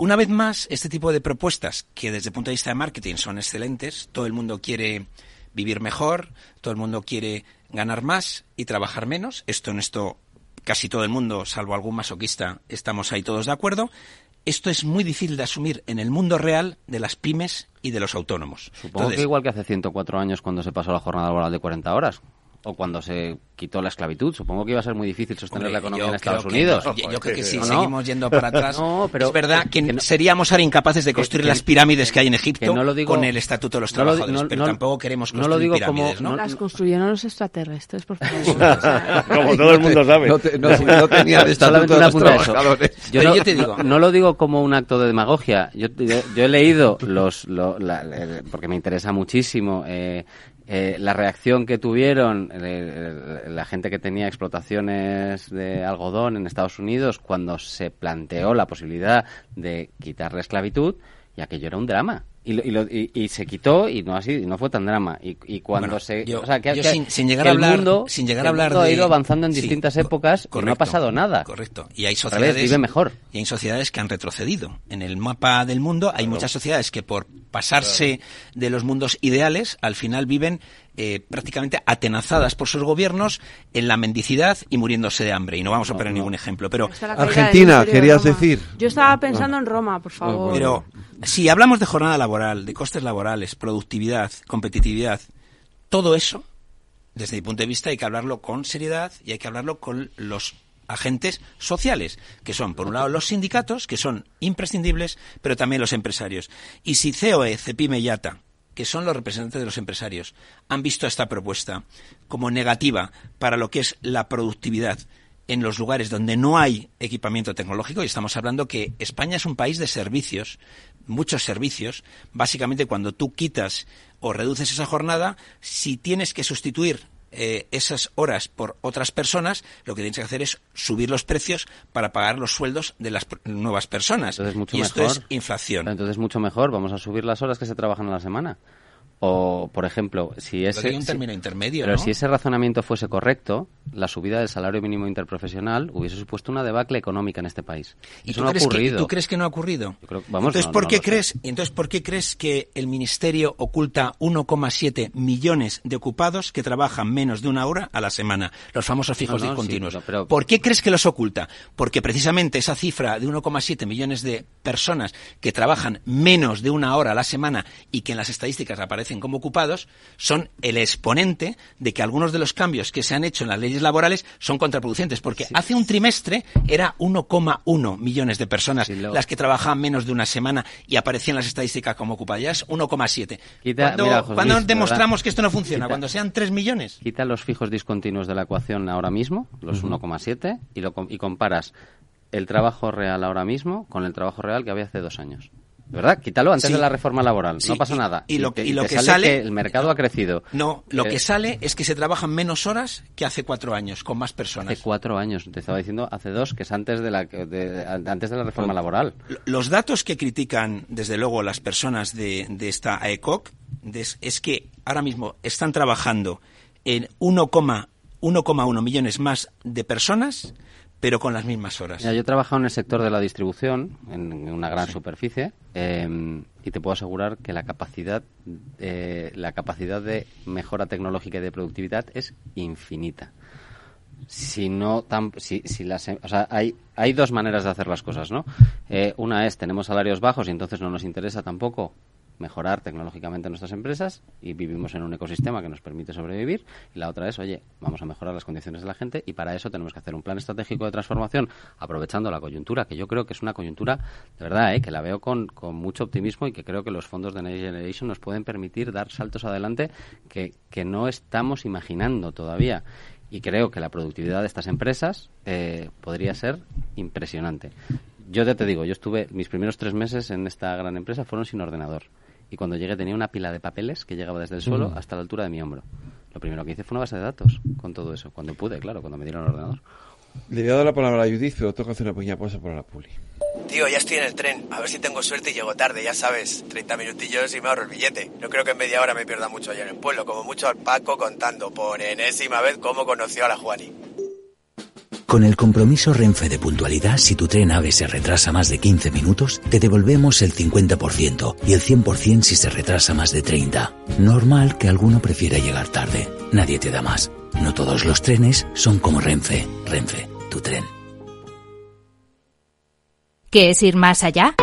una vez más, este tipo de propuestas, que desde el punto de vista de marketing son excelentes, todo el mundo quiere vivir mejor, todo el mundo quiere ganar más y trabajar menos, esto casi todo el mundo, salvo algún masoquista, estamos ahí todos de acuerdo. Esto es muy difícil de asumir en el mundo real de las pymes y de los autónomos. Supongo que igual que hace 104 años cuando se pasó la jornada laboral de 40 horas. O cuando se quitó la esclavitud, supongo que iba a ser muy difícil sostener la economía en Estados Unidos. Yo creo que sí, seguimos yendo para atrás. No, pero es verdad que seríamos ahora incapaces de construir las pirámides que hay en Egipto con el Estatuto de los Trabajadores, pero tampoco queremos construir pirámides, ¿no? Las construyeron los extraterrestres, por favor. Como todo el mundo sabe. No tenía el Estatuto de los Trabajadores. Yo te digo, no lo digo como un acto de demagogia. Yo he leído porque me interesa muchísimo la reacción que tuvieron la gente que tenía explotaciones de algodón en Estados Unidos cuando se planteó la posibilidad de quitar la esclavitud, y aquello era un drama. Y se quitó y no fue tan drama. Y cuando sin llegar a hablar ha ido avanzando en distintas épocas, correcto, y no ha pasado nada. Correcto. Y hay sociedades vive mejor. Y hay sociedades que han retrocedido. En el mapa del mundo hay muchas sociedades que por pasarse de los mundos ideales al final viven prácticamente atenazadas por sus gobiernos en la mendicidad y muriéndose de hambre. Y no vamos a poner ningún ejemplo. Pero Argentina, querías decir. Yo estaba pensando en Roma, por favor. Pero si hablamos de jornada laboral, de costes laborales, productividad, competitividad, todo eso, desde mi punto de vista, hay que hablarlo con seriedad y hay que hablarlo con los agentes sociales, que son, por un lado, los sindicatos, que son imprescindibles, pero también los empresarios. Y si COE, CEPIME y ATA, que son los representantes de los empresarios, han visto esta propuesta como negativa para lo que es la productividad en los lugares donde no hay equipamiento tecnológico, y estamos hablando que España es un país de servicios, muchos servicios. Básicamente, cuando tú quitas o reduces esa jornada, si tienes que sustituir esas horas por otras personas, lo que tienes que hacer es subir los precios para pagar los sueldos de las nuevas personas. Entonces, esto es inflación. Entonces, mucho mejor, vamos a subir las horas que se trabajan a la semana. O, por ejemplo, hay un término intermedio, pero si ese razonamiento fuese correcto, la subida del salario mínimo interprofesional hubiese supuesto una debacle económica en este país. ¿Y eso tú crees que no ha ocurrido? Entonces, ¿por qué crees que el Ministerio oculta 1,7 millones de ocupados que trabajan menos de una hora a la semana? Los famosos fijos discontinuos. ¿Por qué crees que los oculta? Porque precisamente esa cifra de 1,7 millones de personas que trabajan menos de una hora a la semana y que en las estadísticas aparecen como ocupados, son el exponente de que algunos de los cambios que se han hecho en las leyes laborales son contraproducentes, porque hace un trimestre era 1,1 millones de personas las que trabajaban menos de una semana y aparecían las estadísticas como ocupadas, ya es 1,7. ¿Cuándo demostramos que esto no funciona? ¿Cuando sean 3 millones? Quita los fijos discontinuos de la ecuación ahora mismo, los 1,7, y comparas el trabajo real ahora mismo con el trabajo real que había hace 2 años. ¿Verdad? Quítalo antes de la reforma laboral, no pasa nada. Y lo que sale, el mercado ha crecido. No, lo que sale es que se trabajan menos horas que hace 4 años, con más personas. Hace 4 años, te estaba diciendo hace 2, que es antes de la reforma laboral. Los datos que critican, desde luego, las personas de esta AECOC es que ahora mismo están trabajando en 1,1 millones más de personas, pero con las mismas horas. Mira, yo he trabajado en el sector de la distribución, en una gran superficie, y te puedo asegurar que la capacidad de mejora tecnológica y de productividad es infinita. Hay 2 maneras de hacer las cosas, ¿no? Una es, tenemos salarios bajos y entonces no nos interesa tampoco mejorar tecnológicamente nuestras empresas y vivimos en un ecosistema que nos permite sobrevivir. Y la otra es, oye, vamos a mejorar las condiciones de la gente y para eso tenemos que hacer un plan estratégico de transformación aprovechando la coyuntura, que yo creo que es una coyuntura, de verdad, que la veo con mucho optimismo y que creo que los fondos de Next Generation nos pueden permitir dar saltos adelante que no estamos imaginando todavía. Y creo que la productividad de estas empresas podría ser impresionante. Yo ya te digo, yo estuve, mis primeros 3 meses en esta gran empresa fueron sin ordenador. Y cuando llegué tenía una pila de papeles que llegaba desde el suelo hasta la altura de mi hombro. Lo primero que hice fue una base de datos con todo eso. Cuando pude, claro, cuando me dieron el ordenador. Le había dado la palabra a Judith, pero tengo que hacer una pequeña pausa para la publi. Tío, ya estoy en el tren. A ver si tengo suerte y llego tarde, ya sabes. 30 minutillos y me ahorro el billete. No creo que en media hora me pierda mucho allá en el pueblo. Como mucho al Paco contando por enésima vez cómo conoció a la Juani. Con el compromiso Renfe de puntualidad, si tu tren AVE se retrasa más de 15 minutos, te devolvemos el 50% y el 100% si se retrasa más de 30. Normal que alguno prefiera llegar tarde. Nadie te da más. No todos los trenes son como Renfe. Renfe, tu tren. ¿Qué es ir más allá?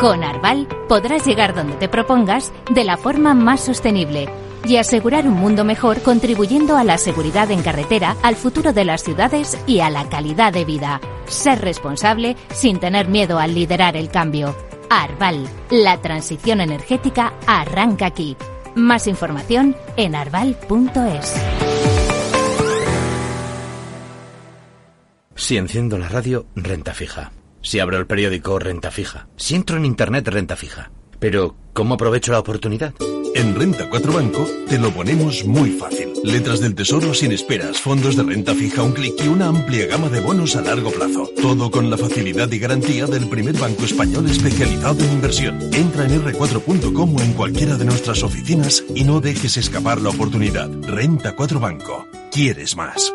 Con Arval podrás llegar donde te propongas de la forma más sostenible y asegurar un mundo mejor, contribuyendo a la seguridad en carretera, al futuro de las ciudades y a la calidad de vida. Ser responsable sin tener miedo al liderar el cambio. Arval, la transición energética arranca aquí. Más información en arval.es. Si enciendo la radio, renta fija. Si abro el periódico, renta fija. Si entro en internet, renta fija. Pero, ¿cómo aprovecho la oportunidad? En Renta 4 Banco te lo ponemos muy fácil. Letras del tesoro sin esperas, fondos de renta fija, un clic y una amplia gama de bonos a largo plazo. Todo con la facilidad y garantía del primer banco español especializado en inversión. Entra en r4.com o en cualquiera de nuestras oficinas y no dejes escapar la oportunidad. Renta 4 Banco. ¿Quieres más?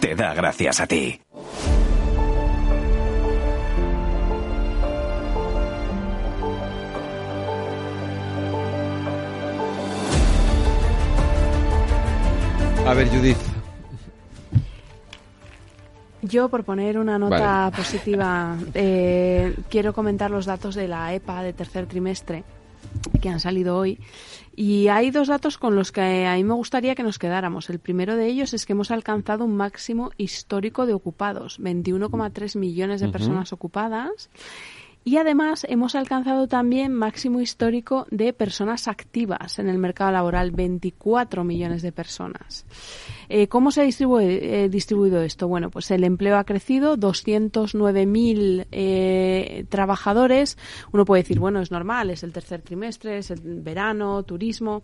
te da gracias a ti. A ver, Judith. Yo, por poner una nota positiva, quiero comentar los datos de la EPA de tercer trimestre que han salido hoy. Y hay 2 datos con los que a mí me gustaría que nos quedáramos. El primero de ellos es que hemos alcanzado un máximo histórico de ocupados, 21,3 millones de personas ocupadas. Y además hemos alcanzado también máximo histórico de personas activas en el mercado laboral, 24 millones de personas. ¿Cómo se ha distribuido esto? Bueno, pues el empleo ha crecido, 209.000 trabajadores. Uno puede decir, bueno, es normal, es el tercer trimestre, es el verano, turismo.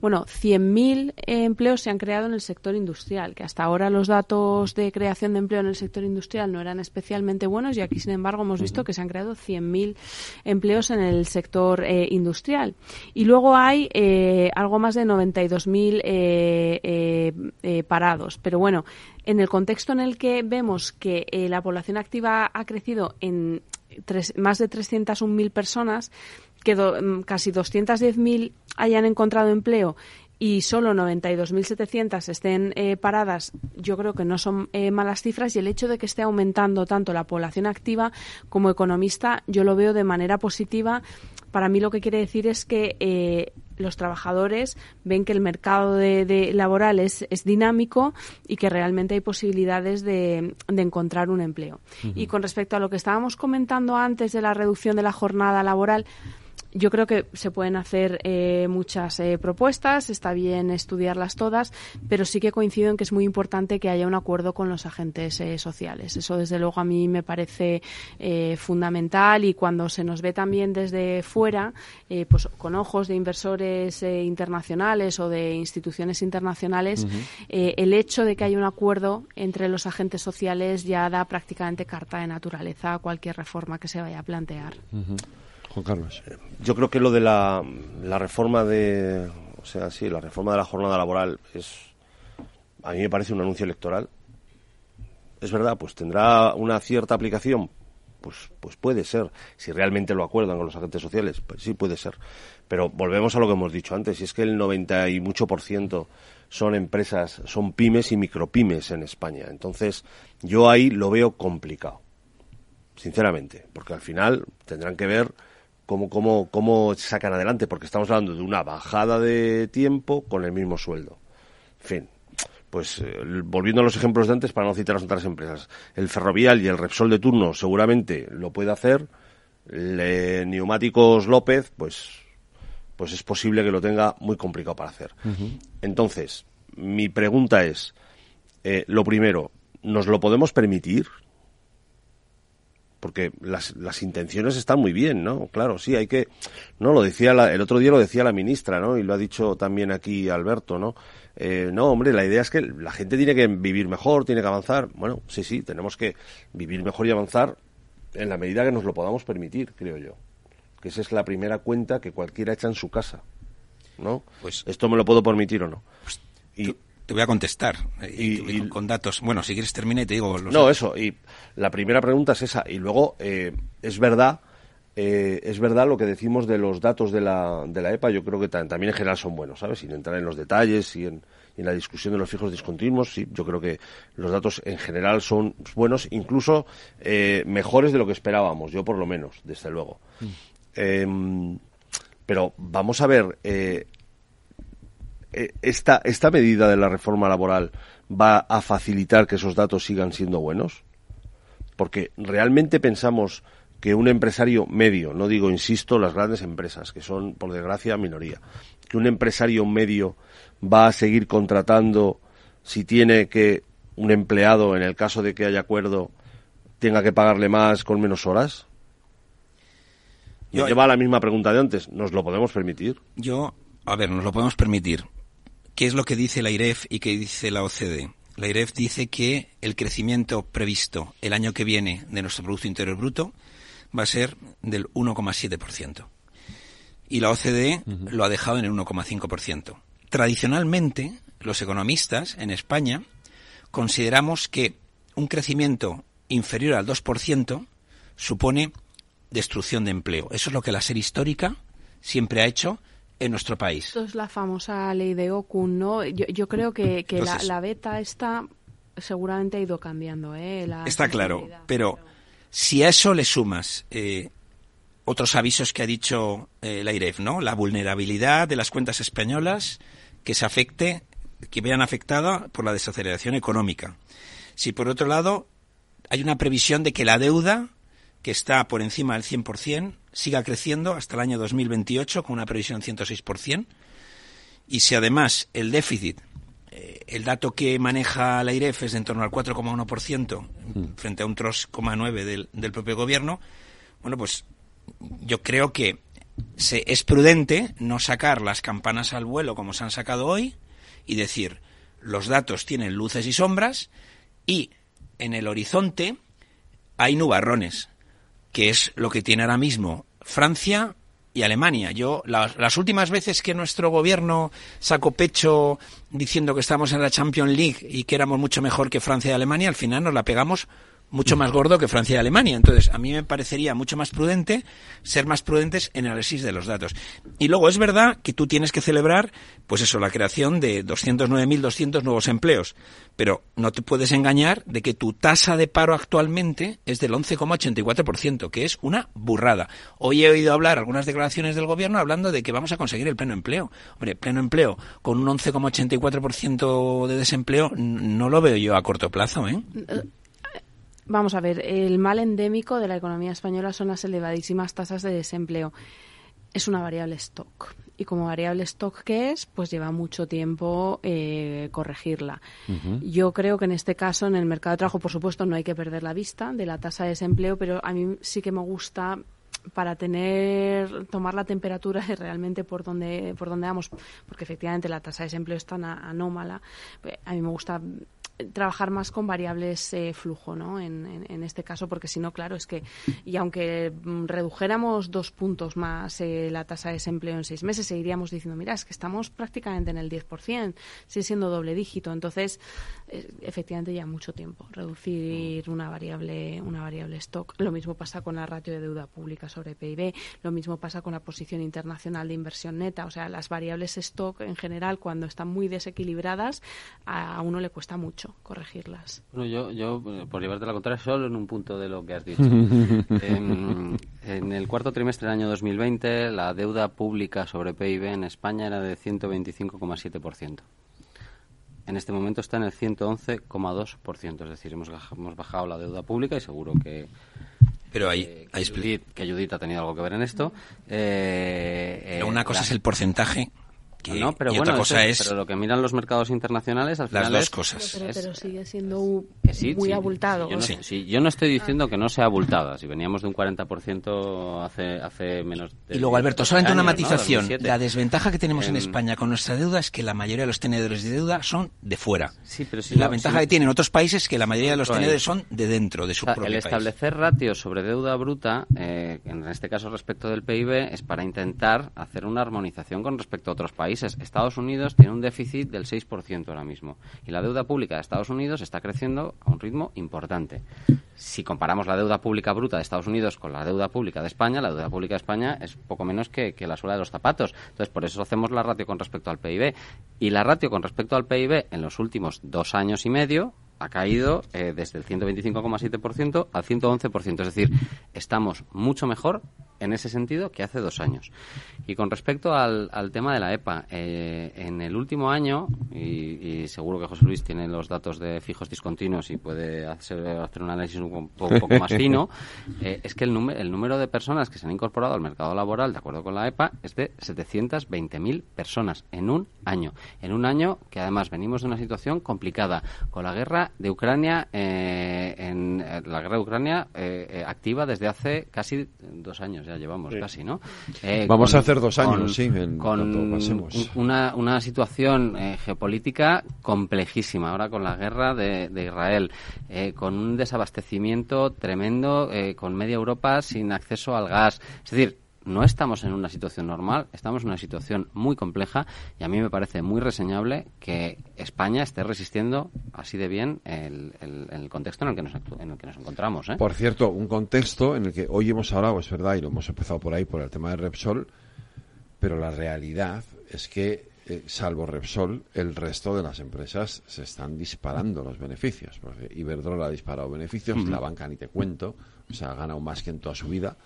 Bueno, 100.000 empleos se han creado en el sector industrial, que hasta ahora los datos de creación de empleo en el sector industrial no eran especialmente buenos y aquí, sin embargo, hemos visto que se han creado 100.000 empleos en el sector industrial. Y luego hay algo más de 92.000 parados. Pero bueno, en el contexto en el que vemos que la población activa ha crecido en más de 301.000 personas, que casi 210.000 hayan encontrado empleo y solo 92.700 estén paradas, yo creo que no son malas cifras, y el hecho de que esté aumentando tanto la población activa como economista, yo lo veo de manera positiva. Para mí lo que quiere decir es que los trabajadores ven que el mercado de laboral es dinámico y que realmente hay posibilidades de encontrar un empleo. Uh-huh. Y con respecto a lo que estábamos comentando antes de la reducción de la jornada laboral, yo creo que se pueden hacer muchas propuestas, está bien estudiarlas todas, pero sí que coincido en que es muy importante que haya un acuerdo con los agentes sociales. Eso, desde luego, a mí me parece fundamental, y cuando se nos ve también desde fuera, pues con ojos de inversores internacionales o de instituciones internacionales, uh-huh. El hecho de que haya un acuerdo entre los agentes sociales ya da prácticamente carta de naturaleza a cualquier reforma que se vaya a plantear. Uh-huh. Carlos. Yo creo que lo de la reforma de, o sea, sí, la reforma de la jornada laboral a mí me parece un anuncio electoral. Es verdad, pues tendrá una cierta aplicación, pues puede ser, si realmente lo acuerdan con los agentes sociales, pues sí puede ser. Pero volvemos a lo que hemos dicho antes, y es que el 90% y mucho son empresas, son pymes y micropymes en España. Entonces, yo ahí lo veo complicado, sinceramente, porque al final tendrán que ver cómo sacan adelante, porque estamos hablando de una bajada de tiempo con el mismo sueldo. En fin, pues volviendo a los ejemplos de antes, para no citar las otras empresas, el Ferrovial y el Repsol de turno seguramente lo puede hacer, Neumáticos López, pues es posible que lo tenga muy complicado para hacer. Uh-huh. Entonces, mi pregunta es, lo primero, ¿nos lo podemos permitir? Porque las intenciones están muy bien, ¿no? Claro, sí, hay que... No, lo decía el otro día lo decía la ministra, ¿no? Y lo ha dicho también aquí Alberto, ¿no? No, hombre, la idea es que la gente tiene que vivir mejor, tiene que avanzar. Bueno, sí, tenemos que vivir mejor y avanzar en la medida que nos lo podamos permitir, creo yo. Que esa es la primera cuenta que cualquiera echa en su casa, ¿no? Pues ¿esto me lo puedo permitir o no? Pues, te voy a contestar y con datos. Bueno, si quieres termina y te digo los datos. Eso. Y la primera pregunta es esa. Y luego, es verdad lo que decimos de los datos de la EPA. Yo creo que también en general son buenos, ¿sabes? Sin entrar en los detalles y en la discusión de los fijos discontinuos. Sí, yo creo que los datos en general son buenos, incluso mejores de lo que esperábamos. Yo por lo menos, desde luego. Mm. Pero vamos a ver... ¿Esta medida de la reforma laboral va a facilitar que esos datos sigan siendo buenos? Porque realmente pensamos que un empresario medio, no digo, insisto, las grandes empresas, que son, por desgracia, minoría, que un empresario medio va a seguir contratando si tiene que un empleado, en el caso de que haya acuerdo, tenga que pagarle más con menos horas. Yo lleva la misma pregunta de antes. ¿Nos lo podemos permitir? A ver, nos lo podemos permitir. ¿Qué es lo que dice la AIREF y qué dice la OCDE? La AIREF dice que el crecimiento previsto el año que viene de nuestro Producto Interior Bruto va a ser del 1,7%. Y la OCDE uh-huh. lo ha dejado en el 1,5%. Tradicionalmente, los economistas en España consideramos que un crecimiento inferior al 2% supone destrucción de empleo. Eso es lo que la serie histórica siempre ha hecho en nuestro país. Esto es la famosa ley de Okun, ¿no? Yo creo que entonces, la beta está seguramente ha ido cambiando, ¿eh? Está claro, pero si a eso le sumas otros avisos que ha dicho la AIREF, ¿no? La vulnerabilidad de las cuentas españolas que vean afectada por la desaceleración económica. Si por otro lado hay una previsión de que la deuda, que está por encima del 100%, siga creciendo hasta el año 2028 con una previsión del 106%. Y si además el déficit, el dato que maneja la AIREF es de en torno al 4,1% frente a un 3,9% del propio gobierno, bueno, pues yo creo que es prudente no sacar las campanas al vuelo como se han sacado hoy y decir, los datos tienen luces y sombras y en el horizonte hay nubarrones, que es lo que tiene ahora mismo Francia y Alemania. Yo, las últimas veces que nuestro gobierno sacó pecho diciendo que estábamos en la Champions League y que éramos mucho mejor que Francia y Alemania, al final nos la pegamos mucho más gordo que Francia y Alemania. Entonces, a mí me parecería mucho más prudente ser más prudentes en el análisis de los datos. Y luego, es verdad que tú tienes que celebrar, pues eso, la creación de 209.200 nuevos empleos. Pero no te puedes engañar de que tu tasa de paro actualmente es del 11,84%, que es una burrada. Hoy he oído hablar algunas declaraciones del gobierno hablando de que vamos a conseguir el pleno empleo. Hombre, pleno empleo con un 11,84% de desempleo no lo veo yo a corto plazo, ¿eh? Vamos a ver, el mal endémico de la economía española son las elevadísimas tasas de desempleo. Es una variable stock. Y como variable stock que es, pues lleva mucho tiempo corregirla. Uh-huh. Yo creo que en este caso, en el mercado de trabajo, por supuesto, no hay que perder la vista de la tasa de desempleo, pero a mí sí que me gusta para tomar la temperatura de realmente por dónde vamos, porque efectivamente la tasa de desempleo es tan anómala. A mí me gusta trabajar más con variables flujo, ¿no? En este caso, porque si no, claro, es que, y aunque redujéramos 2 puntos más la tasa de desempleo en 6 meses, seguiríamos diciendo, mira, es que estamos prácticamente en el 10%, sigue siendo doble dígito. Entonces, efectivamente, ya mucho tiempo reducir una variable stock. Lo mismo pasa con la ratio de deuda pública sobre PIB, lo mismo pasa con la posición internacional de inversión neta. O sea, las variables stock, en general, cuando están muy desequilibradas, a uno le cuesta mucho corregirlas. Bueno, yo por llevarte la contraria, solo en un punto de lo que has dicho. En el cuarto trimestre del año 2020, la deuda pública sobre PIB en España era de 125,7%. En este momento está en el 111,2%. Es decir, hemos bajado la deuda pública y seguro que... Pero Judith ha tenido algo que ver en esto. Una cosa es el porcentaje... No, pero y bueno, otra cosa es pero lo que miran los mercados internacionales al final las dos cosas. Pero sigue siendo muy abultado. Yo no estoy diciendo que no sea abultada. Si veníamos de un 40% hace menos de... Y luego, Alberto, solamente años, una matización. 2007. La desventaja que tenemos en España con nuestra deuda es que la mayoría de los tenedores de deuda son de fuera. Sí, pero la ventaja que tienen otros países es que la mayoría de los tenedores son de dentro, de su propio país. El establecer ratios sobre deuda bruta, en este caso respecto del PIB, es para intentar hacer una armonización con respecto a otros países. Estados Unidos tiene un déficit del 6% ahora mismo y la deuda pública de Estados Unidos está creciendo a un ritmo importante. Si comparamos la deuda pública bruta de Estados Unidos con la deuda pública de España, la deuda pública de España es poco menos que la suela de los zapatos. Entonces, por eso hacemos la ratio con respecto al PIB. Y la ratio con respecto al PIB en los últimos 2 años y medio ha caído desde el 125,7% al 111%. Es decir, estamos mucho mejor en ese sentido que hace 2 años. Y con respecto al tema de la EPA, en el último año, y seguro que José Luis tiene los datos de fijos discontinuos y puede hacer un análisis un poco más fino, es que el número de personas que se han incorporado al mercado laboral, de acuerdo con la EPA, es de 720.000 personas en un año. En un año que además venimos de una situación complicada, con la guerra de Ucrania, activa desde hace casi 2 años, ya llevamos casi, ¿no? Vamos a hacer 2 años, cuando pasemos. Una situación geopolítica complejísima, ahora con la guerra de Israel, con un desabastecimiento tremendo, con media Europa sin acceso al gas. Es decir, no estamos en una situación normal, estamos en una situación muy compleja y a mí me parece muy reseñable que España esté resistiendo así de bien el contexto en el que nos encontramos, ¿eh? Por cierto, un contexto en el que hoy hemos hablado, es verdad, y lo hemos empezado por ahí, por el tema de Repsol, pero la realidad es que, salvo Repsol, el resto de las empresas se están disparando los beneficios. Porque Iberdrola ha disparado beneficios, la banca ni te cuento, o sea, ha ganado más que en toda su vida.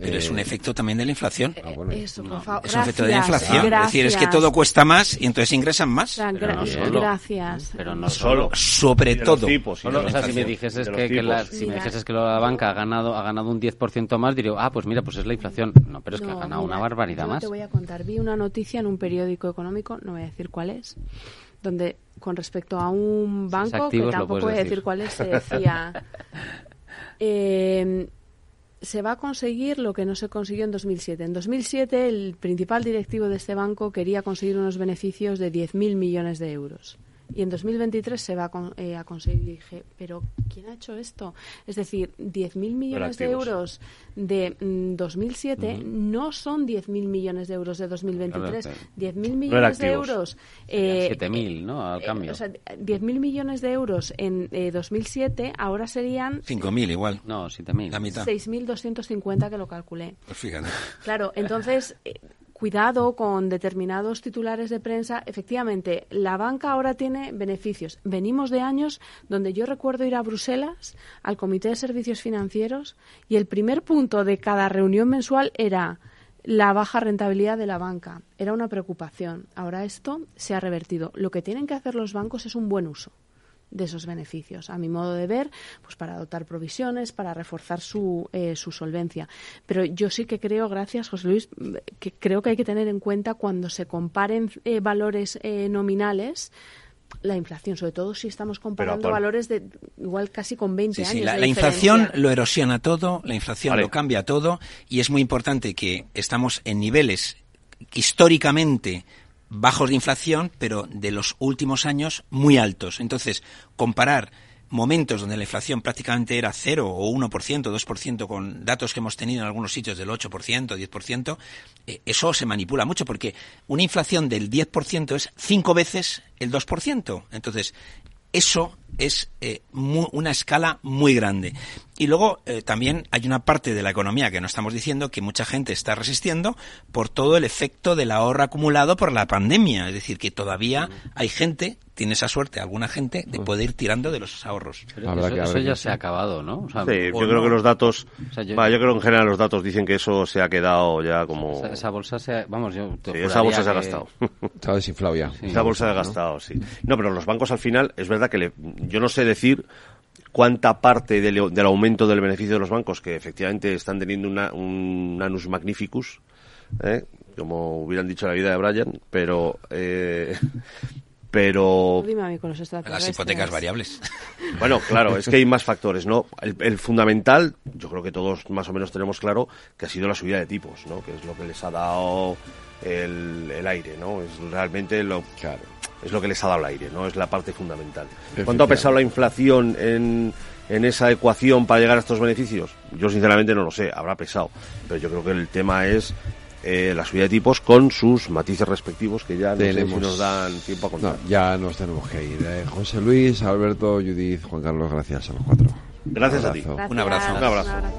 Pero es un efecto también de la inflación. Eso, por favor. Es un efecto de la inflación. Gracias. Es decir, es que todo cuesta más y entonces ingresan más. Pero no solo. Gracias. Pero no solo. Sobre todo. Tipos, o sea, si me dijeses que la banca ha ganado un 10% más, diría, pues mira, pues es la inflación. No, pero es que ha ganado una barbaridad más. Te voy a contar. Vi una noticia en un periódico económico, no voy a decir cuál es, donde con respecto a un banco, que tampoco voy a decir cuál es, se decía... se va a conseguir lo que no se consiguió en 2007. En 2007, el principal directivo de este banco quería conseguir unos beneficios de 10.000 millones de euros. y en 2023 se va a conseguir. Y dije, ¿pero quién ha hecho esto? Es decir, 10.000 millones de euros de 2007 no son 10.000 millones de euros de 2023. 10.000 millones de euros... 7.000, ¿no? Al cambio. O sea, 10.000 millones de euros en 2007 ahora serían... 5.000 igual. No, 7.000. La mitad. 6.250 que lo calculé. Pues fíjate. Claro, entonces... Cuidado con determinados titulares de prensa. Efectivamente, la banca ahora tiene beneficios. Venimos de años donde yo recuerdo ir a Bruselas, al Comité de Servicios Financieros, y el primer punto de cada reunión mensual era la baja rentabilidad de la banca. Era una preocupación. Ahora esto se ha revertido. Lo que tienen que hacer los bancos es un buen uso de esos beneficios, a mi modo de ver, pues para dotar provisiones, para reforzar su solvencia. Pero yo sí que creo, gracias José Luis, que creo que hay que tener en cuenta cuando se comparen valores nominales, la inflación, sobre todo si estamos comparando valores de igual casi con 20 años. Sí, la inflación lo erosiona todo, la inflación lo cambia todo, y es muy importante que estamos en niveles históricamente bajos de inflación, pero de los últimos años muy altos. Entonces, comparar momentos donde la inflación prácticamente era 0 o 1%, 2%, con datos que hemos tenido en algunos sitios del 8%, 10%, eso se manipula mucho, porque una inflación del 10% es 5 veces el 2%. Entonces, eso es una escala muy grande. Y luego también hay una parte de la economía que no estamos diciendo, que mucha gente está resistiendo por todo el efecto del ahorro acumulado por la pandemia. Es decir, que todavía hay gente, tiene esa suerte, alguna gente, de poder ir tirando de los ahorros. Eso ya se ha acabado, ¿no? O sea, sí, yo creo que los datos... O sea, yo creo que en general los datos dicen que eso se ha quedado ya como... Esa bolsa se ha... Vamos, yo te juraría esa bolsa se ha gastado. Se ha desinflado ya. Sí, esa bolsa se ha gastado, sí. No, pero los bancos al final, es verdad que yo no sé decir cuánta parte del aumento del beneficio de los bancos, que efectivamente están teniendo un annus magnificus, como hubieran dicho en La vida de Brian, pero dime a mí con los extraterrestres. Las hipotecas variables. Bueno, claro, es que hay más factores, ¿no? El fundamental, yo creo que todos más o menos tenemos claro que ha sido la subida de tipos, ¿no? Que es lo que les ha dado el aire, ¿no? Es realmente es lo que les ha dado el aire, ¿no? Es la parte fundamental. ¿Cuánto ha pesado la inflación en esa ecuación para llegar a estos beneficios? Yo sinceramente no lo sé, habrá pesado. Pero yo creo que el tema es la subida de tipos con sus matices respectivos, que ya no nos dan tiempo a contar. No, ya nos tenemos que ir. José Luis, Alberto, Judith, Juan Carlos, gracias a los cuatro. Gracias a ti. Gracias. Un abrazo. Un abrazo. Un abrazo.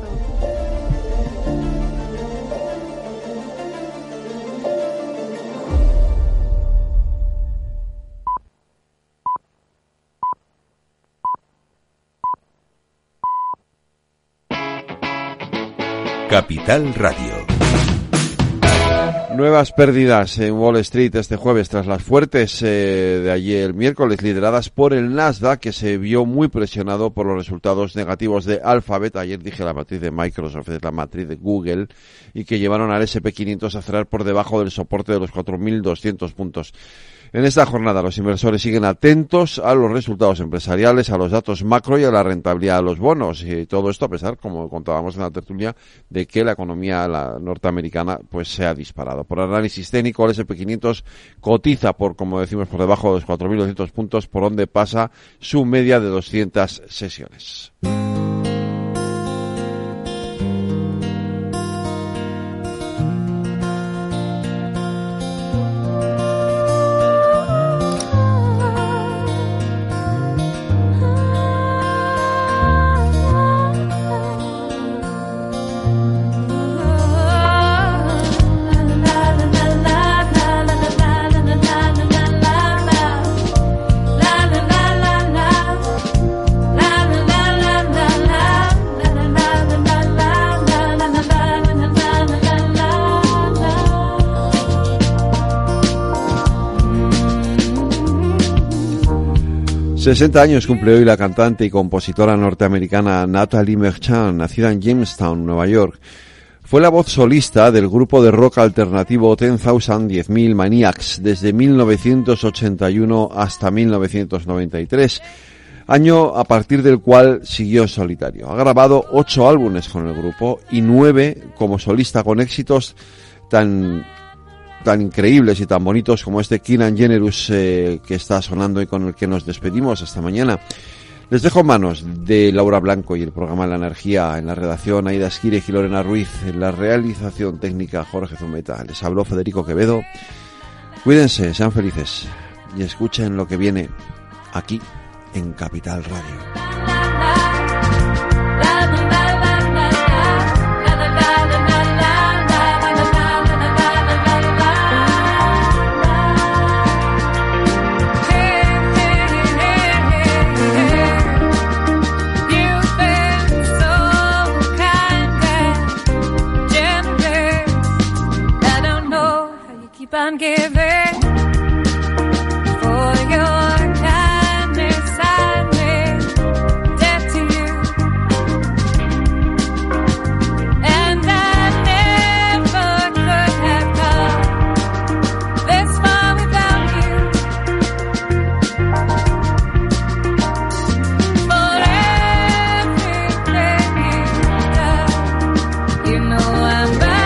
Capital Radio. Nuevas pérdidas en Wall Street este jueves tras las fuertes de ayer miércoles, lideradas por el Nasdaq, que se vio muy presionado por los resultados negativos de Alphabet. Ayer dije la matriz de Microsoft, es la matriz de Google, y que llevaron al S&P 500 a cerrar por debajo del soporte de los 4.200 puntos. En esta jornada los inversores siguen atentos a los resultados empresariales, a los datos macro y a la rentabilidad de los bonos. Y todo esto a pesar, como contábamos en la tertulia, de que la economía norteamericana pues se ha disparado. Por análisis técnico, el S&P 500 cotiza por, como decimos, por debajo de los 4.200 puntos, por donde pasa su media de 200 sesiones. ...60 años cumple hoy la cantante y compositora norteamericana Natalie Merchant, nacida en Jamestown, Nueva York. Fue la voz solista del grupo de rock alternativo 10,000 Maniacs desde 1981 hasta 1993... año a partir del cual siguió solitario. Ha grabado 8 álbumes con el grupo y 9 como solista, con éxitos tan tan increíbles y tan bonitos como este Kinan Generous que está sonando y con el que nos despedimos hasta mañana. Les dejo en manos de Laura Blanco y el programa La Energía. En la redacción, Aida Esquirej y Lorena Ruiz. En la realización técnica, Jorge Zumeta. Les habló Federico Quevedo. Cuídense, sean felices y escuchen lo que viene aquí en Capital Radio. I'm giving for your kindness. I'm debt to you, and I never could have come this far without you. For everything you've done, you know I'm back.